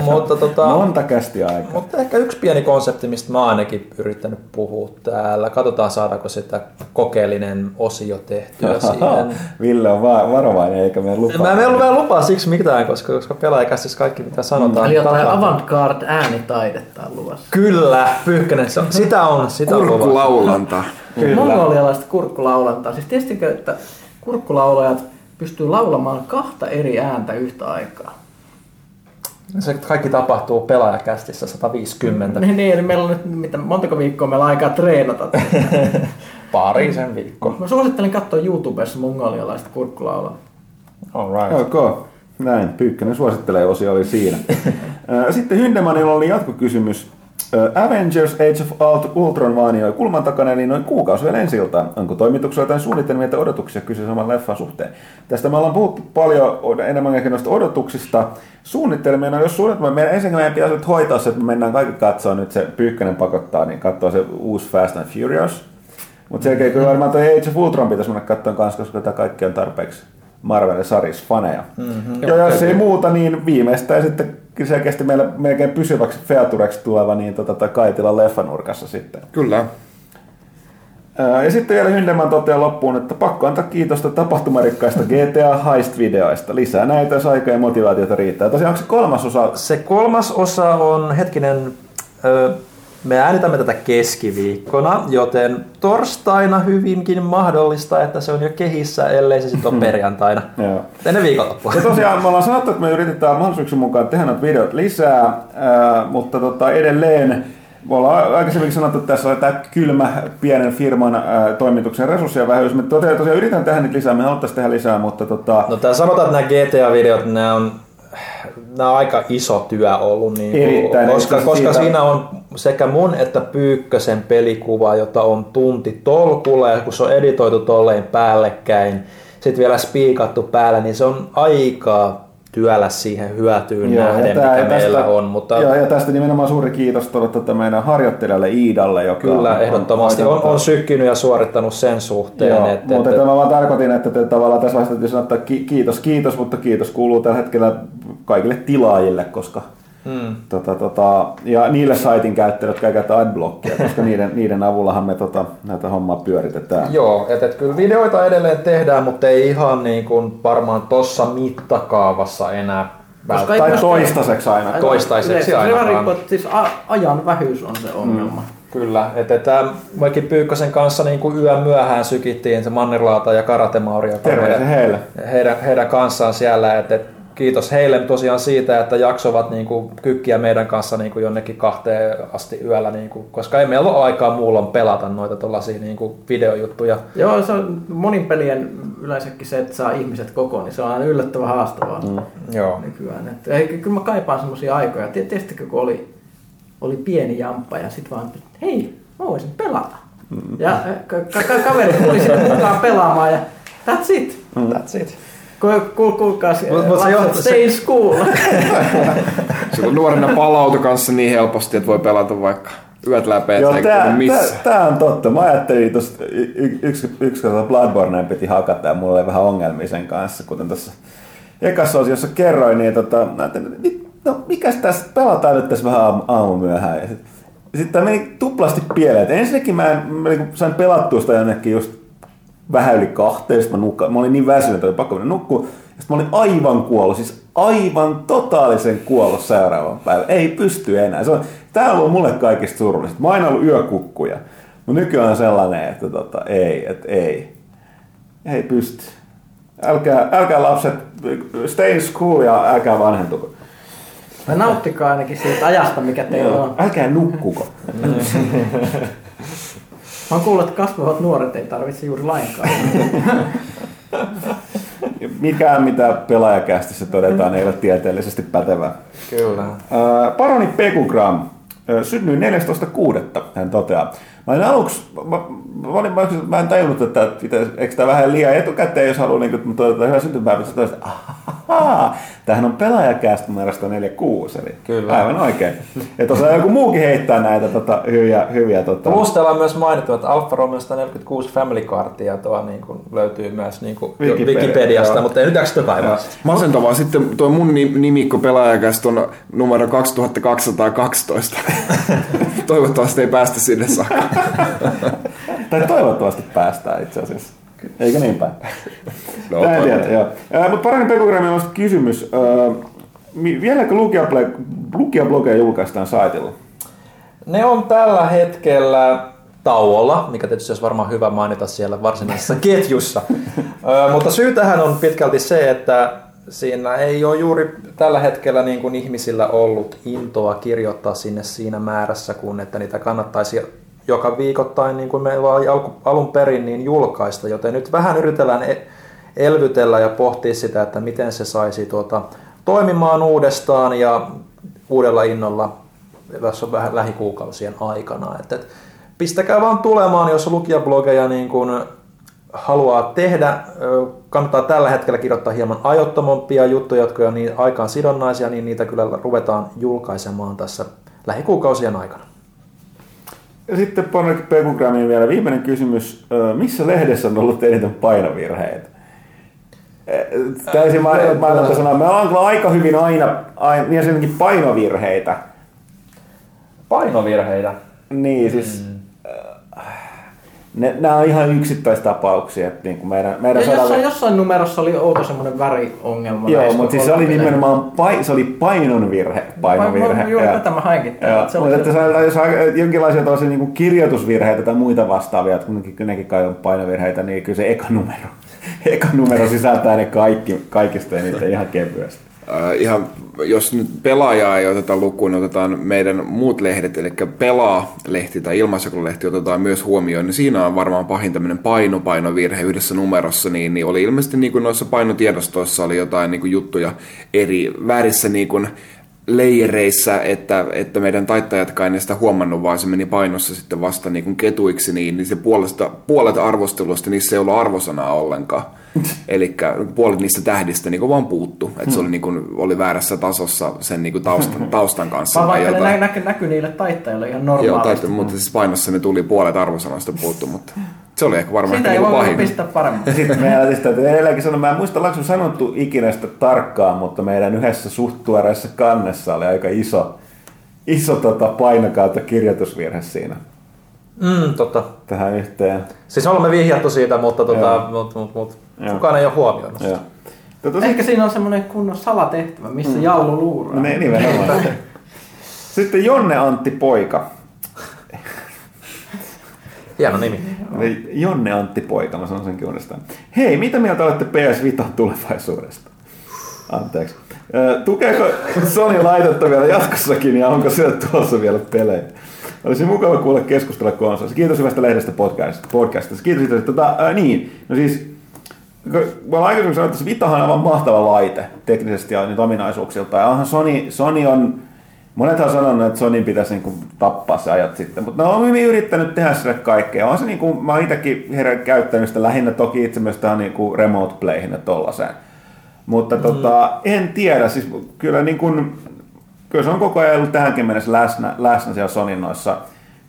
mutta, tota, monta kästiä aikaa. Mutta ehkä yksi pieni konsepti, mistä mä ainakin yrittänyt puhua täällä. Katsotaan saadaanko sitä kokeellinen osio tehtyä siihen. Ville on vaan varovainen eikä mene lupaa. Mä en mene lupaa, lupaa siksi mitään, koska, koska pelaajakästissä kaikki mitä sanotaan. Mm, Avantgarde äänitaidetta on luvassa. Kyllä, Pyykkönen. Sitä on. Sitä on kurkkulaulanta. Mongolialaista kurkkulaulantaa. Siis tiestikö, että kurkkulaulajat pystyy laulamaan kahta eri ääntä yhtä aikaa? Se kaikki tapahtuu pelaajakästissä sata viisikymmentä. Mm, niin, eli meillä on nyt mitä, montako viikkoa meillä on aikaa treenata. Parisen viikkoa. Mä suosittelen katsoa YouTubessa mongolialaista kurkkulaulaa. All right. Okay. Näin, Pyykkönen suosittelee osio oli siinä. Sitten Hyndemanilla oli jatkokysymys. Avengers Age of Ultron vaanioi kulman takana, niin noin kuukausi vielä ensi-iltaan. Onko toimituksella jotain suunnitelmia ja odotuksia kyseessä oman leffan suhteen? Tästä me ollaan puhuttu paljon enemmänkin noista odotuksista. Suunnitelmia, no jos suunnitelmia, meidän ensinnäkin meidän pitäisi nyt hoitaa se, että me mennään kaikki katsoa nyt se Pyykkönen pakottaa, niin katsoa se uusi Fast and Furious. Mutta sen jälkeen kyllä varmaan tuo Age of Ultron pitäisi mennä katsomaan kanssa, koska tämä kaikki on tarpeeksi Marvelin sarjisfaneja. Mm-hmm. Ja jos ei muuta, niin viimeistään sitten selkeästi meillä melkein pysyväksi featureksi tuleva niin tota, Kaitilan leffanurkassa sitten. Kyllä. Ja sitten vielä Hyndeman toteaa loppuun, että pakko antaa kiitosta tapahtumarikkaista G T A Heist-videoista. Lisää näitä, jos aikaa ja motivaatiota riittää. Tosiaan, onko se kolmas osa? Se kolmas osa on, hetkinen, me äänitämme tätä keskiviikkona, joten torstaina hyvinkin mahdollista, että se on jo kehissä, ellei se sitten ole perjantaina. Ennen viikonloppua. Ja tosiaan me ollaan sanottu, että me yritetään mahdollisuuksien mukaan tehdä noita videot lisää, mutta tota, edelleen me ollaan aikaisemmin sanottu, että tässä on tämä kylmä pienen firman ää, toimituksen resurssien vähyys. Me tosiaan yritetään tehdä niitä lisää, me haluttaisiin tehdä lisää, mutta tota... No tää sanotaan, että nämä G T A-videot, nämä on... Nämä on aika iso työ ollut, niin kuin, koska, koska siinä on sekä mun että Pyykkösen pelikuva, jota on tunti tolkulla ja kun se on editoitu tolleen päällekkäin, sitten vielä spiikattu päälle, niin se on aikaa työlä siihen hyötyyn joo, nähden, mikä tästä, meillä on. Mutta... Joo, ja tästä nimenomaan suuri kiitos tuota meidän harjoittelijalle Iidalle, joka kyllä, on, ehdottomasti on, on sykkynnyt ja suorittanut sen suhteen. Joo, et, mutta et, mä vaan tarkoitin, että te tavallaan tässä vaiheessa täytyy sanoa, että kiitos, kiitos, mutta kiitos kuuluu tällä hetkellä kaikille tilaajille, koska hmm. tota, tota, ja niille saitin käyttäjille, jotka ei käytä adblockia, koska niiden, niiden avullahan me tota, näitä hommaa pyöritetään. Joo, että et, kyllä videoita edelleen tehdään, mutta ei ihan niin kuin varmaan tossa mittakaavassa enää. Vält- tai myöskin, toistaiseksi aina. Toistaiseksi aina. Siis a- ajan vähyys on se ongelma. Hmm. Kyllä, että vaikka Pyykkösen kanssa niin kuin yön myöhään sykittiin se Mannerlaata ja Karatemauri ja heidän, heille. Heidän, heidän kanssaan siellä, että et, kiitos heille tosiaan siitä, että jaksovat niinku kykkiä meidän kanssa niinku jonnekin kahteen asti yöllä, niinku, koska ei meillä ole aikaa muulloin pelata noita tuollaisia niinku videojuttuja. Joo, se on monin pelien yleensäkin se, että saa ihmiset kokoon, niin se on aina yllättävän haastavaa mm. nykyään. Et, ei, kyllä mä kaipaan semmoisia aikoja. Tietysti kun oli, oli pieni jamppa ja sitten vaan, hei, mä voisin pelata. Mm. Ja ka- ka- kaveri tuli sitten mukaan pelaamaan ja that's it. Mm. That's it. Kuulkaa, lapset ei school. Silloin nuorena palautui kanssa niin helposti, että voi pelata vaikka yöt läpi, ettei missä. Tää on totta. Mä ajattelin tuosta yksi kertaa Bloodborneen piti hakata ja mulla oli vähän ongelmia sen kanssa, kuten tuossa ekassa osiossa kerroin, niin tota, no mikäs tässä pelataan nyt tässä vähän aamumyöhään. Ja sit, sit tää meni tuplasti pieleen. Et ensinnäkin mä, en, mä sain pelattua sitä jonnekin just vähän yli kahteen, mä, nukka, mä olin niin väsynyt, että oli pakko mennä nukkuun. Sitten mä olin aivan kuollut, siis aivan totaalisen kuollut seuraavan päivän. Ei pysty enää. Se on, tää on ollut mulle kaikista surullista. Mä oon aina ollut yökukkuja. Mutta nykyään on sellainen, että tota, ei, että ei. Ei pysty. Älkää, älkää lapset, stay in school ja älkää vanhentuko. Nauttikaa ainakin siitä ajasta, mikä teillä on. Älkää nukkuko. Mä oon kuullut, että kasvavat nuoret ei tarvitse juuri lainkaan. Mikään mitä pelaajakästissä todetaan ei ole tieteellisesti pätevää. Kyllä. Paroni Pekugram synnyin neljästoista kuudetta hän toteaa. Mä en aluksi, mä, mä, mä, mä en tajunnut, että pitäis, eikö tämä vähän liian etukäteen, jos haluaa niin toivottaa hyvää syntymäpäivää, mutta toista, ahaa, tämähän on pelaajakästä numerosta neljäkymmentäkuusi, eli kyllä. Aivan oikein. Että osaa joku muukin heittää näitä tota, hyviä... hyviä tota... Plus täällä on myös mainittu, että Alfa Romeo sata neljäkymmentäkuusi Family Cardia tuo, niin kuin, löytyy myös niin kuin, Wikipedia, Wikipediasta, joo. Mutta ei nyt äksytä taivasta. Masentavaa sitten tuo mun nimikko pelaajakästä on numero kaksituhattakaksisataakaksitoista. Toivottavasti ei päästä sinne saakka. Tai toivottavasti päästään itse asiassa. Eikö niin päin? No, en tiedä, joo. Äh, mutta paremmin Pekogrammin on kysymys. Äh, vieläkö lukijablogeja julkaistaan saitilla? Ne on tällä hetkellä tauolla, mikä tietysti olisi varmaan hyvä mainita siellä varsinaisessa ketjussa. äh, mutta syytähän on pitkälti se, että siinä ei ole juuri tällä hetkellä niin kuin ihmisillä ollut intoa kirjoittaa sinne siinä määrässä, kun että niitä kannattaisi joka viikoittain, niin kuin meillä oli alun perin, niin julkaista. Joten nyt vähän yritellään elvytellä ja pohtia sitä, että miten se saisi tuota, toimimaan uudestaan ja uudella innolla tässä on vähän lähikuukausien aikana. Että pistäkää vaan tulemaan, jos lukijablogeja niin kuin haluaa tehdä. Kannattaa tällä hetkellä kirjoittaa hieman ajottomampia juttuja, jotka on niin aikaan sidonnaisia, niin niitä kyllä ruvetaan julkaisemaan tässä lähikuukausien aikana. Ja sitten Panek Pekugrammin vielä viimeinen kysymys. Missä lehdessä on ollut eniten painovirheitä? Täysin mainittaa sanaa. Me ollaan kyllä aika hyvin aina, aina niin jotenkin painovirheitä. Painovirheitä? Niin, siis... Mm. Ne, nämä on ihan yksittäistapauksia. Että niin kuin meidän, meidän ja jossain, jossain numerossa oli outo semmoinen väriongelma. Joo, mutta siis se oli nimenomaan pai, se oli painonvirhe. painonvirhe. Mä, juuri tätä mä hainkin. Jonkinlaisia niin kirjoitusvirheitä tai muita vastaavia, kun nekin kai on painovirheitä, niin kyllä se eka numero, eka numero sisältää ne kaikki, kaikista eniten ihan kevyesti. Äh, ihan, jos nyt pelaajaa ei oteta lukuun, niin otetaan meidän muut lehdet, eli Pelaa-lehti tai Ilmaisjakelulehti otetaan myös huomioon, niin siinä on varmaan pahin tämmöinen paino-painovirhe yhdessä numerossa, niin, niin oli ilmeisesti niin kuin noissa painotiedostoissa oli jotain niin kuin juttuja eri värissä niin kuin leijereissä, että, että meidän taittajatkaan ei sitä huomannut, vaan se meni painossa sitten vasta niin kuin ketuiksi, niin, niin se puolesta, puolet arvostelusta niissä ei ollut arvosanaa ollenkaan. Eli puolet niistä tähdistä niin vaan puuttu, että se oli, niin kuin, oli väärässä tasossa sen niin kuin taustan, taustan kanssa. Vaan vaikka ne nä- näkyi niille taittajille ihan normaalisti. Joo, taittu, mutta siis painossa ne tuli puolet arvosanoista puuttu, mutta se oli ehkä varmaan sitä ehkä niin pahin. Siitä ei voi pistää paremmin. Sitten meillä tietysti täytyy edelläkin sanoa, mä en muista, ollaanko sanottu ikinä sitä tarkkaan, mutta meidän yhdessä suht tuoreessa kannessa oli aika iso, iso tota, painokautta kirjoitusvirhe siinä. Mm, totta. Tähän yhteen. Siis olemme vihjattu siitä, mutta tota, mut, mut, mut, kukaan ei ole huomioinut sitä. Ehkä siinä on semmoinen kunnon salatehtävä, missä mm. jallu luuraa. Ne, nimenomaan. Sitten Jonne Antti Poika. Hieno nimi. Jonne Antti Poika, mä sanon senkin uudestaan. Hei, mitä mieltä olette P S Vita tulevaisuudesta? Anteeksi. Tukeeko Sony laitetta vielä jatkossakin ja onko siellä tuossa vielä pelejä? Olisi mukava kuulla keskustella konsolista. Kiitos hyvästä lehdestä podcastista. Kiitos siitä. Tota, ää, niin, no siis, mä olen aikaisemmin sanonut, että se Vitahan on aivan mahtava laite teknisesti ja niitä ominaisuuksilta. Ja onhan Sony, Sony on, monethan on sanonut, että Sony pitäisi niin kuin tappaa se ajat sitten. Mutta ne on hyvin yrittänyt tehdä sille kaikkea. On se niin kuin, mä oon itsekin herran käyttänyt sitä lähinnä toki itse myös tähän niin kuin remote playhin ja tollaiseen. Mutta mm. tota, en tiedä, siis kyllä niin kuin... Kyllä se on koko ajan ollut tähänkin mennessä läsnä, läsnä siellä Sonin noissa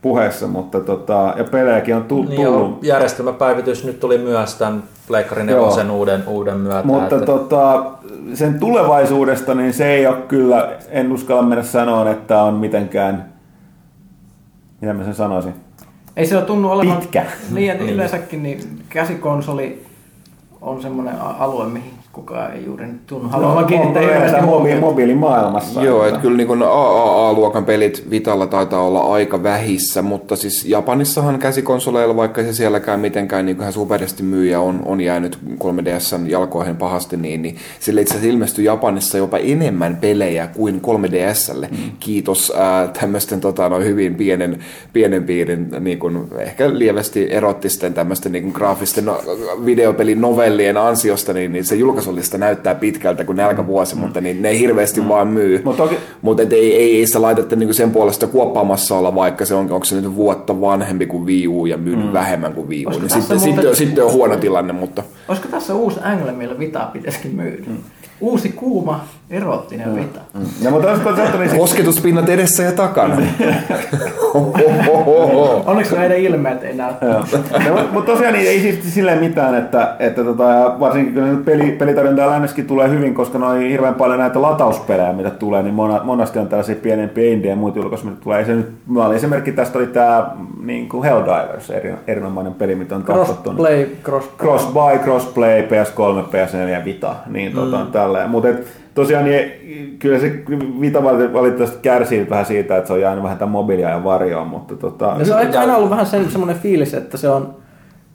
puheissa, mutta tota, ja pelejäkin on tullut. Niin joo, järjestelmäpäivitys nyt tuli myös tämän Pleikkari nelosen uuden, uuden myötä. Mutta että... tota, sen tulevaisuudesta, niin se ei ole kyllä, en uskalla mennä sanoa, että on mitenkään, mitä mä sen sanoisin? Ei se ole tunnu olevan pitkä. Liian yleensäkin, niin käsikonsoli on semmoinen alue, mihin kukaan ei juuri nyt tunnu haluaa kiinnittää hirveästi huomioon mobiilimaailmassa. Joo, että kyllä niin kuin triple A-luokan pelit Vitalla taitaa olla aika vähissä, mutta siis Japanissahan käsikonsoleilla, vaikka se sielläkään mitenkään niin kuin superisti myyjä on, on jäänyt kolme D S:n jalkoihin pahasti, niin, niin sille itse asiassa ilmestyi Japanissa jopa enemmän pelejä kuin kolme D S:lle. Mm. Kiitos äh, tämmöisten tota, no, hyvin pienen, pienen piirin, niin kuin, ehkä lievästi erottisten tämmöisten niin kuin graafisten no, videopelin novellien ansiosta, niin, niin se julkaisullista näyttää pitkältä kuin nälkävuosi, mm. mutta niin, ne ei hirveästi mm. vaan myy. Mutta toki... Mut et ei, ei, ei sitä laitetta niin kuin sen puolesta kuoppaamassa olla, vaikka se on, onko se nyt vuotta vanhempi kuin Wii U ja myynyt mm. vähemmän kuin Wii U. Niin sitten, muuten... sitten, sitten on huono tilanne, mutta... Olisiko tässä uusi Anglemilla Vitaa pitäisikin myydä? Mm. Uusi kuuma erottinen Vita. Mm. Ja, mutta kosketuspinnat edessä ja takana. Onneksi näiden ilmeet ei näy. Mutta tosiaan niin, ei siis silleen mitään, että, että tota, varsinkin kun peli, pelitarjontaa lännessäkin tulee hyvin, koska noin hirveän paljon näitä latauspelejä, mitä tulee, niin mona, monasti on tällaisia pienempiä indie ja muita julkaisuja, mitä tulee. Nyt, mä olin esimerkki, tästä oli tämä niin kuin Helldivers, eri, erinomainen peli, mitä on katsottu. Crossplay, crossplay, P S kolme, P S neljä ja Vita. Niin, tota, mm. tälleen. Mut et, tosiaan niin, kyllä se Vita valitettavasti kärsii vähän siitä, että se on jäänyt vähän tämän mobiiliajan varjoon, mutta tota... Ja se on aina ollut vähän sen, semmoinen fiilis, että se on,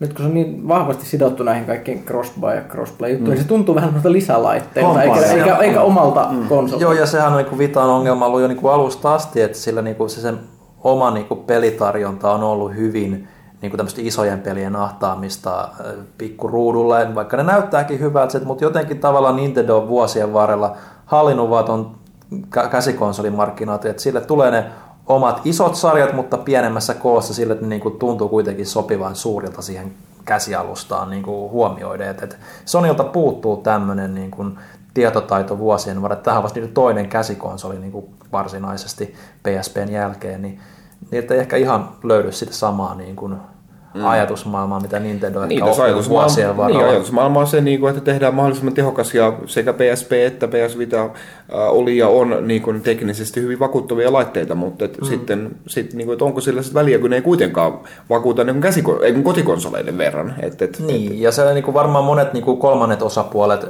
nyt kun se on niin vahvasti sidottu näihin kaikkiin crossbuy ja crossplay-juttuihin, mm. niin se tuntuu vähän semmoista lisälaitteilta, eikä, eikä, eikä omalta mm. konsolta. Joo, ja sehän on niin kuin Vitan ongelma ollut jo niin kuin alusta asti, että sillä niin kuin se sen oma niin kuin pelitarjonta on ollut hyvin... Niin tämmöistä isojen pelien ahtaamista pikkuruudulla, vaikka ne näyttääkin hyvältä, mutta jotenkin tavallaan Nintendo on vuosien varrella hallinnut vaan ton käsikonsolimarkkinoita, että sille tulee ne omat isot sarjat, mutta pienemmässä koossa sille, että ne niin tuntuu kuitenkin sopivan suurilta siihen käsialustaan niin huomioiden. Et, et Sonylta puuttuu tämmöinen niin kuin tietotaito vuosien varrella, tähän vasta toinen käsikonsoli niin varsinaisesti P S P:n jälkeen, niin niitä ei ehkä ihan löydy sitä samaa niin kuin mm. ajatusmaailmaa, mitä Nintendo on vuosien varrella. Niin, ajatusmaailma on se, että tehdään mahdollisimman tehokas ja sekä P S P että P S Vita oli ja on niin kuin teknisesti hyvin vakuuttavia laitteita, mutta et mm. sitten, sit, niin kuin, että onko sillä sit väliä, kun ne ei kuitenkaan vakuuta niin kuin käsiko- ei, kun kotikonsoleiden verran. Et, et, niin, et, ja se niin kuin varmaan monet niin kuin kolmannet osapuolet,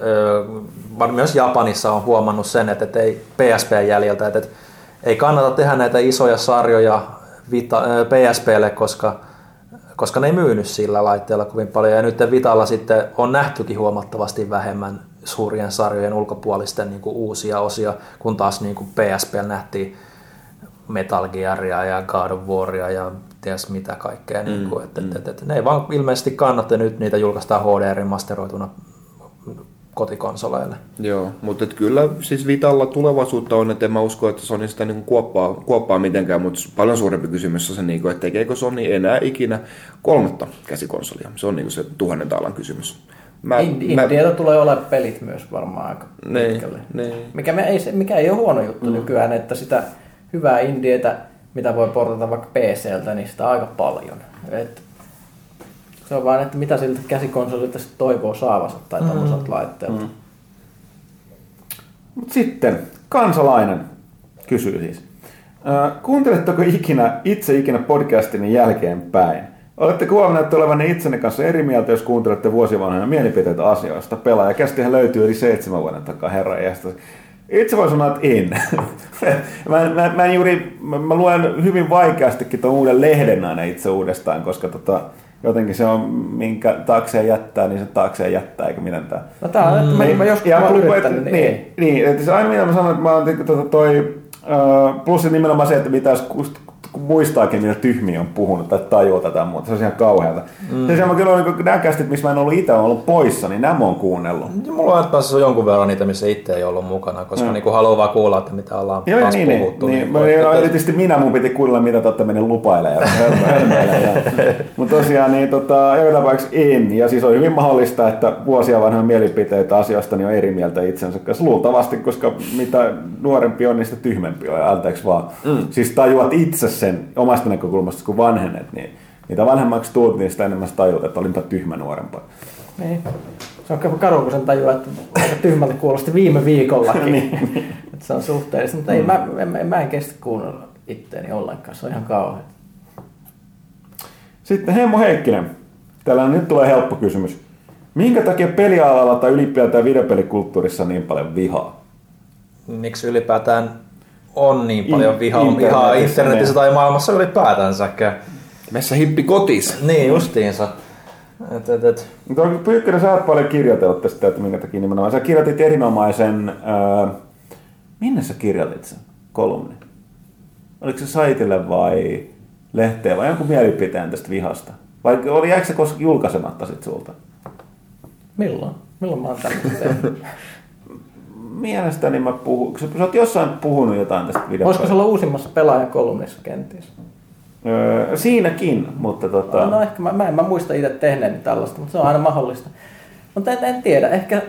myös Japanissa on huomannut sen, että et ei P S P jäljeltä, että et ei kannata tehdä näitä isoja sarjoja, Vita, P S P:lle, koska, koska ne ei myynyt sillä laitteella kovin paljon. Ja nyt Vitalla sitten on nähtykin huomattavasti vähemmän suurien sarjojen ulkopuolisten niin kuin uusia osia, kun taas niin kuin P S P:llä nähtiin Metal Gearia ja God of Waria ja ties mitä kaikkea. Mm, niin kuin, että, mm. että, että, että ne ei vaan ilmeisesti kannatte nyt niitä julkaistaan H D-remasteroituna kotikonsoleille. Joo, mutta kyllä siis Vitalla tulevaisuutta on, että en mä usko, että Sony sitä niin kuoppaa, kuoppaa mitenkään, mutta paljon suurempi kysymys on se, niin kuin, että tekeekö Sony enää ikinä kolmatta käsikonsolia. Se on niin kuin se tuhannen taalan kysymys. Mä, Indialla mä... tulee olemaan pelit myös varmaan aika ne, pitkälle. Ne. Mikä, me ei, mikä ei ole huono juttu mm. nykyään, että sitä hyvää indietä, mitä voi portata vaikka P C:ltä, niin sitä aika paljon. Et se on vaan, että mitä siltä käsikonsolilta toivoo saavansa tai tämmöiseltä mm. laitteelta. Mm. Mut sitten, kansalainen kysyy siis. Äh, kuunteletteko ikinä, itse ikinä podcastini jälkeenpäin? Oletteko huomanneet olevanne itsenne kanssa eri mieltä, jos kuuntelette vuosivanhoja mielipiteitä asioista? Pelaajakästihän löytyy yli seitsemän vuoden takaa, herra iästä. Itse voi sanoa, että en. mä, mä, mä, juuri, mä, mä luen hyvin vaikeastikin tuon uuden lehden aina itse uudestaan, koska tota... Jotenkin se on, minkä taakseen jättää, niin se taakseen jättää, eikä minä tämä. No tää on, että mä, niin, mä joskus mä oon yrittänyt. Niin, niin, niin, että se aina mitä mä sanon, että mä oon tuota, toi, uh, plus nimenomaan se, että mitä jos muistaakin, mitä tyhmiä on puhunut tai tajua tätä muuta, se on ihan kauheata. Mm. Sen sijaan mä kyllä olen nämä kästit, missä mä en ollut itse ollut poissa, niin nämä on kuunnellut. Ja mulla on päässä jonkun verran niitä, missä itse ei ollut mukana, koska mm. niin kuin haluaa vaan kuulla, että mitä ollaan joo, taas niin, puhuttu. Niin, niin, niin, niin, niin, tietysti minä mun piti kuulla, mitä totta menen lupailemaan. Mutta tosiaan, niin, tota, joka tapauksessa en. Ja siis on hyvin mahdollista, että vuosia vanhoja mielipiteitä asioista niin on eri mieltä itsensä kanssa. Luultavasti, koska mitä nuorempi on, niin sitä tyhmempi on. Anteeksi vaan. Mm. Siis tajuat itse sen omasta näkökulmasta, kun vanhennet, niin mitä vanhemmaksi tuut, niin sitä enemmän tajut, että olinpa tyhmä nuorempaa. Niin. Se on karu, kun sen tajua, että tyhmältä kuulosti viime viikollakin. Niin. Että se on suhteellista, mutta ei, mm. mä, en, mä en kestä kuunnella itteeni ollenkaan, se on ihan kauhean. Sitten Heimo Heikkinen. Tällä nyt tulee helppo kysymys. Minkä takia pelialalla tai ylipäätään videopelikulttuurissa on niin paljon vihaa? Miksi ylipäätään on niin paljon vihaa internetissä, internetissä tai maailmassa ylipäätänsäkään? Meissä hippi kotis. Niin justiinsa. Et, et, et. Pyykkönen, sä oot paljon kirjoitellut tästä, että minkä takia nimenomaan. Sä kirjoitit erinomaisen... Äh, minne sä kirjoitit sen kolumnin? Oliko se saitille vai lehteen vai jonkun mielipiteen tästä vihasta? Vai oli jääkö se koskaan julkaisematta sit sulta? Milloin? Milloin mä oon tämmöinen? Mielestäni mä puhun. Sä oot jossain puhunut jotain tästä videosta. Voisiko se olla uusimmassa pelaajan kolumnissa kenties? Öö, siinäkin, mutta tota... No ehkä, mä, mä en mä muista itse tehneeni tällaista, mutta se on aina mahdollista. Mutta en, en tiedä, ehkä...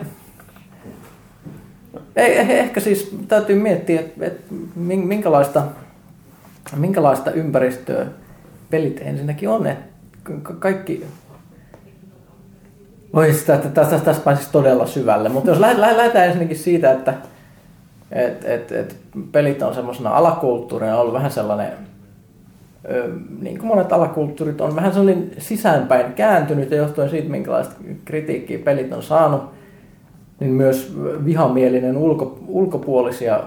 Ei, ehkä siis täytyy miettiä, että et minkälaista, minkälaista ympäristöä pelit ensinnäkin on. Et ka- kaikki... Voi sitä, että tässä täs, täs pääsisi todella syvälle, mutta jos läh- läh- lähdetään ensinnäkin siitä, että et, et, et pelit on semmoisena alakulttuurina ollut vähän sellainen... niin kuin monet alakulttuurit on vähän sellainen sisäänpäin kääntynyt ja johtuen siitä, minkälaista kritiikkiä pelit on saanut, niin myös vihamielinen ulko, ulkopuolisia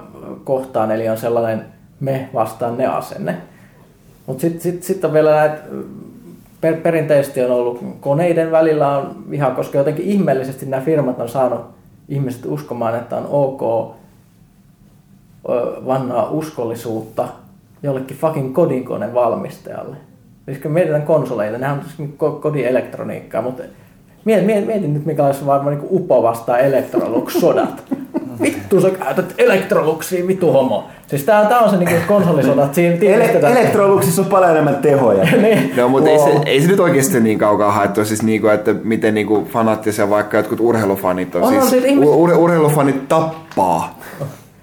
kohtaan, eli on sellainen me vastaan ne asenne. Mutta sitten sit, sit on vielä näitä, per, perinteisesti on ollut koneiden välillä on viha, koska jotenkin ihmeellisesti nämä firmat on saanut ihmiset uskomaan, että on ok vannaa uskollisuutta jollekin fucking kodinkoneen valmistajalle. Siis kun mietitään konsoleita, nehän on siis kodin elektroniikkaa, mutta mietin, mietin, mietin nyt minkälaista varmaan niin upo vastaa Electrolux-sodat. Vittu sä käytät Electroluxia, vittu homo. Siis tää, tää on se niin konsolisodat. Siinä Ele- Electroluxissa on paljon enemmän tehoja. niin. No mutta wow. ei, se, ei se nyt oikeesti niin kaukaa haettua, siis niinku, että miten niinku fanaattisia vaikka jotkut urheilufanit on. on siis, siis ihmiset... ur- urheilufanit tappaa.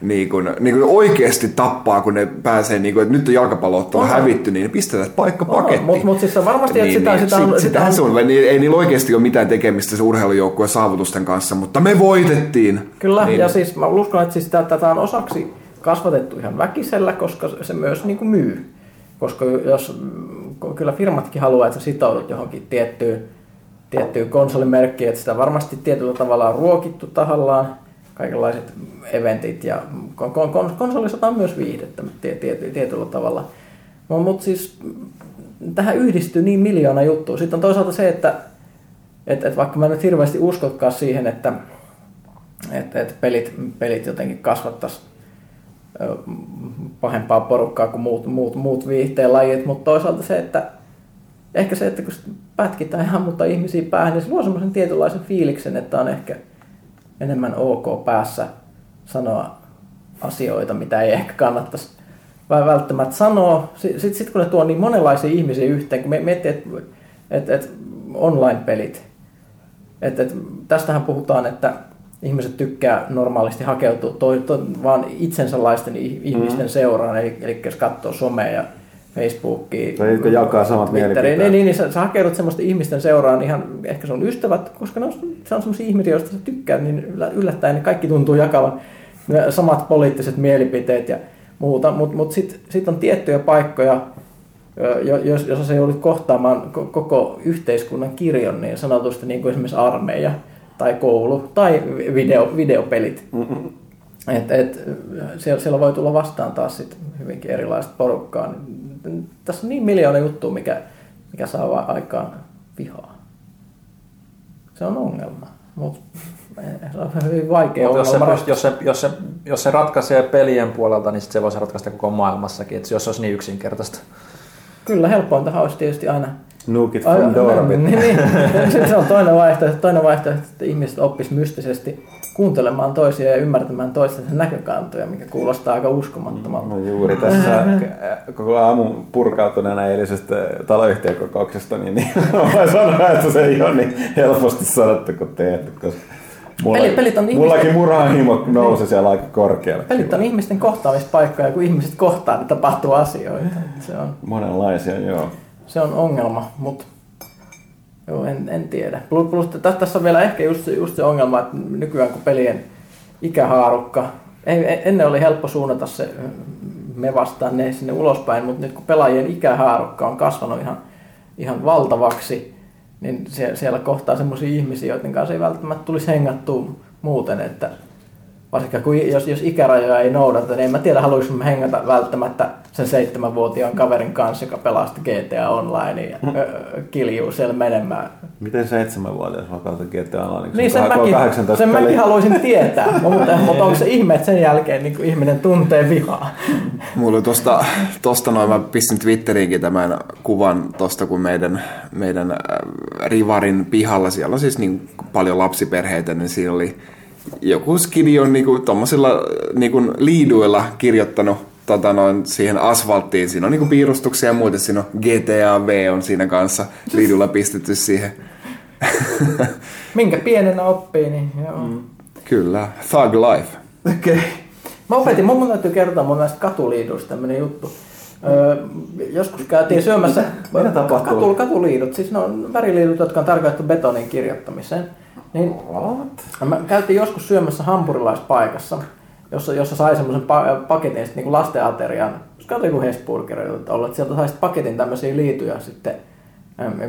Niin kun, niin kun oikeasti tappaa, kun ne pääsee, niin kun, että nyt on jalkapallo-ottelu hävitty, niin ne pistetään paikka pakettiin. Mutta mut siis varmasti, että niin, sitä, niin, sitä, sitä, sitä, sitä, sitä on... Niin, ei niillä oikeasti ole mitään tekemistä se urheilujoukkueen saavutusten kanssa, mutta me voitettiin! Kyllä, niin. Ja siis mä uskon, että siis tätä on osaksi kasvatettu ihan väkisellä, koska se myös niin kuin myy. Koska jos, kyllä firmatkin haluaa, että sä sitoudut johonkin tiettyyn, tiettyyn konsolimerkkiin, että sitä varmasti tietyllä tavalla on ruokittu tahallaan. Kaikenlaiset eventit ja konsolisota on myös viihdettä tietyllä tavalla. No, mutta siis tähän yhdistyy niin miljoona juttua. Sitten on toisaalta se, että et, et vaikka mä nyt hirveästi uskotkaan siihen, että et, et pelit, pelit jotenkin kasvattaisi pahempaa porukkaa kuin muut, muut, muut viihteenlajit, mutta toisaalta se, että ehkä se, että kun pätkitään ihan mutta ihmisiä päähän, niin se luo semmoisen tietynlaisen fiiliksen, että on ehkä enemmän ok päässä sanoa asioita, mitä ei ehkä kannattaisi välttämättä sanoa. Sitten sit kun ne tuo niin monenlaisia ihmisiä yhteen, kun miettii, että et, et online-pelit, et, et, tästähän puhutaan, että ihmiset tykkää normaalisti hakeutua to, to, vaan itsensälaisten ihmisten mm-hmm. seuraan, eli, eli jos katsoo somea ja Facebookia, tai jotka jakaa samat mielipiteet. Niin, niin, niin sä, sä hakeudut semmoisten ihmisten seuraan ihan ehkä sun ystävät, koska ne on, se on semmoisia ihmisiä, joista sä tykkää, niin yllättäen ne kaikki tuntuu jakavan samat poliittiset mielipiteet ja muuta, mutta mut sitten sit on tiettyjä paikkoja, jos, jos sä joudut kohtaamaan koko yhteiskunnan kirjon, niin sanotusti niin kuin esimerkiksi armeija tai koulu tai video, videopelit. Mm-mm. Et, et, siellä, siellä voi tulla vastaan taas sit hyvinkin erilaista porukkaa. Tässä on niin miljoona juttua, mikä, mikä saa vaan aikaan vihaa. Se on ongelma, mutta se on hyvin vaikea mut ongelma. Jos se, jos, se, jos, se, jos se ratkaisee pelien puolelta, niin sit se voisi ratkaista koko maailmassakin, et jos se olisi niin yksinkertaista. Kyllä, helpointahan olisi tietysti aina... Nuke it from Dorbit. Niin, niin. Se on toinen vaihtoehto, toinen vaihtoehto, että ihmiset oppis mystisesti kuuntelemaan toisia ja ymmärtämään toisten näkökantoja, mikä kuulostaa aika uskomattomalta. No juuri tässä koko aamun purkautuneena eilisestä taloyhtiökokouksesta, niin, niin voi sanoa, että se ei ole niin helposti sanottu kuin tehty, koska mullakin, pelit on ihmisten... mullakin murahimo nousi siellä aika korkealle. Pelit on ihmisten kohtaamispaikkoja, kun ihmiset kohtaa, niin tapahtuu asioita. Se on... Monenlaisia, joo. Se on ongelma, mutta joo, en, en tiedä. Plus, plus tässä on vielä ehkä just, just se ongelma, että nykyään kun pelien ikähaarukka, ei, ennen oli helppo suunnata se me vastaan ne sinne ulospäin, mutta nyt kun pelaajien ikähaarukka on kasvanut ihan, ihan valtavaksi, niin siellä kohtaa semmoisia ihmisiä, joiden kanssa ei välttämättä tulisi hengattua muuten, että varsinkin kun jos, jos ikärajoja ei noudata, niin en mä tiedä, haluaisin mä hengata välttämättä sen seitsemänvuotiaan kaverin kanssa, joka pelasti G T A Online ja öö, kiljuu siellä menemään. Miten seitsemänvuotias voi pelata G T A Online? Niin sen, mäkin, sen mäkin haluaisin tietää, mutta, mutta onko se ihme, että sen jälkeen niin ihminen tuntee vihaa? Mulla tosta, tosta noin, mä pistin Twitteriinkin tämän kuvan tosta, kun meidän, meidän rivarin pihalla, siellä on siis niin paljon lapsiperheitä, niin siinä oli joku skidi on niinku tommosilla niinku liiduilla kirjoittanut tota noin, siihen asfalttiin. Siinä on niinku piirustuksia ja muuten. Siinä on G T A V on siinä kanssa liiduilla pistetty siihen. Minkä pienenä oppii, niin joo. Mm. Kyllä, thug life. Okei. Okay. Mä opetin, mun täytyy kertoa mun näistä katuliiduista tämmönen juttu. Öö, joskus käytiin syömässä katu, katuliidut, siis ne on väriliidut, jotka on tarkoitettu betonin kirjoittamiseen. Niin, mä käytiin joskus syömässä hampurilaispaikassa, jossa, jossa sai semmoisen pa- paketin niin kuin lastenateriaan. Katsoin kuin Hesburgerilta ollut, että sieltä saisi paketin tämmöisiä liituja sitten,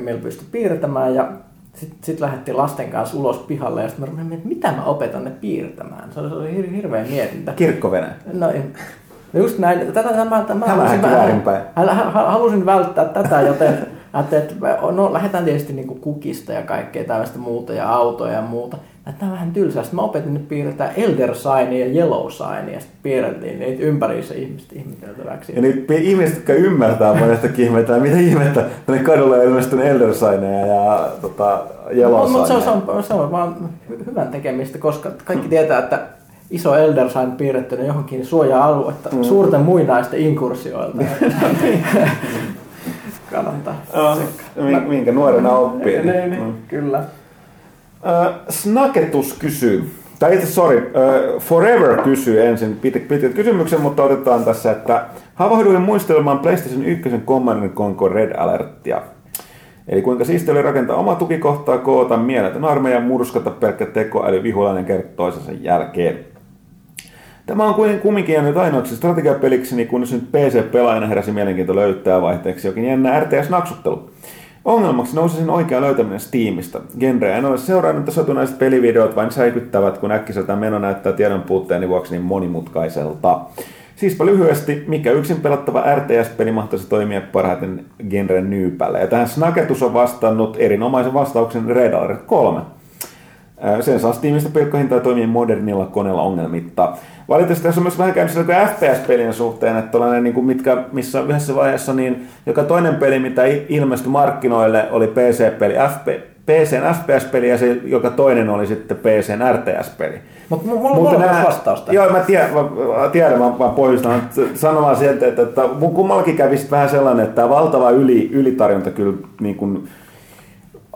millä pystyi piirtämään. Ja sitten sit lähdettiin lasten kanssa ulos pihalle ja sitten mä rupesin, että mitä mä opetan ne piirtämään. Se oli, se oli hirveä mietintä. Kirkkovene. No, just näin. Tätä, tämä, tämä, halusin, halusin välttää tätä, joten no, lähdetään tietysti niinku kukista ja kaikkea tällaista muuta ja autoja ja muuta. Tämä on vähän tylsää. Sitten mä opetin nyt piirretään Elder Signia ja Yellow Signia ja sitten piirrettiin niitä ympäriinsä ihmiset ihmeteltäväksi. Ja niitä ihmiset, jotka ymmärtää monestakin ihmettä, mitä ihmettä, tänne kadulla on ilmestynyt Elder Signia ja tota, Yellow Signia. Mutta se on, se on vaan hyvän tekemistä, koska kaikki tietää, että iso Elder Sign piirrettynä johonkin suoja-aluetta mm. suurten muinaisten inkursioilta. Kannattaa. Oh, minkä nuorena oppii. Niin, niin, mm. Kyllä. Äh, Snaketus kysyy, tai itse sori, äh, Forever kysyy ensin pitkät kysymyksen, mutta otetaan tässä, että havahduin muistelemaan PlayStation yksi Command and Conquer Red Alertia. Eli kuinka siistiä oli rakentaa oma tukikohtaa, koota mieletön armeija, murskata pelkkä tekoäly, vihulainen kerta toisensa jälkeen. Tämä on kumminkin jäänyt ainoaksi strategiapelikseni, kun nyt P C-pelaajana heräsi mielenkiinto löytää vaihteeksi jokin jännä R T S-naksuttelu. Ongelmaksi nousi sen oikea löytäminen Steamista. Genreä en ole seurannut, että sotunaiset pelivideot vain säikyttävät, kun äkkiseltään meno näyttää tiedon puutteeni vuoksi niin monimutkaiselta. Siispä lyhyesti, mikä yksin pelattava R T S-peli mahtaisi toimia parhaiten genren nyypälle. Ja tähän Snaketus on vastannut erinomaisen vastauksen Red Alert kolme. Sen saa Steamista pilkkahintaa toimii modernilla koneella ongelmitta. Valitettavasti tässä on myös vähän käynyt F P S-pelien suhteen, että niin mitkä, missä yhdessä vaiheessa niin joka toinen peli, mitä ilmestyi markkinoille, oli P C-peli, F P, P C F P S-peli ja se joka toinen oli sitten P C:n R T S-peli. Mutta mulla on mulla nää, vastausta. Joo, mä tiedän, mä, tiedän, mä vaan pohjustan sanomaan sieltä, että, että mun kummallakin kävi vähän sellainen, että tämä valtava yli, ylitarjonta kyllä niin kuin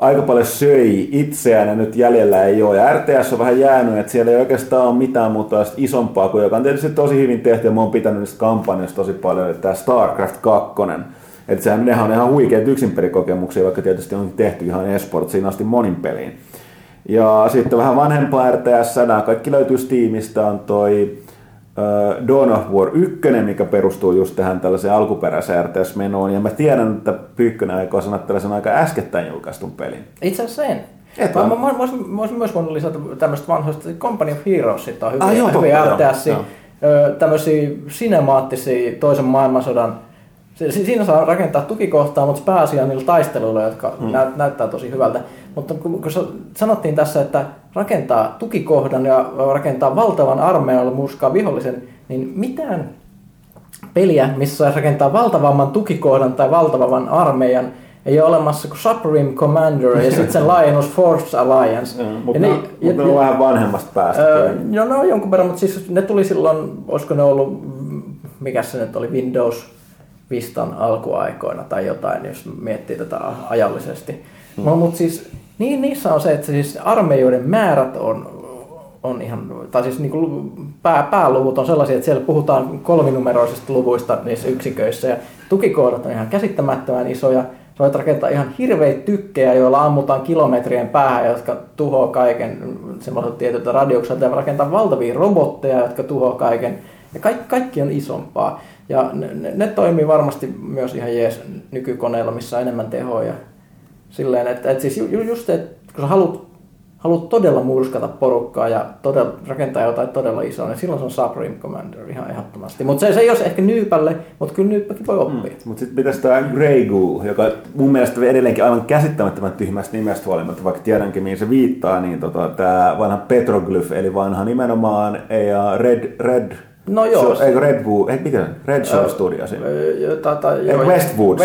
aika paljon söi itseään ja nyt jäljellä ei ole. Ja R T S on vähän jäänyt, että siellä ei oikeastaan ole mitään muuta isompaa kuin joka on tietysti tosi hyvin tehty ja mä oon pitänyt niistä kampanjoista tosi paljon, että tämä StarCraft kaksi. Että sehän nehän on ihan huikeita yksinpelikokemuksia, vaikka tietysti on tehty ihan esport siinä asti monin peliin. Ja sitten vähän vanhempaa R T S, nämä kaikki löytyy Steamista, on toi äh, Dawn of War yksi, mikä perustuu just tähän tällaiseen alkuperäiseen R T S-menoon. Ja mä tiedän, että Pyykkönen aikoo sanoa tällaisen aika äskettäin julkaistun pelin. Itse asiassa en. Mä, mä, mä, olisin, mä olisin myös voinut lisätä tämmöistä vanhoista. Company of Heroes on hyviä, ah, joo, hyviä totta, R T S, joo, joo. Tämmöisiä sinemaattisia toisen maailmansodan. Siinä saa rakentaa tukikohtaa, mutta pääasiassa niillä taisteluilla, jotka mm. näyt, näyttää tosi hyvältä. Mutta kun, kun sanottiin tässä, että rakentaa tukikohdan ja rakentaa valtavan armeijan murskaa vihollisen, niin mitään peliä, missä saisi rakentaa valtavamman tukikohdan tai valtavamman armeijan, ei ole olemassa kuin Supreme Commander ja sitten sen laajennus Force Alliance. Mm, mutta ne, mut ne, ne on vähän vanhemmasta päästä. Öö, no ne on jonkun verran, mutta siis ne tuli silloin, olisiko ne ollut, mikä se nyt oli, Windows Vistan alkuaikoina tai jotain, jos miettii tätä ajallisesti. Mm. No, mutta siis niin, niissä on se, että siis armeijoiden määrät on, on ihan, tai siis niin kuin pää, pääluvut on sellaisia, että siellä puhutaan kolminumeroisista luvuista niissä yksiköissä ja tukikoodat on ihan käsittämättömän isoja. Sä voit rakentaa ihan hirveitä tykkejä, joilla ammutaan kilometrien päähän, jotka tuhoaa kaiken semmoiselta tietyltä radiokselta, ja rakentaa valtavia robotteja, jotka tuhoaa kaiken. Ja kaikki, kaikki on isompaa. Ja ne, ne, ne toimii varmasti myös ihan jees nykykoneilla, missä on enemmän tehoa ja Silleen, että et siis ju, just se, että kun sä haluat, haluat todella murskata porukkaa ja todella, rakentaa jotain todella isoa, niin silloin se on Supreme Commander ihan ehdottomasti. Mutta se, se ei ole ehkä nyypälle, mutta kyllä nyyppäkin voi oppia. Mm. Mutta sitten pitäisi tämä Grey Ghoul, joka mun mielestä edelleenkin aivan käsittämättömän tyhmästä nimestä huolimatta, vaikka tiedänkin mihin se viittaa, niin tota, tämä vanha petroglyf, eli vanha nimenomaan ja Red... red No joo. So, eikö Redwood, eikö mitään? Red Shore Studio siinä? Eikö Westwood?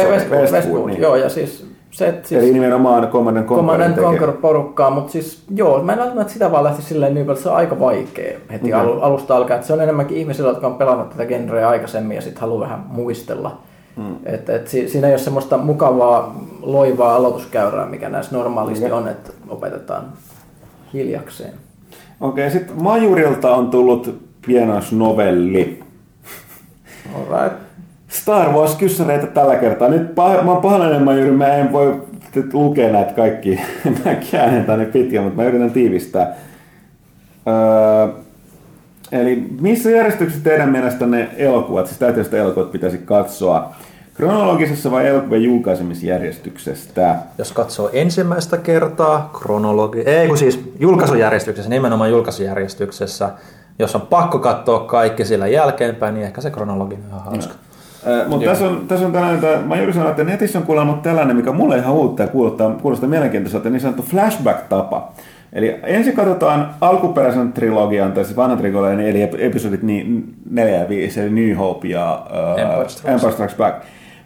Westwood, joo ja siis... Se, siis eli nimenomaan Command and Conquerin Conquer porukkaa, mutta siis joo, mä en välttämättä sitä vaan lähti silleen niin, että se on aika vaikea heti okay. alusta alkaa. Se on enemmänkin ihmisillä, jotka on pelannut tätä genreä aikaisemmin ja sitten haluaa vähän muistella. Hmm. Et, et siinä ei ole semmoista mukavaa, loivaa aloituskäyrää, mikä näissä normaalisti okay. on, että opetetaan hiljakseen. Okei, okay, sitten Majurilta on tullut pienoisnovelli. All right. Star Wars-kyssäreitä tällä kertaa. Nyt pah- mä oon pahainen, mä, yritän, mä en voi lukea näitä kaikki. Mä käännetään ne pitkään, mutta mä yritän tiivistää. Öö, eli missä järjestyksessä teidän mielestänne elokuvat, siis täytyistä elokuvat pitäisi katsoa? Kronologisessa vai elokuvien julkaisemisjärjestyksestä? Jos katsoo ensimmäistä kertaa, kronologi... Ei kun siis julkaisujärjestyksessä, nimenomaan julkaisujärjestyksessä. Jos on pakko katsoa kaikki sillä jälkeenpäin, niin ehkä se kronologinen on ihan hauska. No. Mutta tässä on, täs on tällainen, mä juuri sanoin, että netissä on kuulemma tällainen, mikä mulle ihan uutta ja kuulostaa, kuulostaa mielenkiintoiselta, niin sanottu flashback-tapa. Eli ensin katsotaan alkuperäisen trilogian, tai siis vanhan trilogian, eli episodit neljä ja viisi, eli New Hope ja uh, Empire Strikes Back.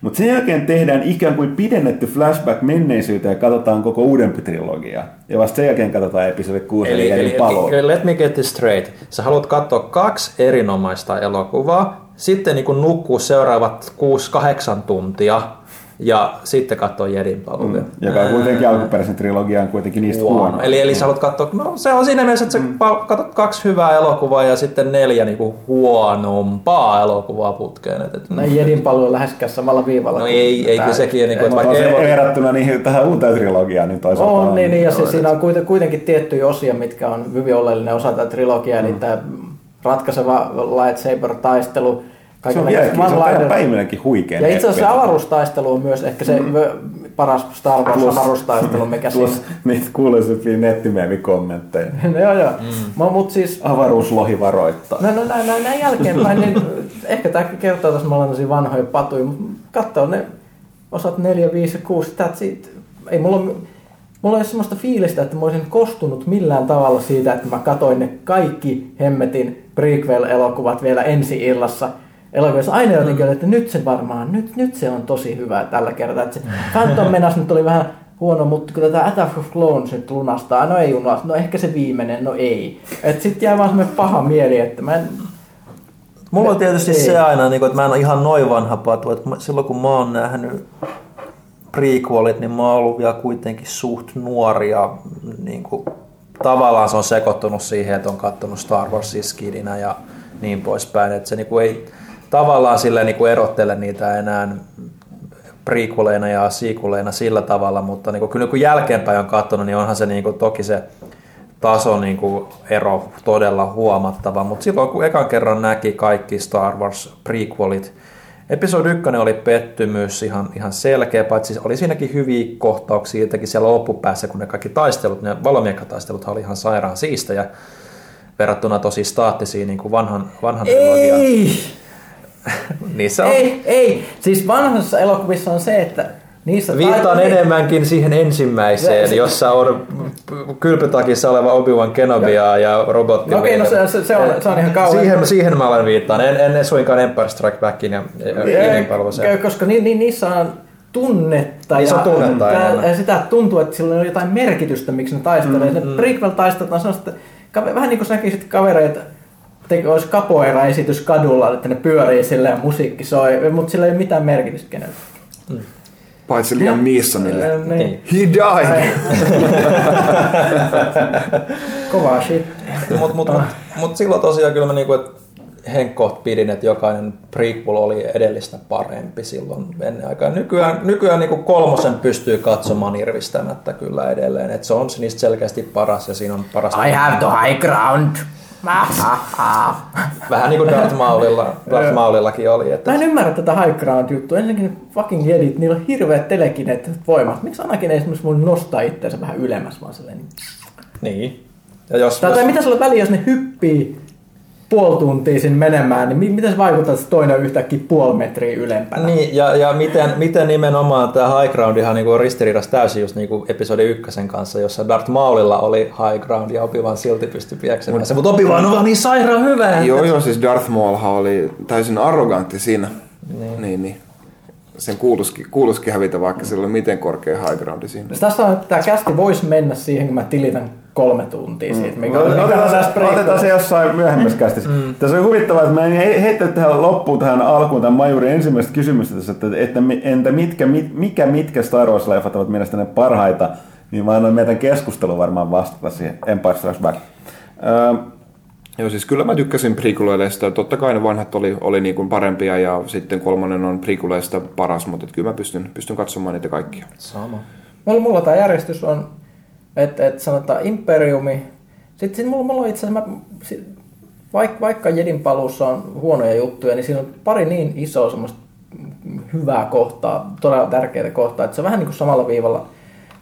Mutta sen jälkeen tehdään ikään kuin pidennetty flashback menneisyyteen ja katsotaan koko uudempi trilogia. Ja vasta sen jälkeen katsotaan episodi kuusi eli, eli, eli palo. Let me get this straight. Sä haluat katsoa kaksi erinomaista elokuvaa, sitten niin kun nukkuu seuraavat kuusi kahdeksan tuntia ja sitten katsoo Jedin paluuta. Mm, joka on kuitenkin alkuperäisen trilogian kuitenkin niistä wow. huono. Eli, eli sä haluat katsoa, no se on siinä mielessä, että sä mm. katsot kaksi hyvää elokuvaa ja sitten neljä niin kuin huonompaa elokuvaa putkeen. No Jedin paluu on läheskään samalla viivalla. No ei, eikö sekin. Niin kuin, no, se ei verrattuna niihin, tähän uuteen trilogiaan. Niin on, on, niin, niin ja se, siinä on kuitenkin tiettyjä osia, mitkä on hyvin oleellinen osa tätä trilogiaa, mm. eli tämä ratkaiseva lightsaber-taistelu. Se on vieläkin, se on tänä päivänäkin huikea. Ja itse asiassa avaruustaistelu on myös ehkä se mm. paras Star Wars-avaruustaistelu, mikä plus, siis... Niitä kuulee sellaisia nettimeemikommentteja. No joo joo. Mm. Mutta siis... Avaruuslohi varoittaa. No, no näin, näin, näin jälkeenpäin, niin ehkä tämä kertoo, että me ollaan tosi vanhoja patuja, mutta katsoo ne osat neljä, viisi ja kuusi, that's it. Ei mulla ole... Mulla ei ole semmoista fiilistä, että mä olisin kostunut millään tavalla siitä, että mä katoin ne kaikki hemmetin prequel-elokuvat vielä ensi illassa. Elokuvissa aina jotenkin oli, että nyt se varmaan, nyt, nyt se on tosi hyvä tällä kertaa. Että se Phantom Menace nyt oli vähän huono, mutta kun tätä Attack of Clones nyt lunastaa, no ei lunastaa, no ehkä se viimeinen, no ei. Että sit jää vaan semmoinen paha mieli, että mä en... Mulla on tietysti ei. se aina, että mä en ole ihan noin vanha patu, että silloin kun mä oon nähnyt... prequelit, niin mä oon ollut vielä kuitenkin suht nuori ja niin kuin, tavallaan se on sekoittunut siihen, että on katsonut Star Warsia skidinä ja niin poispäin. Että se niin kuin, ei tavallaan sillä niin kuin, erottele niitä enää prequeleina ja sequeleina sillä tavalla, mutta niin kuin, kyllä kun jälkeenpäin on katsonut, niin onhan se niin kuin, toki se taso niin kuin, ero todella huomattava. Mutta silloin kun ekan kerran näki kaikki Star Wars prequelit, Episodi yksi oli pettymys ihan, ihan selkeä, paitsi oli siinäkin hyviä kohtauksia jotenkin siellä loppupäässä, kun ne kaikki taistelut, ne valomiekkataistelut oli ihan sairaan siistejä verrattuna tosi staattisiin niin kuin vanhan, vanhan trilogiaan. Ei! Niissä on. Ei, ei! Siis vanhassa elokuvissa on se, että niissä viittaan ei... enemmänkin siihen ensimmäiseen, jossa on kylpytakissa oleva Obi-Wan Kenobia ja robotti. No okei, no se, se, on, se on ihan kauhean. Siihen, siihen mä olen viittaan, en, en suinkaan Empire Strike Backin ja Inin koska ni, ni, niissä on tunnetta. Niissä on tunnetta. Ja, ja, ja sitä tuntuu, että sillä on jotain merkitystä, miksi ne taistelee. Mm-hmm. Ne prequel-taistelut on sellaista, vähän niin kuin näkisit kavereita, että olisi kapoeira-esitys kadulla, että ne pyörii silleen ja musiikki soi, mutta sillä ei ole mitään merkitystä kenelle. Mm. Paitsi liian Neesonille. He died! Kovaa shit. Mutta mut, mut, mut silloin tosiaan kyllä mä niinku, et henkkoht pidin, että jokainen prequel oli edellistä parempi silloin ennen aikaa. Nykyään, nykyään niinku kolmosen pystyy katsomaan irvistämättä kyllä edelleen. Et se on niistä selkeästi paras ja siinä on parasta. I have the high ground! Vähän niin kuin Darth Maulilla, Darth Maulillakin oli. Että... Mä en ymmärrä tätä high ground-juttua. Ensinnäkin fucking jedit, niillä on hirveät telekineettiset voimat. Miksi Anakin ei esimerkiksi voi nostaa itseänsä vähän ylemmäs vaan silleen? Niin. Ja jos, tai, jos... tai mitä sulla väliä, jos ne hyppii puoli tuntia sinne menemään, niin miten se vaikuttaa, että toinen on yhtäkkiä puoli metriä ylempänä? Niin, ja, ja miten, miten nimenomaan tämä high ground ihan niin ristiriidassa täysin just niin episodi ykkösen kanssa, jossa Darth Maulilla oli high ground ja Obi-Wan silti pystyi pieksemään se, mutta Obi-Wan on vaan niin sairaan hyvä. Joo, joo, siis Darth Maulhan oli täysin arrogantti siinä. Niin, niin. niin. Sen kuuluisikin, kuuluisikin hävitä, vaikka sillä oli miten korkea high groundi siinä. Tässä on, että tämä kästi voisi mennä siihen, kun mä tilitän kolme tuntia siitä. Mm. Mikä, mikä otetaan, otetaan se jossain myöhemmässä kästissä. Mm. Tässä on huvittavaa, että mä en heittänyt tähän loppuun, tähän alkuun, tämän majurin ensimmäistä kysymystä tässä, että, että entä mitkä, mit, mikä mitkä Star Wars-leffat ovat mielestäni parhaita, niin mä annan meidän keskustelun varmaan vastata siihen. Empire Strikes Back. Öö, Joo, siis kyllä mä tykkäsin prequeleista. Totta kai ne vanhat oli, oli niin kuin parempia ja sitten kolmannen on prequeleista paras, mutta kyllä mä pystyn, pystyn katsomaan niitä kaikkia. Sama. Mulla, mulla tämä järjestys on, että et sanotaan Imperiumi. Sitten sit mulla, mulla on itse asiassa, mä, sit, vaikka, vaikka Jedin paluussa on huonoja juttuja, niin siinä on pari niin isoa semmoista hyvää kohtaa, todella tärkeää kohtaa, että se on vähän niin kuin samalla viivalla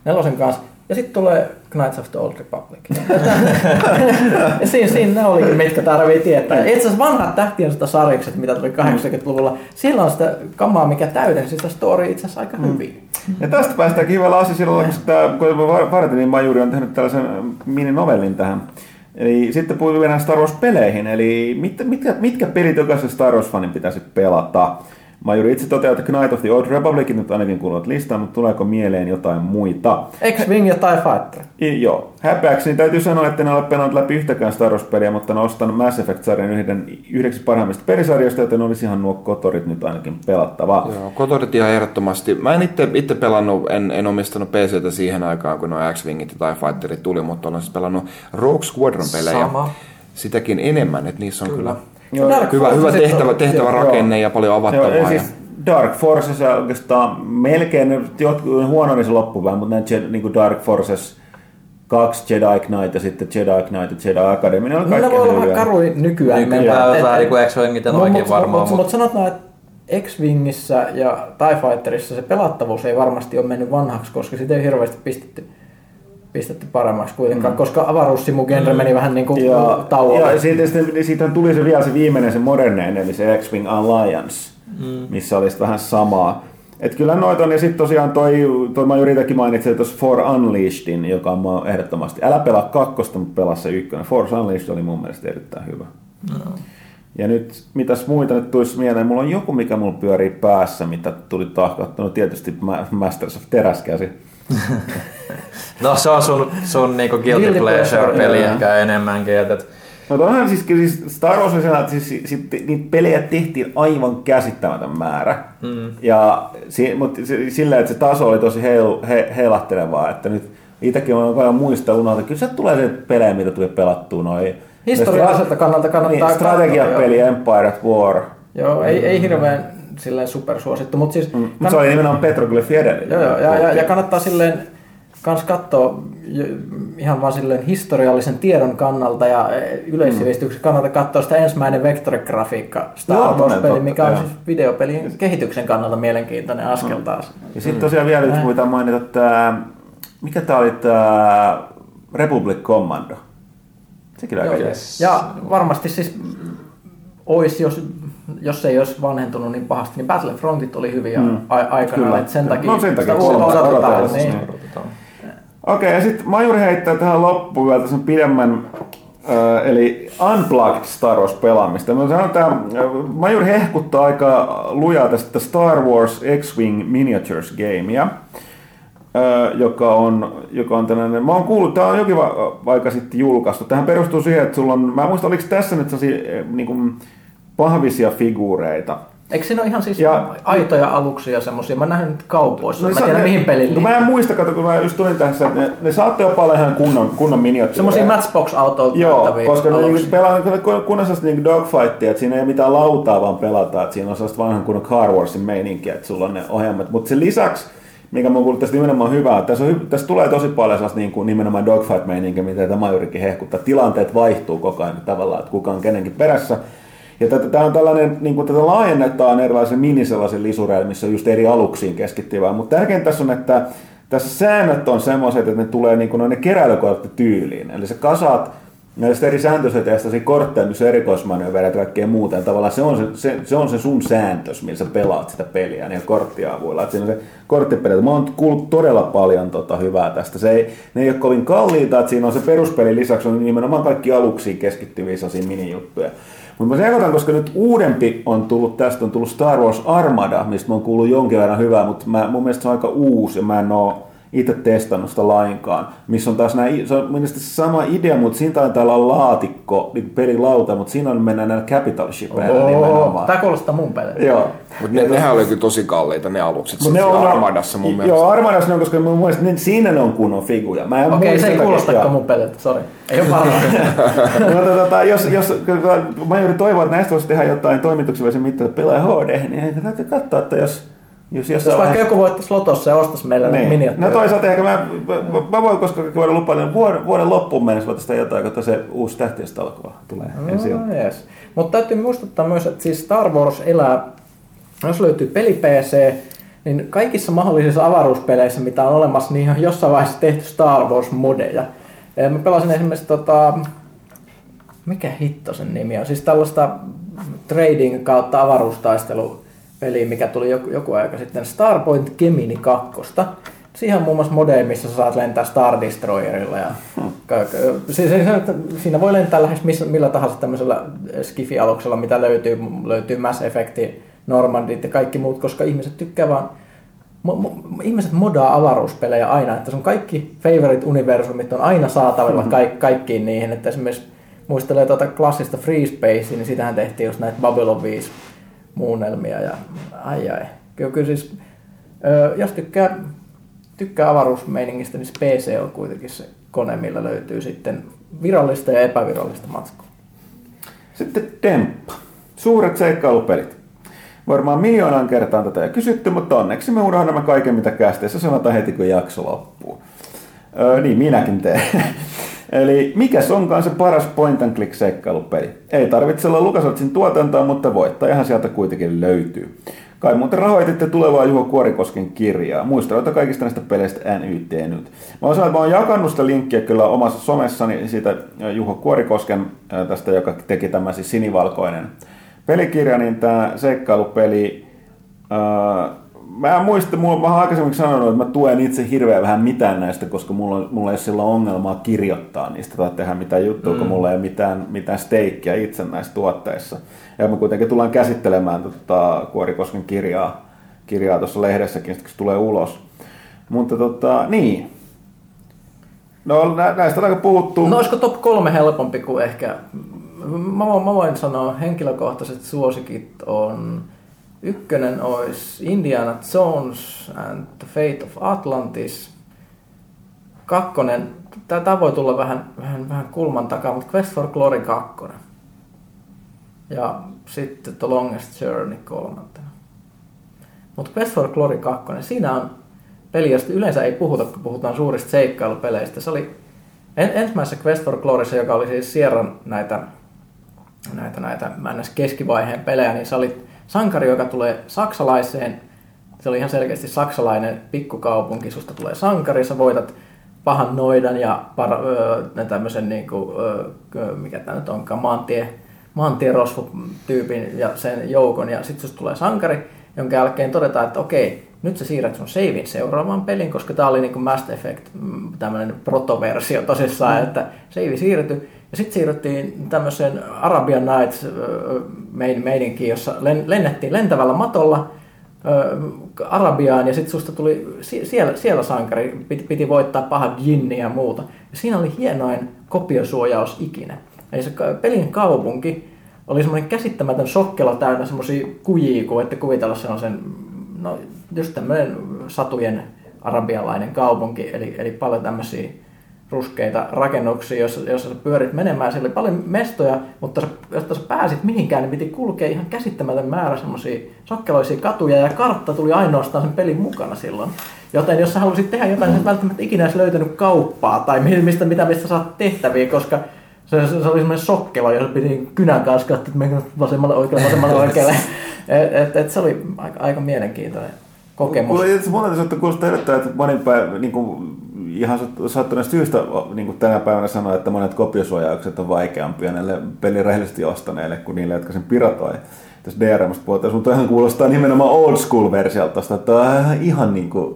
nelosen kanssa. Ja sitten tulee Knights of the Old Republic. Ja siinä, siinä ne olikin, mitkä tarvii tietää. Itse asiassa vanhat tähtien sitä sarjikset, mitä tuli kahdeksankymmentäluvulla, siellä on sitä kamaa, mikä täydensi sitä storya itse asiassa aika hyvin. Ja tästä päästään hyvällä asia silloin, koska Kojima Productionsin majuri on tehnyt tällaisen mininovelin tähän. Eli sitten puhutaan vielä Star Wars-peleihin, eli mitkä, mitkä, mitkä pelit jokaisen Star Wars-fanin pitäisi pelata? Mä juuri itse totean, että Knight of the Old Republicin nyt ainakin kuuluvat listaan, mutta tuleeko mieleen jotain muita? X-Wing ja TIE Fighter. I, joo. Häpeäksi, niin täytyy sanoa, että en ole pelannut läpi yhtäkään Star Wars-peliä, mutta en ostanut Mass Effect-sarjan yhden yhdeksi parhaimmista pelisarjoista, joten olisi ihan nuo kotorit nyt ainakin pelattavaa. Joo, kotorit ihan ehdottomasti. Mä en itse, itse pelannut, en, en omistanut P C:tä siihen aikaan, kun nuo X-Wingit ja TIE Fighterit tuli, mutta olen siis pelannut Rogue Squadron-pelejä. Sama. Sitäkin enemmän, että niissä on kyllä... kyllä Joo, hyvä hyvä tehtävä, tehtävä rakenne ja paljon avattavaa. Joo, siis Dark Forces ja oikeastaan melkein jotkut huonoin se loppupäin, mutta näin niin kuin Dark Forces kaksi, Jedi Knight ja sitten Jedi Knight ja Jedi Academy. Ne on kaikki hyviä. Niillä voi olla vähän karuja nykyään. Nykyään vähän niin kuin X-Wingit on no, oikein varmaan. Mutta sanotaan, että X-Wingissä ja TIE Fighterissa se pelattavuus ei varmasti ole mennyt vanhaksi, koska sitä ei hirveästi pistetty. pistetty paremmaksi kuitenkaan, mm. koska avaruussimugenre meni vähän niin kuin tauolle. Ja siitä, siitä tuli se vielä se viimeinen, se moderneinen, eli se X-Wing Alliance, mm. missä oli vähän samaa. Et kyllä noita on, ja sitten tosiaan toi, toi mä yritäkin mainitsin tuossa For Unleashedin, joka on ehdottomasti, älä pelaa kakkosta, mutta pelaa se ykkönen. Force Unleashed oli mun mielestä erittäin hyvä. No. Ja nyt, mitäs muita nyt tulisi mieleen, mulla on joku, mikä mulla pyörii päässä, mitä tuli tahkottanut, tietysti Masters of Teräskäsi. No se on sun, sun niinku guilty pleasure-peli ehkä enemmänkin. No toihan siis, siis Star Wars on siis, niitä pelejä tehtiin aivan käsittämätön määrä. Mm. Ja, si, mutta sillä, että se taso oli tosi heil, he, heilahtelevaa, että nyt itsekin on aina muista unohtaa. Kyllä se tulee se pelejä, mitä tulee pelattua noin. Historialliselta kannalta kannattaa. Niin, strategiapeli, Empire at War. Joo, ei, ei hirveän... silleen supersuosittu, mutta siis... Mm, mutta kannattaa... se oli nimenomaan petroglyfi edelleen. Joo, joo, ja, ja, ja kannattaa silleen kans katsoa ihan vaan silleen historiallisen tiedon kannalta ja yleissivistyksen kannalta katsoa sitä ensimmäinen vektorigrafiikka Star Wars-peli, mikä on siis videopelin kehityksen kannalta mielenkiintoinen askel taas. Ja sitten tosiaan vielä nyt voidaan mainita, että mikä tää oli tää Republic Commando? Sekin aika yes. Ja varmasti siis ois, jos... jos ei olisi vanhentunut niin pahasti, niin Battlefrontit oli hyviä mm. aikana, että sen takia... No sen takia kolmas niin. Okei, ja sitten Majuri heittää tähän loppuun vielä tässä pidemmän, äh, eli Unplugged Star Wars-pelaamista. Mä sanon, että Majuri hehkuttaa aika lujaa tästä Star Wars X-Wing Miniatures Gamea, äh, joka on, joka on tällainen... Mä oon kuullut, tää on jokin va- aika sitten julkaistu. Tähän perustuu siihen, että sulla on... Mä en muista, oliko tässä nyt sellaisia... Niin kuin, pahvisia figuureita. Eikö siinä ole ihan siis ja, aitoja aluksia semmosia? Mä nähden nyt kaupoissa. No, mä tiedän ne, mihin pelin. No mä en muista, kato, kun mä just tulin tässä, että ne, ne saatte jopa olla ihan kunnon, kunnon miniatyyreja. Semmosia Matchbox-autoja. Joo, koska ne pelaa kunnon sellaista niin dogfightia, että siinä ei mitään lautaa vaan pelata, että siinä on sellaista vanhan kunnon Car Warsin meininkiä, että sulla on ne ohjelmat. Mutta sen lisäksi mikä mä kuullut tästä nimenomaan hyvää. Tässä, on, tässä tulee tosi paljon sellaista niin kuin nimenomaan dogfight-meininkiä, mitä tämä juurikin hehkuttaa. Tilanteet vaihtuu koko ajan tavallaan, että kuka on kenenkin perässä. Ja tämä on tällainen, niin kuin tätä laajennetaan erilaisen mini-sellaisen lisureille, missä on just eri aluksiin keskittyvää. Mutta tärkeintä tässä on, että tässä säännöt on sellaiset, että ne tulee niin kuin ne keräilykorttityyliin. Eli sä kasaat näistä eri sääntöseteistä siinä kortteja, missä on erikoismanövereet ja kaikkea muuta. Ja tavallaan se on se, se, se on se sun sääntös, millä sä pelaat sitä peliä niillä korttiavuilla. Et siinä se korttipeli. Mä oon kuullut todella paljon tota hyvää tästä. Se ei, ne ei ole kovin kalliita, että siinä on se peruspelin lisäksi on nimenomaan kaikki aluksiin keskittyviä sellaisia minijuttuja. Mutta mä sekoitan, koska nyt uudempi on tullut, tästä on tullut Star Wars Armada, mistä mä oon kuullut jonkin verran hyvää, mutta mä, mun mielestä se on aika uusi ja mä en oo itse testannut sitä lainkaan. Missä on taas nää, se on mielestäni sama idea, mutta siinä taitaa olla laatikko, niin pelilauta, mutta siinä on mennään näillä capital shipeillä nimenomaan. Tää kuulostaa mun päälle. Joo. Mutta ne, nehän oli kyllä tosi kalliita ne alukset on, Armadassa mun mielestä. Joo, Armadassa ne on, koska mun mielestä ne, siinä ne on kunnon figuja. Okei, okay, se ei kuulostakaan mun päälle, sori. Ei ole paljon. No, tota, jos, jos, mä juuri toivon, että näistä voisi tehdä jotain toimituksellisen mittaan, että pelaa H D, niin täytyy katsoa, että jos... Jos, jos vaikka lähes... joku voittaisi lotossa ja ostaisi meille niin. Miniattuja. No toisaalta ehkä mä, mä, mä voin koska voida lupaa, niin vuoden, vuoden loppuun mennessä voitaisiin tehdä jotain, kun se uusi tähtiöstä alkaa tulee no, ensi yes. Mutta täytyy muistuttaa myös, että siis Star Wars elää, jos löytyy peli-P C, niin kaikissa mahdollisissa avaruuspeleissä, mitä on olemassa, niin on jossain vaiheessa tehty Star Wars-modeja. Mä pelasin esimerkiksi, tota, mikä hitto sen nimi on, siis tällaista trading kautta avaruustaistelua. Peli, mikä tuli joku, joku aika sitten, Starpoint Gemini kaksi. Siihen on muun muassa modei, missä saat lentää Star Destroyerilla. Ja hmm. siis, siinä voi lentää lähes missä, millä tahansa tämmöisellä skifi-aluksella, mitä löytyy, löytyy Mass Effect, Normandit ja kaikki muut, koska ihmiset tykkää vaan... Mo, mo, ihmiset modaa avaruuspelejä aina, että sun kaikki favorite universumit on aina saatavilla hmm. ka, kaikkiin niihin. Että esimerkiksi muistelee tuota klassista Free Spacea, niin sitähän tehtiin just näitä Babylon viisi. Muunnelmia ja ai ai. Kyllä, kyllä siis, jos tykkää, tykkää avaruusmeiningistä, niin P C on kuitenkin se kone, millä löytyy sitten virallista ja epävirallista matskua. Sitten Temppa. Suuret seikkailupelit. Varmaan miljoonan kertaan tätä ei kysytty, mutta onneksi me unohdamme kaiken, mitä kästeessä sanotaan heti, kun jakso loppuu. Öö, niin, minäkin teen. Eli mikäs onkaan se paras point and click seikkailupeli? Ei tarvitse olla LucasArtsin tuotantoa, mutta voittajahan sieltä kuitenkin löytyy. Kai muuten rahoititte tulevaa Juho Kuorikosken kirjaa. Muisteluita kaikista näistä peleistä N Y T nyt. Mä oon, mä oon jakanut sitä linkkiä kyllä omassa somessani siitä Juho Kuorikosken, tästä, joka teki tämä siis sinivalkoinen pelikirja, niin tämä seikkailupeli... Öö, Mä muistan, mulla on vähän aikaisemmin sanonut, että mä tuen itse hirveän vähän mitään näistä, koska mulla, on, mulla ei ole sillä ongelmaa kirjoittaa niistä tai tehdä mitään juttua, mm. kun mulla ei ole mitään, mitään steikkiä itse näissä tuotteissa. Ja me kuitenkin tullaan käsittelemään tota Kuorikosken kirjaa, kirjaa tuossa lehdessäkin, kun se tulee ulos. Mutta tota, niin. No näistä on aika puhuttu. No olisiko top kolme helpompi kuin ehkä... Mä, mä voin sanoa, henkilökohtaiset suosikit on... Ykkönen olisi Indiana Jones and the Fate of Atlantis. Kakkonen, tää voi tulla vähän, vähän, vähän kulman takaa, mutta Quest for Glory kakkonen. Ja sitten The Longest Journey kolmantena. Mutta Quest for Glory kakkonen, siinä on peli, josta yleensä ei puhuta, kun puhutaan suurista seikkailupeleistä. Se oli en, ensimmäisessä Quest for Gloryssa, joka oli siis Sierran näitä, näitä, näitä mä en edes keskivaiheen pelejä, niin se oli sankari, joka tulee saksalaiseen, se oli ihan selkeästi saksalainen pikkukaupunki, susta tulee sankari, sä voitat pahan noidan ja para, öö, tämmöisen, niinku, öö, mikä tämä nyt onkaan, maantie, maantierosvotyypin ja sen joukon, ja sitten susta tulee sankari, jonka jälkeen todetaan, että okei, nyt sä siirrät sun savein seuraavaan peliin, koska tää oli niinku Mass Effect, tämmöinen protoversio tosissaan, mm. että save siirtyi. Ja sitten siirryttiin tämmöiseen Arabian Nights-meininkiin, jossa lennettiin lentävällä matolla Arabiaan, ja sitten susta tuli siellä, siellä sankari, piti, piti voittaa paha djinni ja muuta. Ja siinä oli hienoin kopiosuojaus ikinä. Eli se pelin kaupunki oli semmoinen käsittämätön sokkela täynnä semmoisia kujia, kun voitte kuvitella semmoisen, no just tämmöinen satujen arabialainen kaupunki, eli, eli paljon tämmöisiä ruskeita rakennuksia, jossa, jossa sä pyörit menemään. Siellä oli paljon mestoja, mutta sä, jotta sä pääsit mihinkään, niin piti kulkea ihan käsittämätön määrä semmoisia sokkeloisia katuja, ja kartta tuli ainoastaan sen pelin mukana silloin. Joten jos sä halusit tehdä jotain, sä et välttämättä ikinä edes löytänyt kauppaa tai mistä, mitä mistä saat tehtäviä, koska se, se, se oli semmoinen sokkelo, jossa piti kynän kanssa katsoa, että menkään vasemmalle oikealle, vasemmalle oikealle. Et, et, et se oli aika, aika mielenkiintoinen kokemus. Monet saattaa kuulostaa erittäin, että vanhinpäin niin kuin ihan sattuneesta syystä niin kuin tänä päivänä sanoa, että monet kopiosuojaukset on vaikeampia näille pelin rehellisesti ostaneille kuin niille, jotka sen piratoi. Tässä D R M:stä puolta, mutta ihan kuulostaa nimenomaan old school -versiolta, että on ihan niin kuin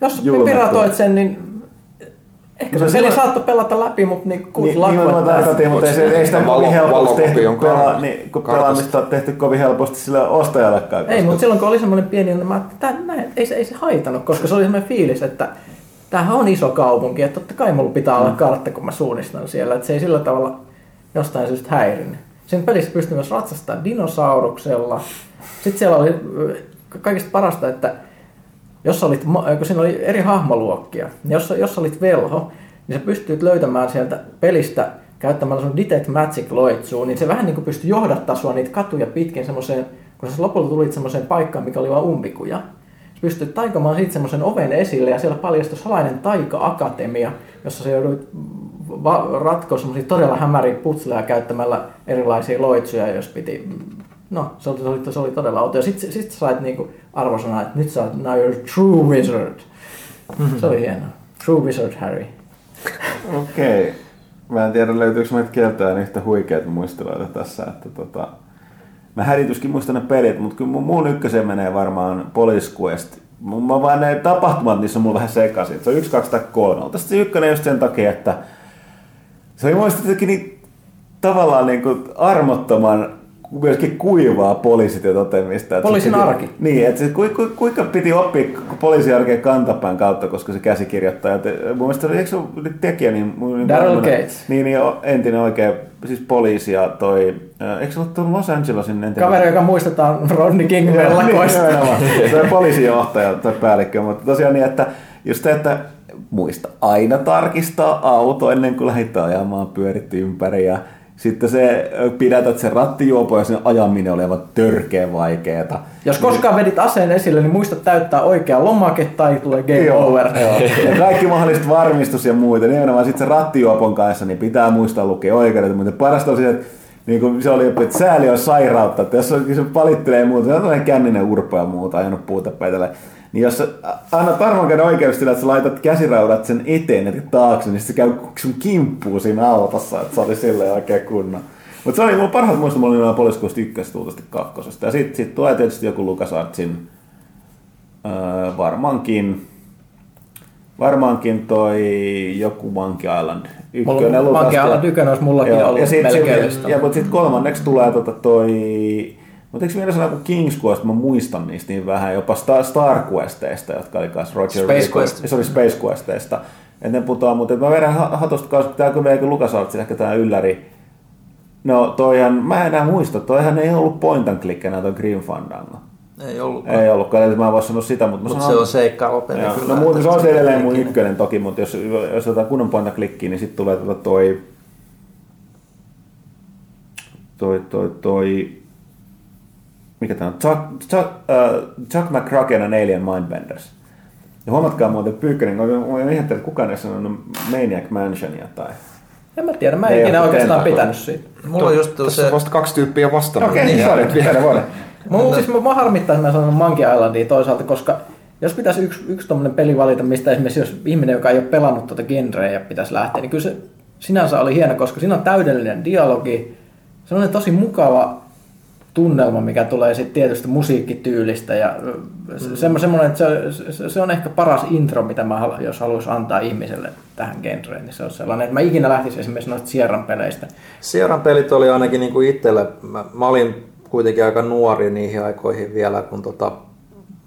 jos piratoit sen, niin ehkä se peli saattoi pelata läpi, mutta niin kuusi lakkoa. Niin, niin, mutta ei, ei sitä kovin helposti tehty pelaa, niin, kun pelaamista on tehty kovin helposti sillä ostajallekaan. Ei, mutta silloin kun oli semmoinen pieni, niin mä ajattelin, että ei, ei se haitanut, koska se oli semmoinen fiilis, että tämähän on iso kaupunki, että totta kai mulla pitää olla kartta, kun mä suunnistan siellä, että se ei sillä tavalla jostain syystä häirinnyt. Sen pelissä pystyi myös ratsastamaan dinosauruksella. Sitten siellä oli kaikista parasta, että jos olit, kun siinä oli eri hahmoluokkia, niin jos, jos olit velho, niin sä pystyit löytämään sieltä pelistä käyttämällä sun Detect Magic-loitsua, niin se vähän niin kuin pystyi johdattaa sua niitä katuja pitkin semmoiseen, kun sä lopulta tulit semmoiseen paikkaan, mikä oli vaan umpikuja. Pystyt taikamaan sitten semmoisen oven esille, ja siellä paljastui salainen taika-akatemia, jossa se joudut ratkoa semmoisia todella hämäriä putsleja käyttämällä erilaisia loitsuja, jos piti. No, se oli, se oli, se oli todella outo. Ja sitten sit sait niinku arvosanaa, että nyt sä oot now you're true wizard. Se oli hienoa. True wizard Harry. Okei. Okay. Mä en tiedä, löytyykö meitä keltään yhtä huikeita muisteluita tässä, että tota... Mä härityskin muistan ne pelit, mutta kyllä mun, mun ykkösen menee varmaan Police Quest. Mä vaan ne tapahtumat, niissä on mulla vähän sekaisin. Se on yksi, kaksi tai kolme. Mutta sitten se ykkönen just sen takia, että se oli muistettakin niin, tavallaan niin kuin armottoman myöskin kuivaa poliisityö totemista. Poliisin piti, arki. Niin, että se, ku, ku, kuinka piti oppia poliisiarkeen kantapään kautta, koska se käsikirjoittaa. Et, mun mielestä se oli, eikö se ole tekijä? Niin, niin Daryl Gates. Niin, niin entinen oikein, siis poliisi ja toi, eikö se ole tuon Los Angelesin entinen? Kaveri, joka muistetaan Rodney Kingman lakoista. Niin, se on poliisijohtaja tai päällikkö, mutta tosiaan niin, että just se, että muista aina tarkistaa auto ennen kuin lähdit ajamaan, pyörit ympäri ja sitten se pidätät sen rattijuopon ja sen ajaminen oli aivan törkeä vaikeeta. Jos koskaan vedit aseen esille, niin muista täyttää oikea lomake tai tulee game joo, over. Joo. Ja kaikki mahdolliset varmistus ja muita. Nimenomaan sitten se rattijuopon kanssa niin pitää muistaa lukea oikeudet. Mutta parasta on se, että niin se oli, että sääli on sairautta. Että jos se palittelee muuta, se on tämmöinen känninen urpo ja muuta, ajanut puuta päitälle. Niin jos sä annat arvonkäden oikeustila, että sä laitat käsiraudat sen eteen ja taakse, niin sit se käy sun kimppuun siinä autossa, että se oli silleen oikein kunnon. Mutta se oli mun parhaat muista, mulla oli noin Police Quest ykkösestä, tuultavasti kakkosesta. Ja sit, sit tulee tietysti joku Lucas Artsin, öö, varmaankin, varmaankin toi joku Monkey Island ykkönen. Monkey Island ykkönen olisi mullakin ja, ollut melkein. Ja, mutta sit kolmanneksi tulee tota toi... Mutta eikö minä sanoa, kun King's Quest, mä muistan niistä niin vähän, jopa Star, Star Questeista, jotka oli kanssa Roger Space Quest. Se oli Space Questeista. Et ne putoaa, mutta mä vedän hatosta kanssa, tää kun meillä Lucas Artsin ehkä tää ylläri. No toihan, mä enää muista, toihan ei ollut point and click enää toi Grim Fandango. Ei ollutkaan. Ei ollutkaan, mä en vaan sanonut sitä, mutta mut sanon... se on seikkailopeli kyllä. No muuten se on edelleen mun ykkönen toki, mutta jos, jos otetaan kunnon point and clickiin, niin sit tulee tota toi... Toi, toi, toi... Mikä tämä on? Chuck, Chuck, uh, Chuck McCracken ja Alien Mindbenders. Ja huomatkaa muuten Pyykkönen, kun olen ihan tehty, kukaan ei sanonut Maniac Mansionia tai... En mä tiedä, mä en ikinä oikeastaan pitänyt siitä. Mulla on just se... Tässä on vasta kaksi tyyppiä vastannut. Okei, niin sorry, pitää vuoden. Mulla siis mä harmittaa, että mä sanon Monkey Islandia toisaalta, koska jos pitäisi yksi, yksi tommonen peli valita, mistä esimerkiksi jos ihminen, joka ei ole pelannut tuota genreä ja pitäisi lähteä, niin kyllä se sinänsä oli hieno, koska siinä on täydellinen dialogi, sellainen tosi mukava tunnelma, mikä tulee sitten tietysti musiikkityylistä ja se, semmoinen, että se, se, se on ehkä paras intro, mitä mä halu, jos haluaisin antaa ihmiselle tähän genreen, niin se on sellainen, että mä ikinä lähtisin esimerkiksi noista Sierran peleistä. Sierran pelit oli ainakin niin kuin itselle, mä, mä olin kuitenkin aika nuori niihin aikoihin vielä, kun tota,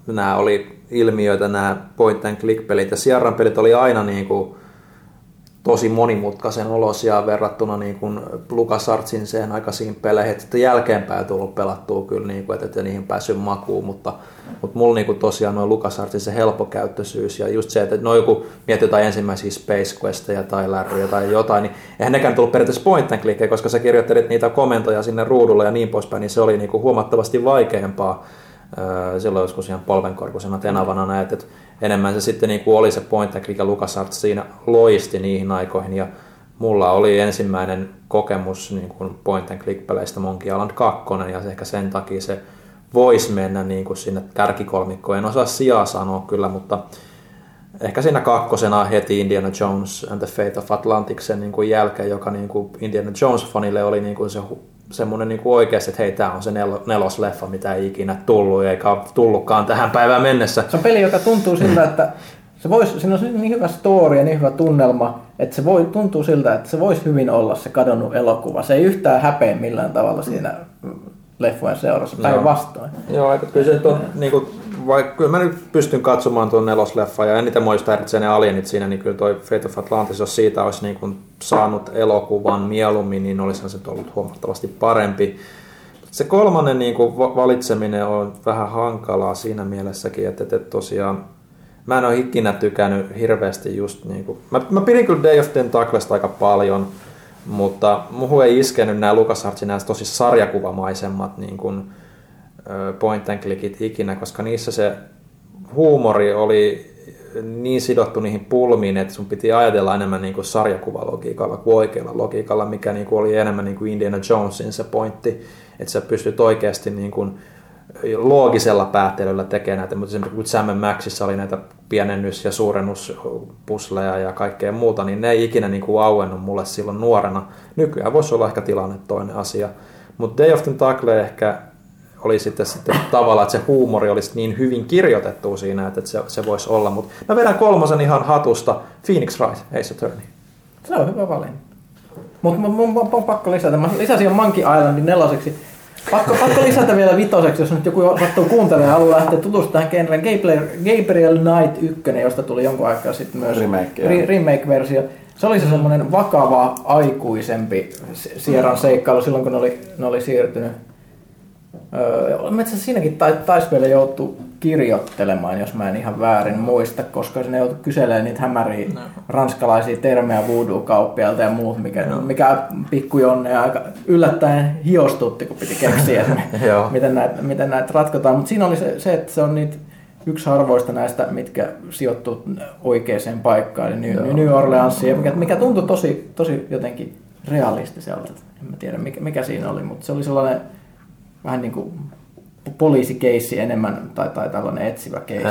nämä oli ilmiöitä, nämä point and click pelit ja Sierran pelit oli aina niin kuin tosi monimutkaisen olosia verrattuna niin kuin Lucas Artsin sen aikaisiin peleihin, että jälkeenpäin tullut pelattua kyllä, niin kuin, että niihin päässyt makuun, mutta Mutta mulla niinku tosiaan noin LucasArtsin se helpokäyttöisyys ja just se, että no joku miettii jotain ensimmäisiä Space Questeja tai Larryja tai jotain, niin eihän nekään tullut periaatteessa point and clickia, koska sä kirjoittelit niitä komentoja sinne ruudulle ja niin poispäin, niin se oli niinku huomattavasti vaikeampaa silloin joskus ihan polvenkorkuisena tenavana näet, että enemmän se sitten niinku oli se point and click ja LucasArts siinä loisti niihin aikoihin ja mulla oli ensimmäinen kokemus niin kuin point and click -peleistä Monkey Island kaksi, ja ehkä sen takia se voisi mennä niin kuin sinne kärkikolmikkoon. En osaa sijaa sanoa kyllä, mutta ehkä siinä kakkosena heti Indiana Jones and the Fate of Atlanticsen niin kuin jälkeen, joka niin kuin Indiana Jones-fanille oli niin kuin se, semmoinen niin kuin oikeasti, että hei, tämä on se nel- nelosleffa, mitä ei ikinä tullut, eikä ole tullutkaan tähän päivään mennessä. Se on peli, joka tuntuu siltä, että se vois, siinä on niin hyvä story ja niin hyvä tunnelma, että se voi, tuntuu siltä, että se voisi hyvin olla se kadonnut elokuva. Se ei yhtään häpeä millään tavalla siinä leffojen seurassa, päinvastoin. Joo, kyllä, se on, niin kuin, vaikka, kyllä mä nyt pystyn katsomaan tuon nelosleffan ja eniten mua just häiritsee ne alienit siinä, niin kyllä toi Fate of Atlantis, jos siitä olisi niin kuin saanut elokuvan mieluummin, niin olisihan se ollut huomattavasti parempi. Se kolmannen niin kuin valitseminen on vähän hankalaa siinä mielessäkin, että, että tosiaan mä en ole ikinä tykännyt hirveästi just niinku... Mä, mä pidin kyllä Day of Tentaclesta aika paljon, mutta muuhun ei iskenyt nämä LucasArtsin nämä tosi sarjakuvamaisemmat niinku point and clickit ikinä, koska niissä se huumori oli niin sidottu niihin pulmiin, että sun piti ajatella enemmän niinku sarjakuvalogiikalla kuin oikealla logiikalla, mikä niinku oli enemmän niinku Indiana Jonesin se pointti, että sä pystyt oikeasti niinku loogisella päättelyllä tekee näitä, mutta esimerkiksi Sam and Maxissa oli näitä pienennys- ja suurennuspusleja ja kaikkea muuta, niin ne ei ikinä niin kuin auennut mulle silloin nuorena. Nykyään voisi olla ehkä tilanne toinen asia, mutta Day of Tentacle ehkä oli sitten, sitten tavallaan, että se huumori olisi niin hyvin kirjoitettu siinä, että se, se voisi olla, mutta mä vedän kolmosen ihan hatusta, Phoenix Wright, Ace Attorney. Se on hyvä valinta. Mutta mun on pakko lisätä, mä lisäsin jo Monkey Islandin neloseksi. Pakko, pakko lisätä vielä vitoseksi, jos nyt joku sattuu kuuntelemaan ja haluaa lähteä tutustumaan tähän genreen. Gabriel Knight yksi, josta tuli jonkun aikaa sitten myös remake, remake-versio. Se oli se semmoinen vakava, aikuisempi Sierran seikkailu silloin, kun ne oli, ne oli siirtynyt. Öö, mä itse asiassa siinäkin taisi vielä joutua kirjoittelemaan, jos mä en ihan väärin muista, koska sinne joutui kyselemään niitä hämäriä no. ranskalaisia termejä voodoo-kauppialta ja muut, mikä, no. mikä pikkujonne aika yllättäen hiostutti, kun piti keksiä, miten, näitä, miten näitä ratkotaan. Mutta siinä oli se, se, että se on niitä yksi harvoista näistä, mitkä sijoittuu oikeaan paikkaan, eli New, New Orleansiin, mikä, mikä tuntui tosi, tosi jotenkin realistiselta. En mä tiedä, mikä, mikä siinä oli, mutta se oli sellainen vähän niin kuin poliisikeissi enemmän tai, tai tällainen etsivä keissi.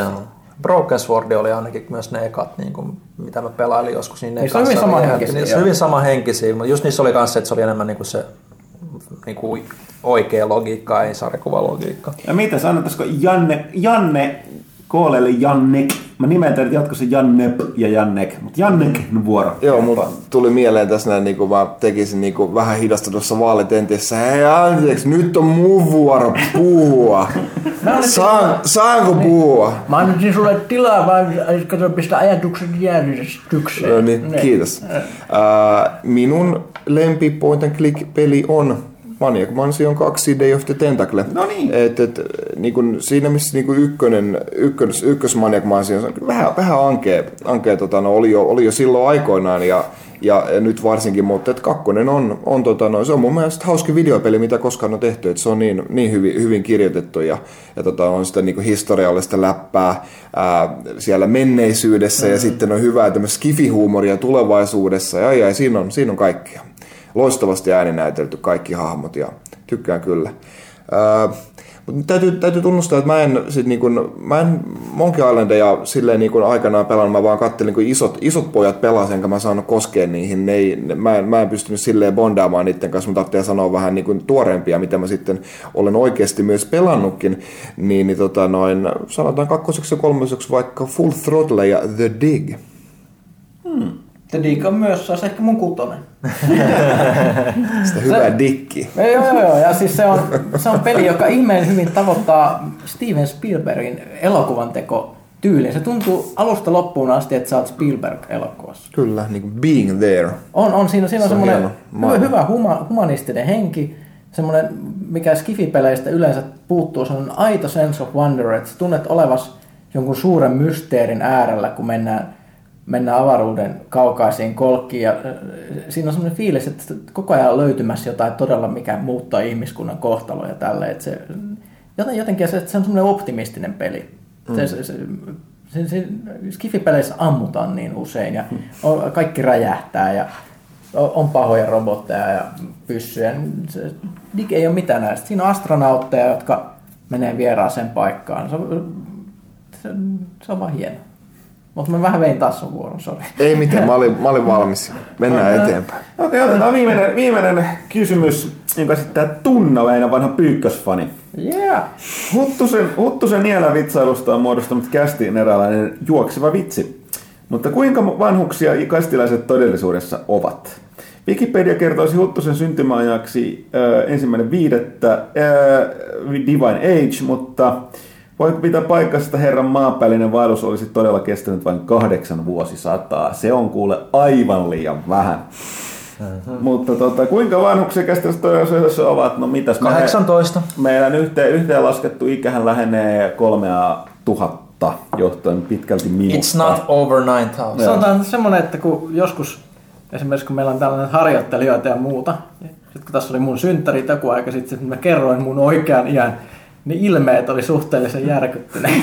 Broken Sword oli ainakin myös ne ekat, niin kuin, mitä mä pelailin joskus. Niin ne se on hyvin samanhenkisiä. Se on hyvin samanhenkisiä, mutta just niissä oli kanssa, että se oli enemmän niin kuin se niin kuin oikea logiikka, ei sarjakuvalogiikka. Ja mitä sanotaanko Janne, Janne Koolelle Jannek? Mä nimetän jatkossa Jannep ja Jannek, mutta Jannekin vuoro. Joo, mulla tuli mieleen tässä näin, niin kun mä tekisin niin kun vähän hidastetussa vaalitentissä. Hei anteeksi, nyt on mun vuoro puhua. Saan, saanko puhua? Mä annetin sulle tilaa, vaan katsotaan pistää ajatukset järjestykseen. No niin, kiitos. Minun lempi point and click -peli on Maniac Mansion kaksi, Day of the Tentacle. No niin. Et, et, niin kun siinä missä niin kun ykkönen, ykkös, ykkös Maniac Mansion vähän, vähän ankea, ankea tota, no, oli, jo, oli jo silloin aikoinaan ja, ja nyt varsinkin, mutta et kakkonen on, on, tota, no, se on mun mielestä hauskin videopeli, mitä koskaan on tehty, että se on niin, niin hyvin, hyvin kirjoitettu ja, ja tota, on sitä niin kun historiallista läppää ää, siellä menneisyydessä mm-hmm. ja sitten on hyvää tämmöistä skifihuumoria tulevaisuudessa ja, ja, ja siinä, on, siinä on kaikkia. Loistavasti ääninäytelty kaikki hahmot ja tykkään kyllä. Öö, mutta täytyy, täytyy tunnustaa, että mä en, sit niin kun, mä en Monkey Islandeja silleen niin kun aikanaan pelannut, mä vaan kattelin, kun isot, isot pojat pelasivat, enkä mä saanut koskea niihin. Ne ei, ne, mä, en, mä en pystynyt silleen bondaamaan niiden kanssa, mun tarvitsee sanoa vähän niin kun tuorempia, mitä mä sitten olen oikeasti myös pelannutkin. Niin, niin tota noin, sanotaan kakkoseksi ja kolmoseksi vaikka Full Throttle ja The Dig. Hmm. The Dig on myös, se on ehkä mun kutonen. Sitä hyvää dikkiä. Joo, joo, joo. Ja siis se on, se on peli, joka ihmeen hyvin tavoittaa Steven Spielbergin elokuvantekotyyliin. Se tuntuu alusta loppuun asti, että sä oot Spielberg-elokuvassa. Kyllä, niin kuin Being There. On, on. Siinä, siinä se on semmoinen hyvä, hyvä huma, humanistinen henki. semmoinen, mikä skifipeleistä yleensä puuttuu, se on aito sense of wonder, että tunnet olevas jonkun suuren mysteerin äärellä, kun mennään, mennään avaruuden kaukaisiin kolkkiin. Ja siinä on semmoinen fiilis, että koko ajan on löytymässä jotain todella, mikä muuttaa ihmiskunnan kohtaloja tälleen. Että se, jotenkin se, että se on semmoinen optimistinen peli. Mm. Se, se, se, se, skifipeleissä ammutaan niin usein ja on, kaikki räjähtää ja on pahoja robotteja ja pyssyjä. Se, dig ei ole mitään näistä. Siinä on astronautteja, jotka menee vieraaseen paikkaan. Se, se, se on vaan hieno. Mutta mä vähän vein taas sun vuoron, sori. Ei mitään, mä olin, mä olin valmis. Mennään no, eteenpäin. Okei, okay, otetaan viimeinen, viimeinen kysymys, jonka sitten Tunna Väinö, vanha pyykkösfani. Yeah. Huttusen, Huttusen nielän vitsailusta on muodostunut kästiin eräänlainen juokseva vitsi. Mutta kuinka vanhuksia kästiläiset todellisuudessa ovat? Wikipedia kertoisi Huttusen syntymäajaksi äh, ensimmäinen viidettä äh, Divine Age, mutta voi pitää paikassa, että herran maanpäällinen vaellus olisi todella kestänyt vain kahdeksan vuosisataa. Se on kuule aivan liian vähän. Mm-hmm. Mutta tota, kuinka vanhuksia käsittelyssä todellisuudessa ovat? No mitäs? kahdeksantoista. Meidän yhteen, yhteen laskettu ikähän lähenee kolmea tuhatta, johtuen pitkälti minusta. It's not over nine thousand. Se on semmoinen, että kun joskus, esimerkiksi kun meillä on tällainen harjoittelijoita ja muuta, sitten kun tässä oli mun synttäri joku aika sitten, että mä kerroin mun oikean iän, niin ilmeet oli suhteellisen järkyttyneet.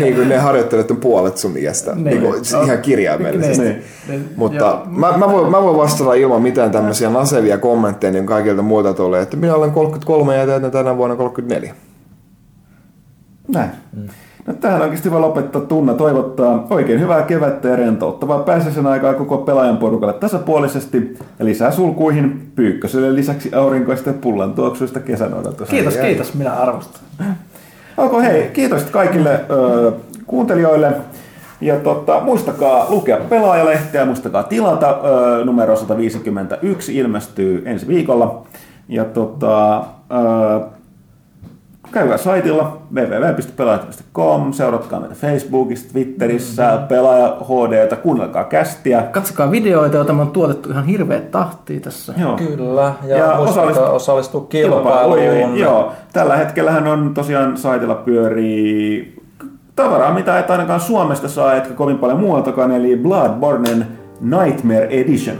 Niin kuin ne harjoittelijat on puolet sun iästä, niin, niin on, ihan kirjaimellisesti. Niin, niin, mutta joo, mä, mä, voin, mä voin vastata ilman mitään tämmöisiä nasevia kommentteja, niin kaikilta muilta tulee, että minä olen kolmekymmentäkolme ja täytän tänä vuonna kolmekymmentäneljä. Näin. Mm. No tähän oikeasti voi lopettaa Tunna toivottaa oikein hyvää kevättä ja rentouttavaa pääsiäisen aikaa koko pelaajan porukalle tasapuolisesti ja lisää sulkuihin Pyykköselle lisäksi aurinkoista ja pullan tuoksuista kesän odotus. Kiitos, hei, kiitos, minä arvostan. Okei, okay, hei, kiitos kaikille ö, kuuntelijoille ja tota, muistakaa lukea Pelaajalehteä, muistakaa tilata, ö, numero sata viisikymmentäyksi ilmestyy ensi viikolla ja tota... Ö, käykää saitilla double-u double-u double-u piste pelaajat piste com, seuratkaa meitä Facebookissa, Twitterissä, mm-hmm. Pelaaja H D:tä, kuunnelkaa kästiä. Katsokaa videoita, joita me on tuotettu ihan hirveä tahtia tässä. Joo. Kyllä, ja, ja osallistua, osallistua kilpailuun. kilpailuun. Joo, tällä hetkellähän on tosiaan saitilla pyörii tavaraa, mitä et ainakaan Suomesta saa, etkä kovin paljon muualtakaan, eli Bloodbornen Nightmare Edition.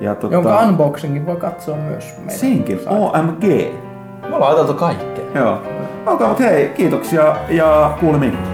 Ja tota, jonka unboxingin voi katsoa myös meidän. Siinkin, O M G. Me ollaan ajateltu kaikkea. Joo. Okei, okay, mutta hei, kiitoksia ja kuulemiin.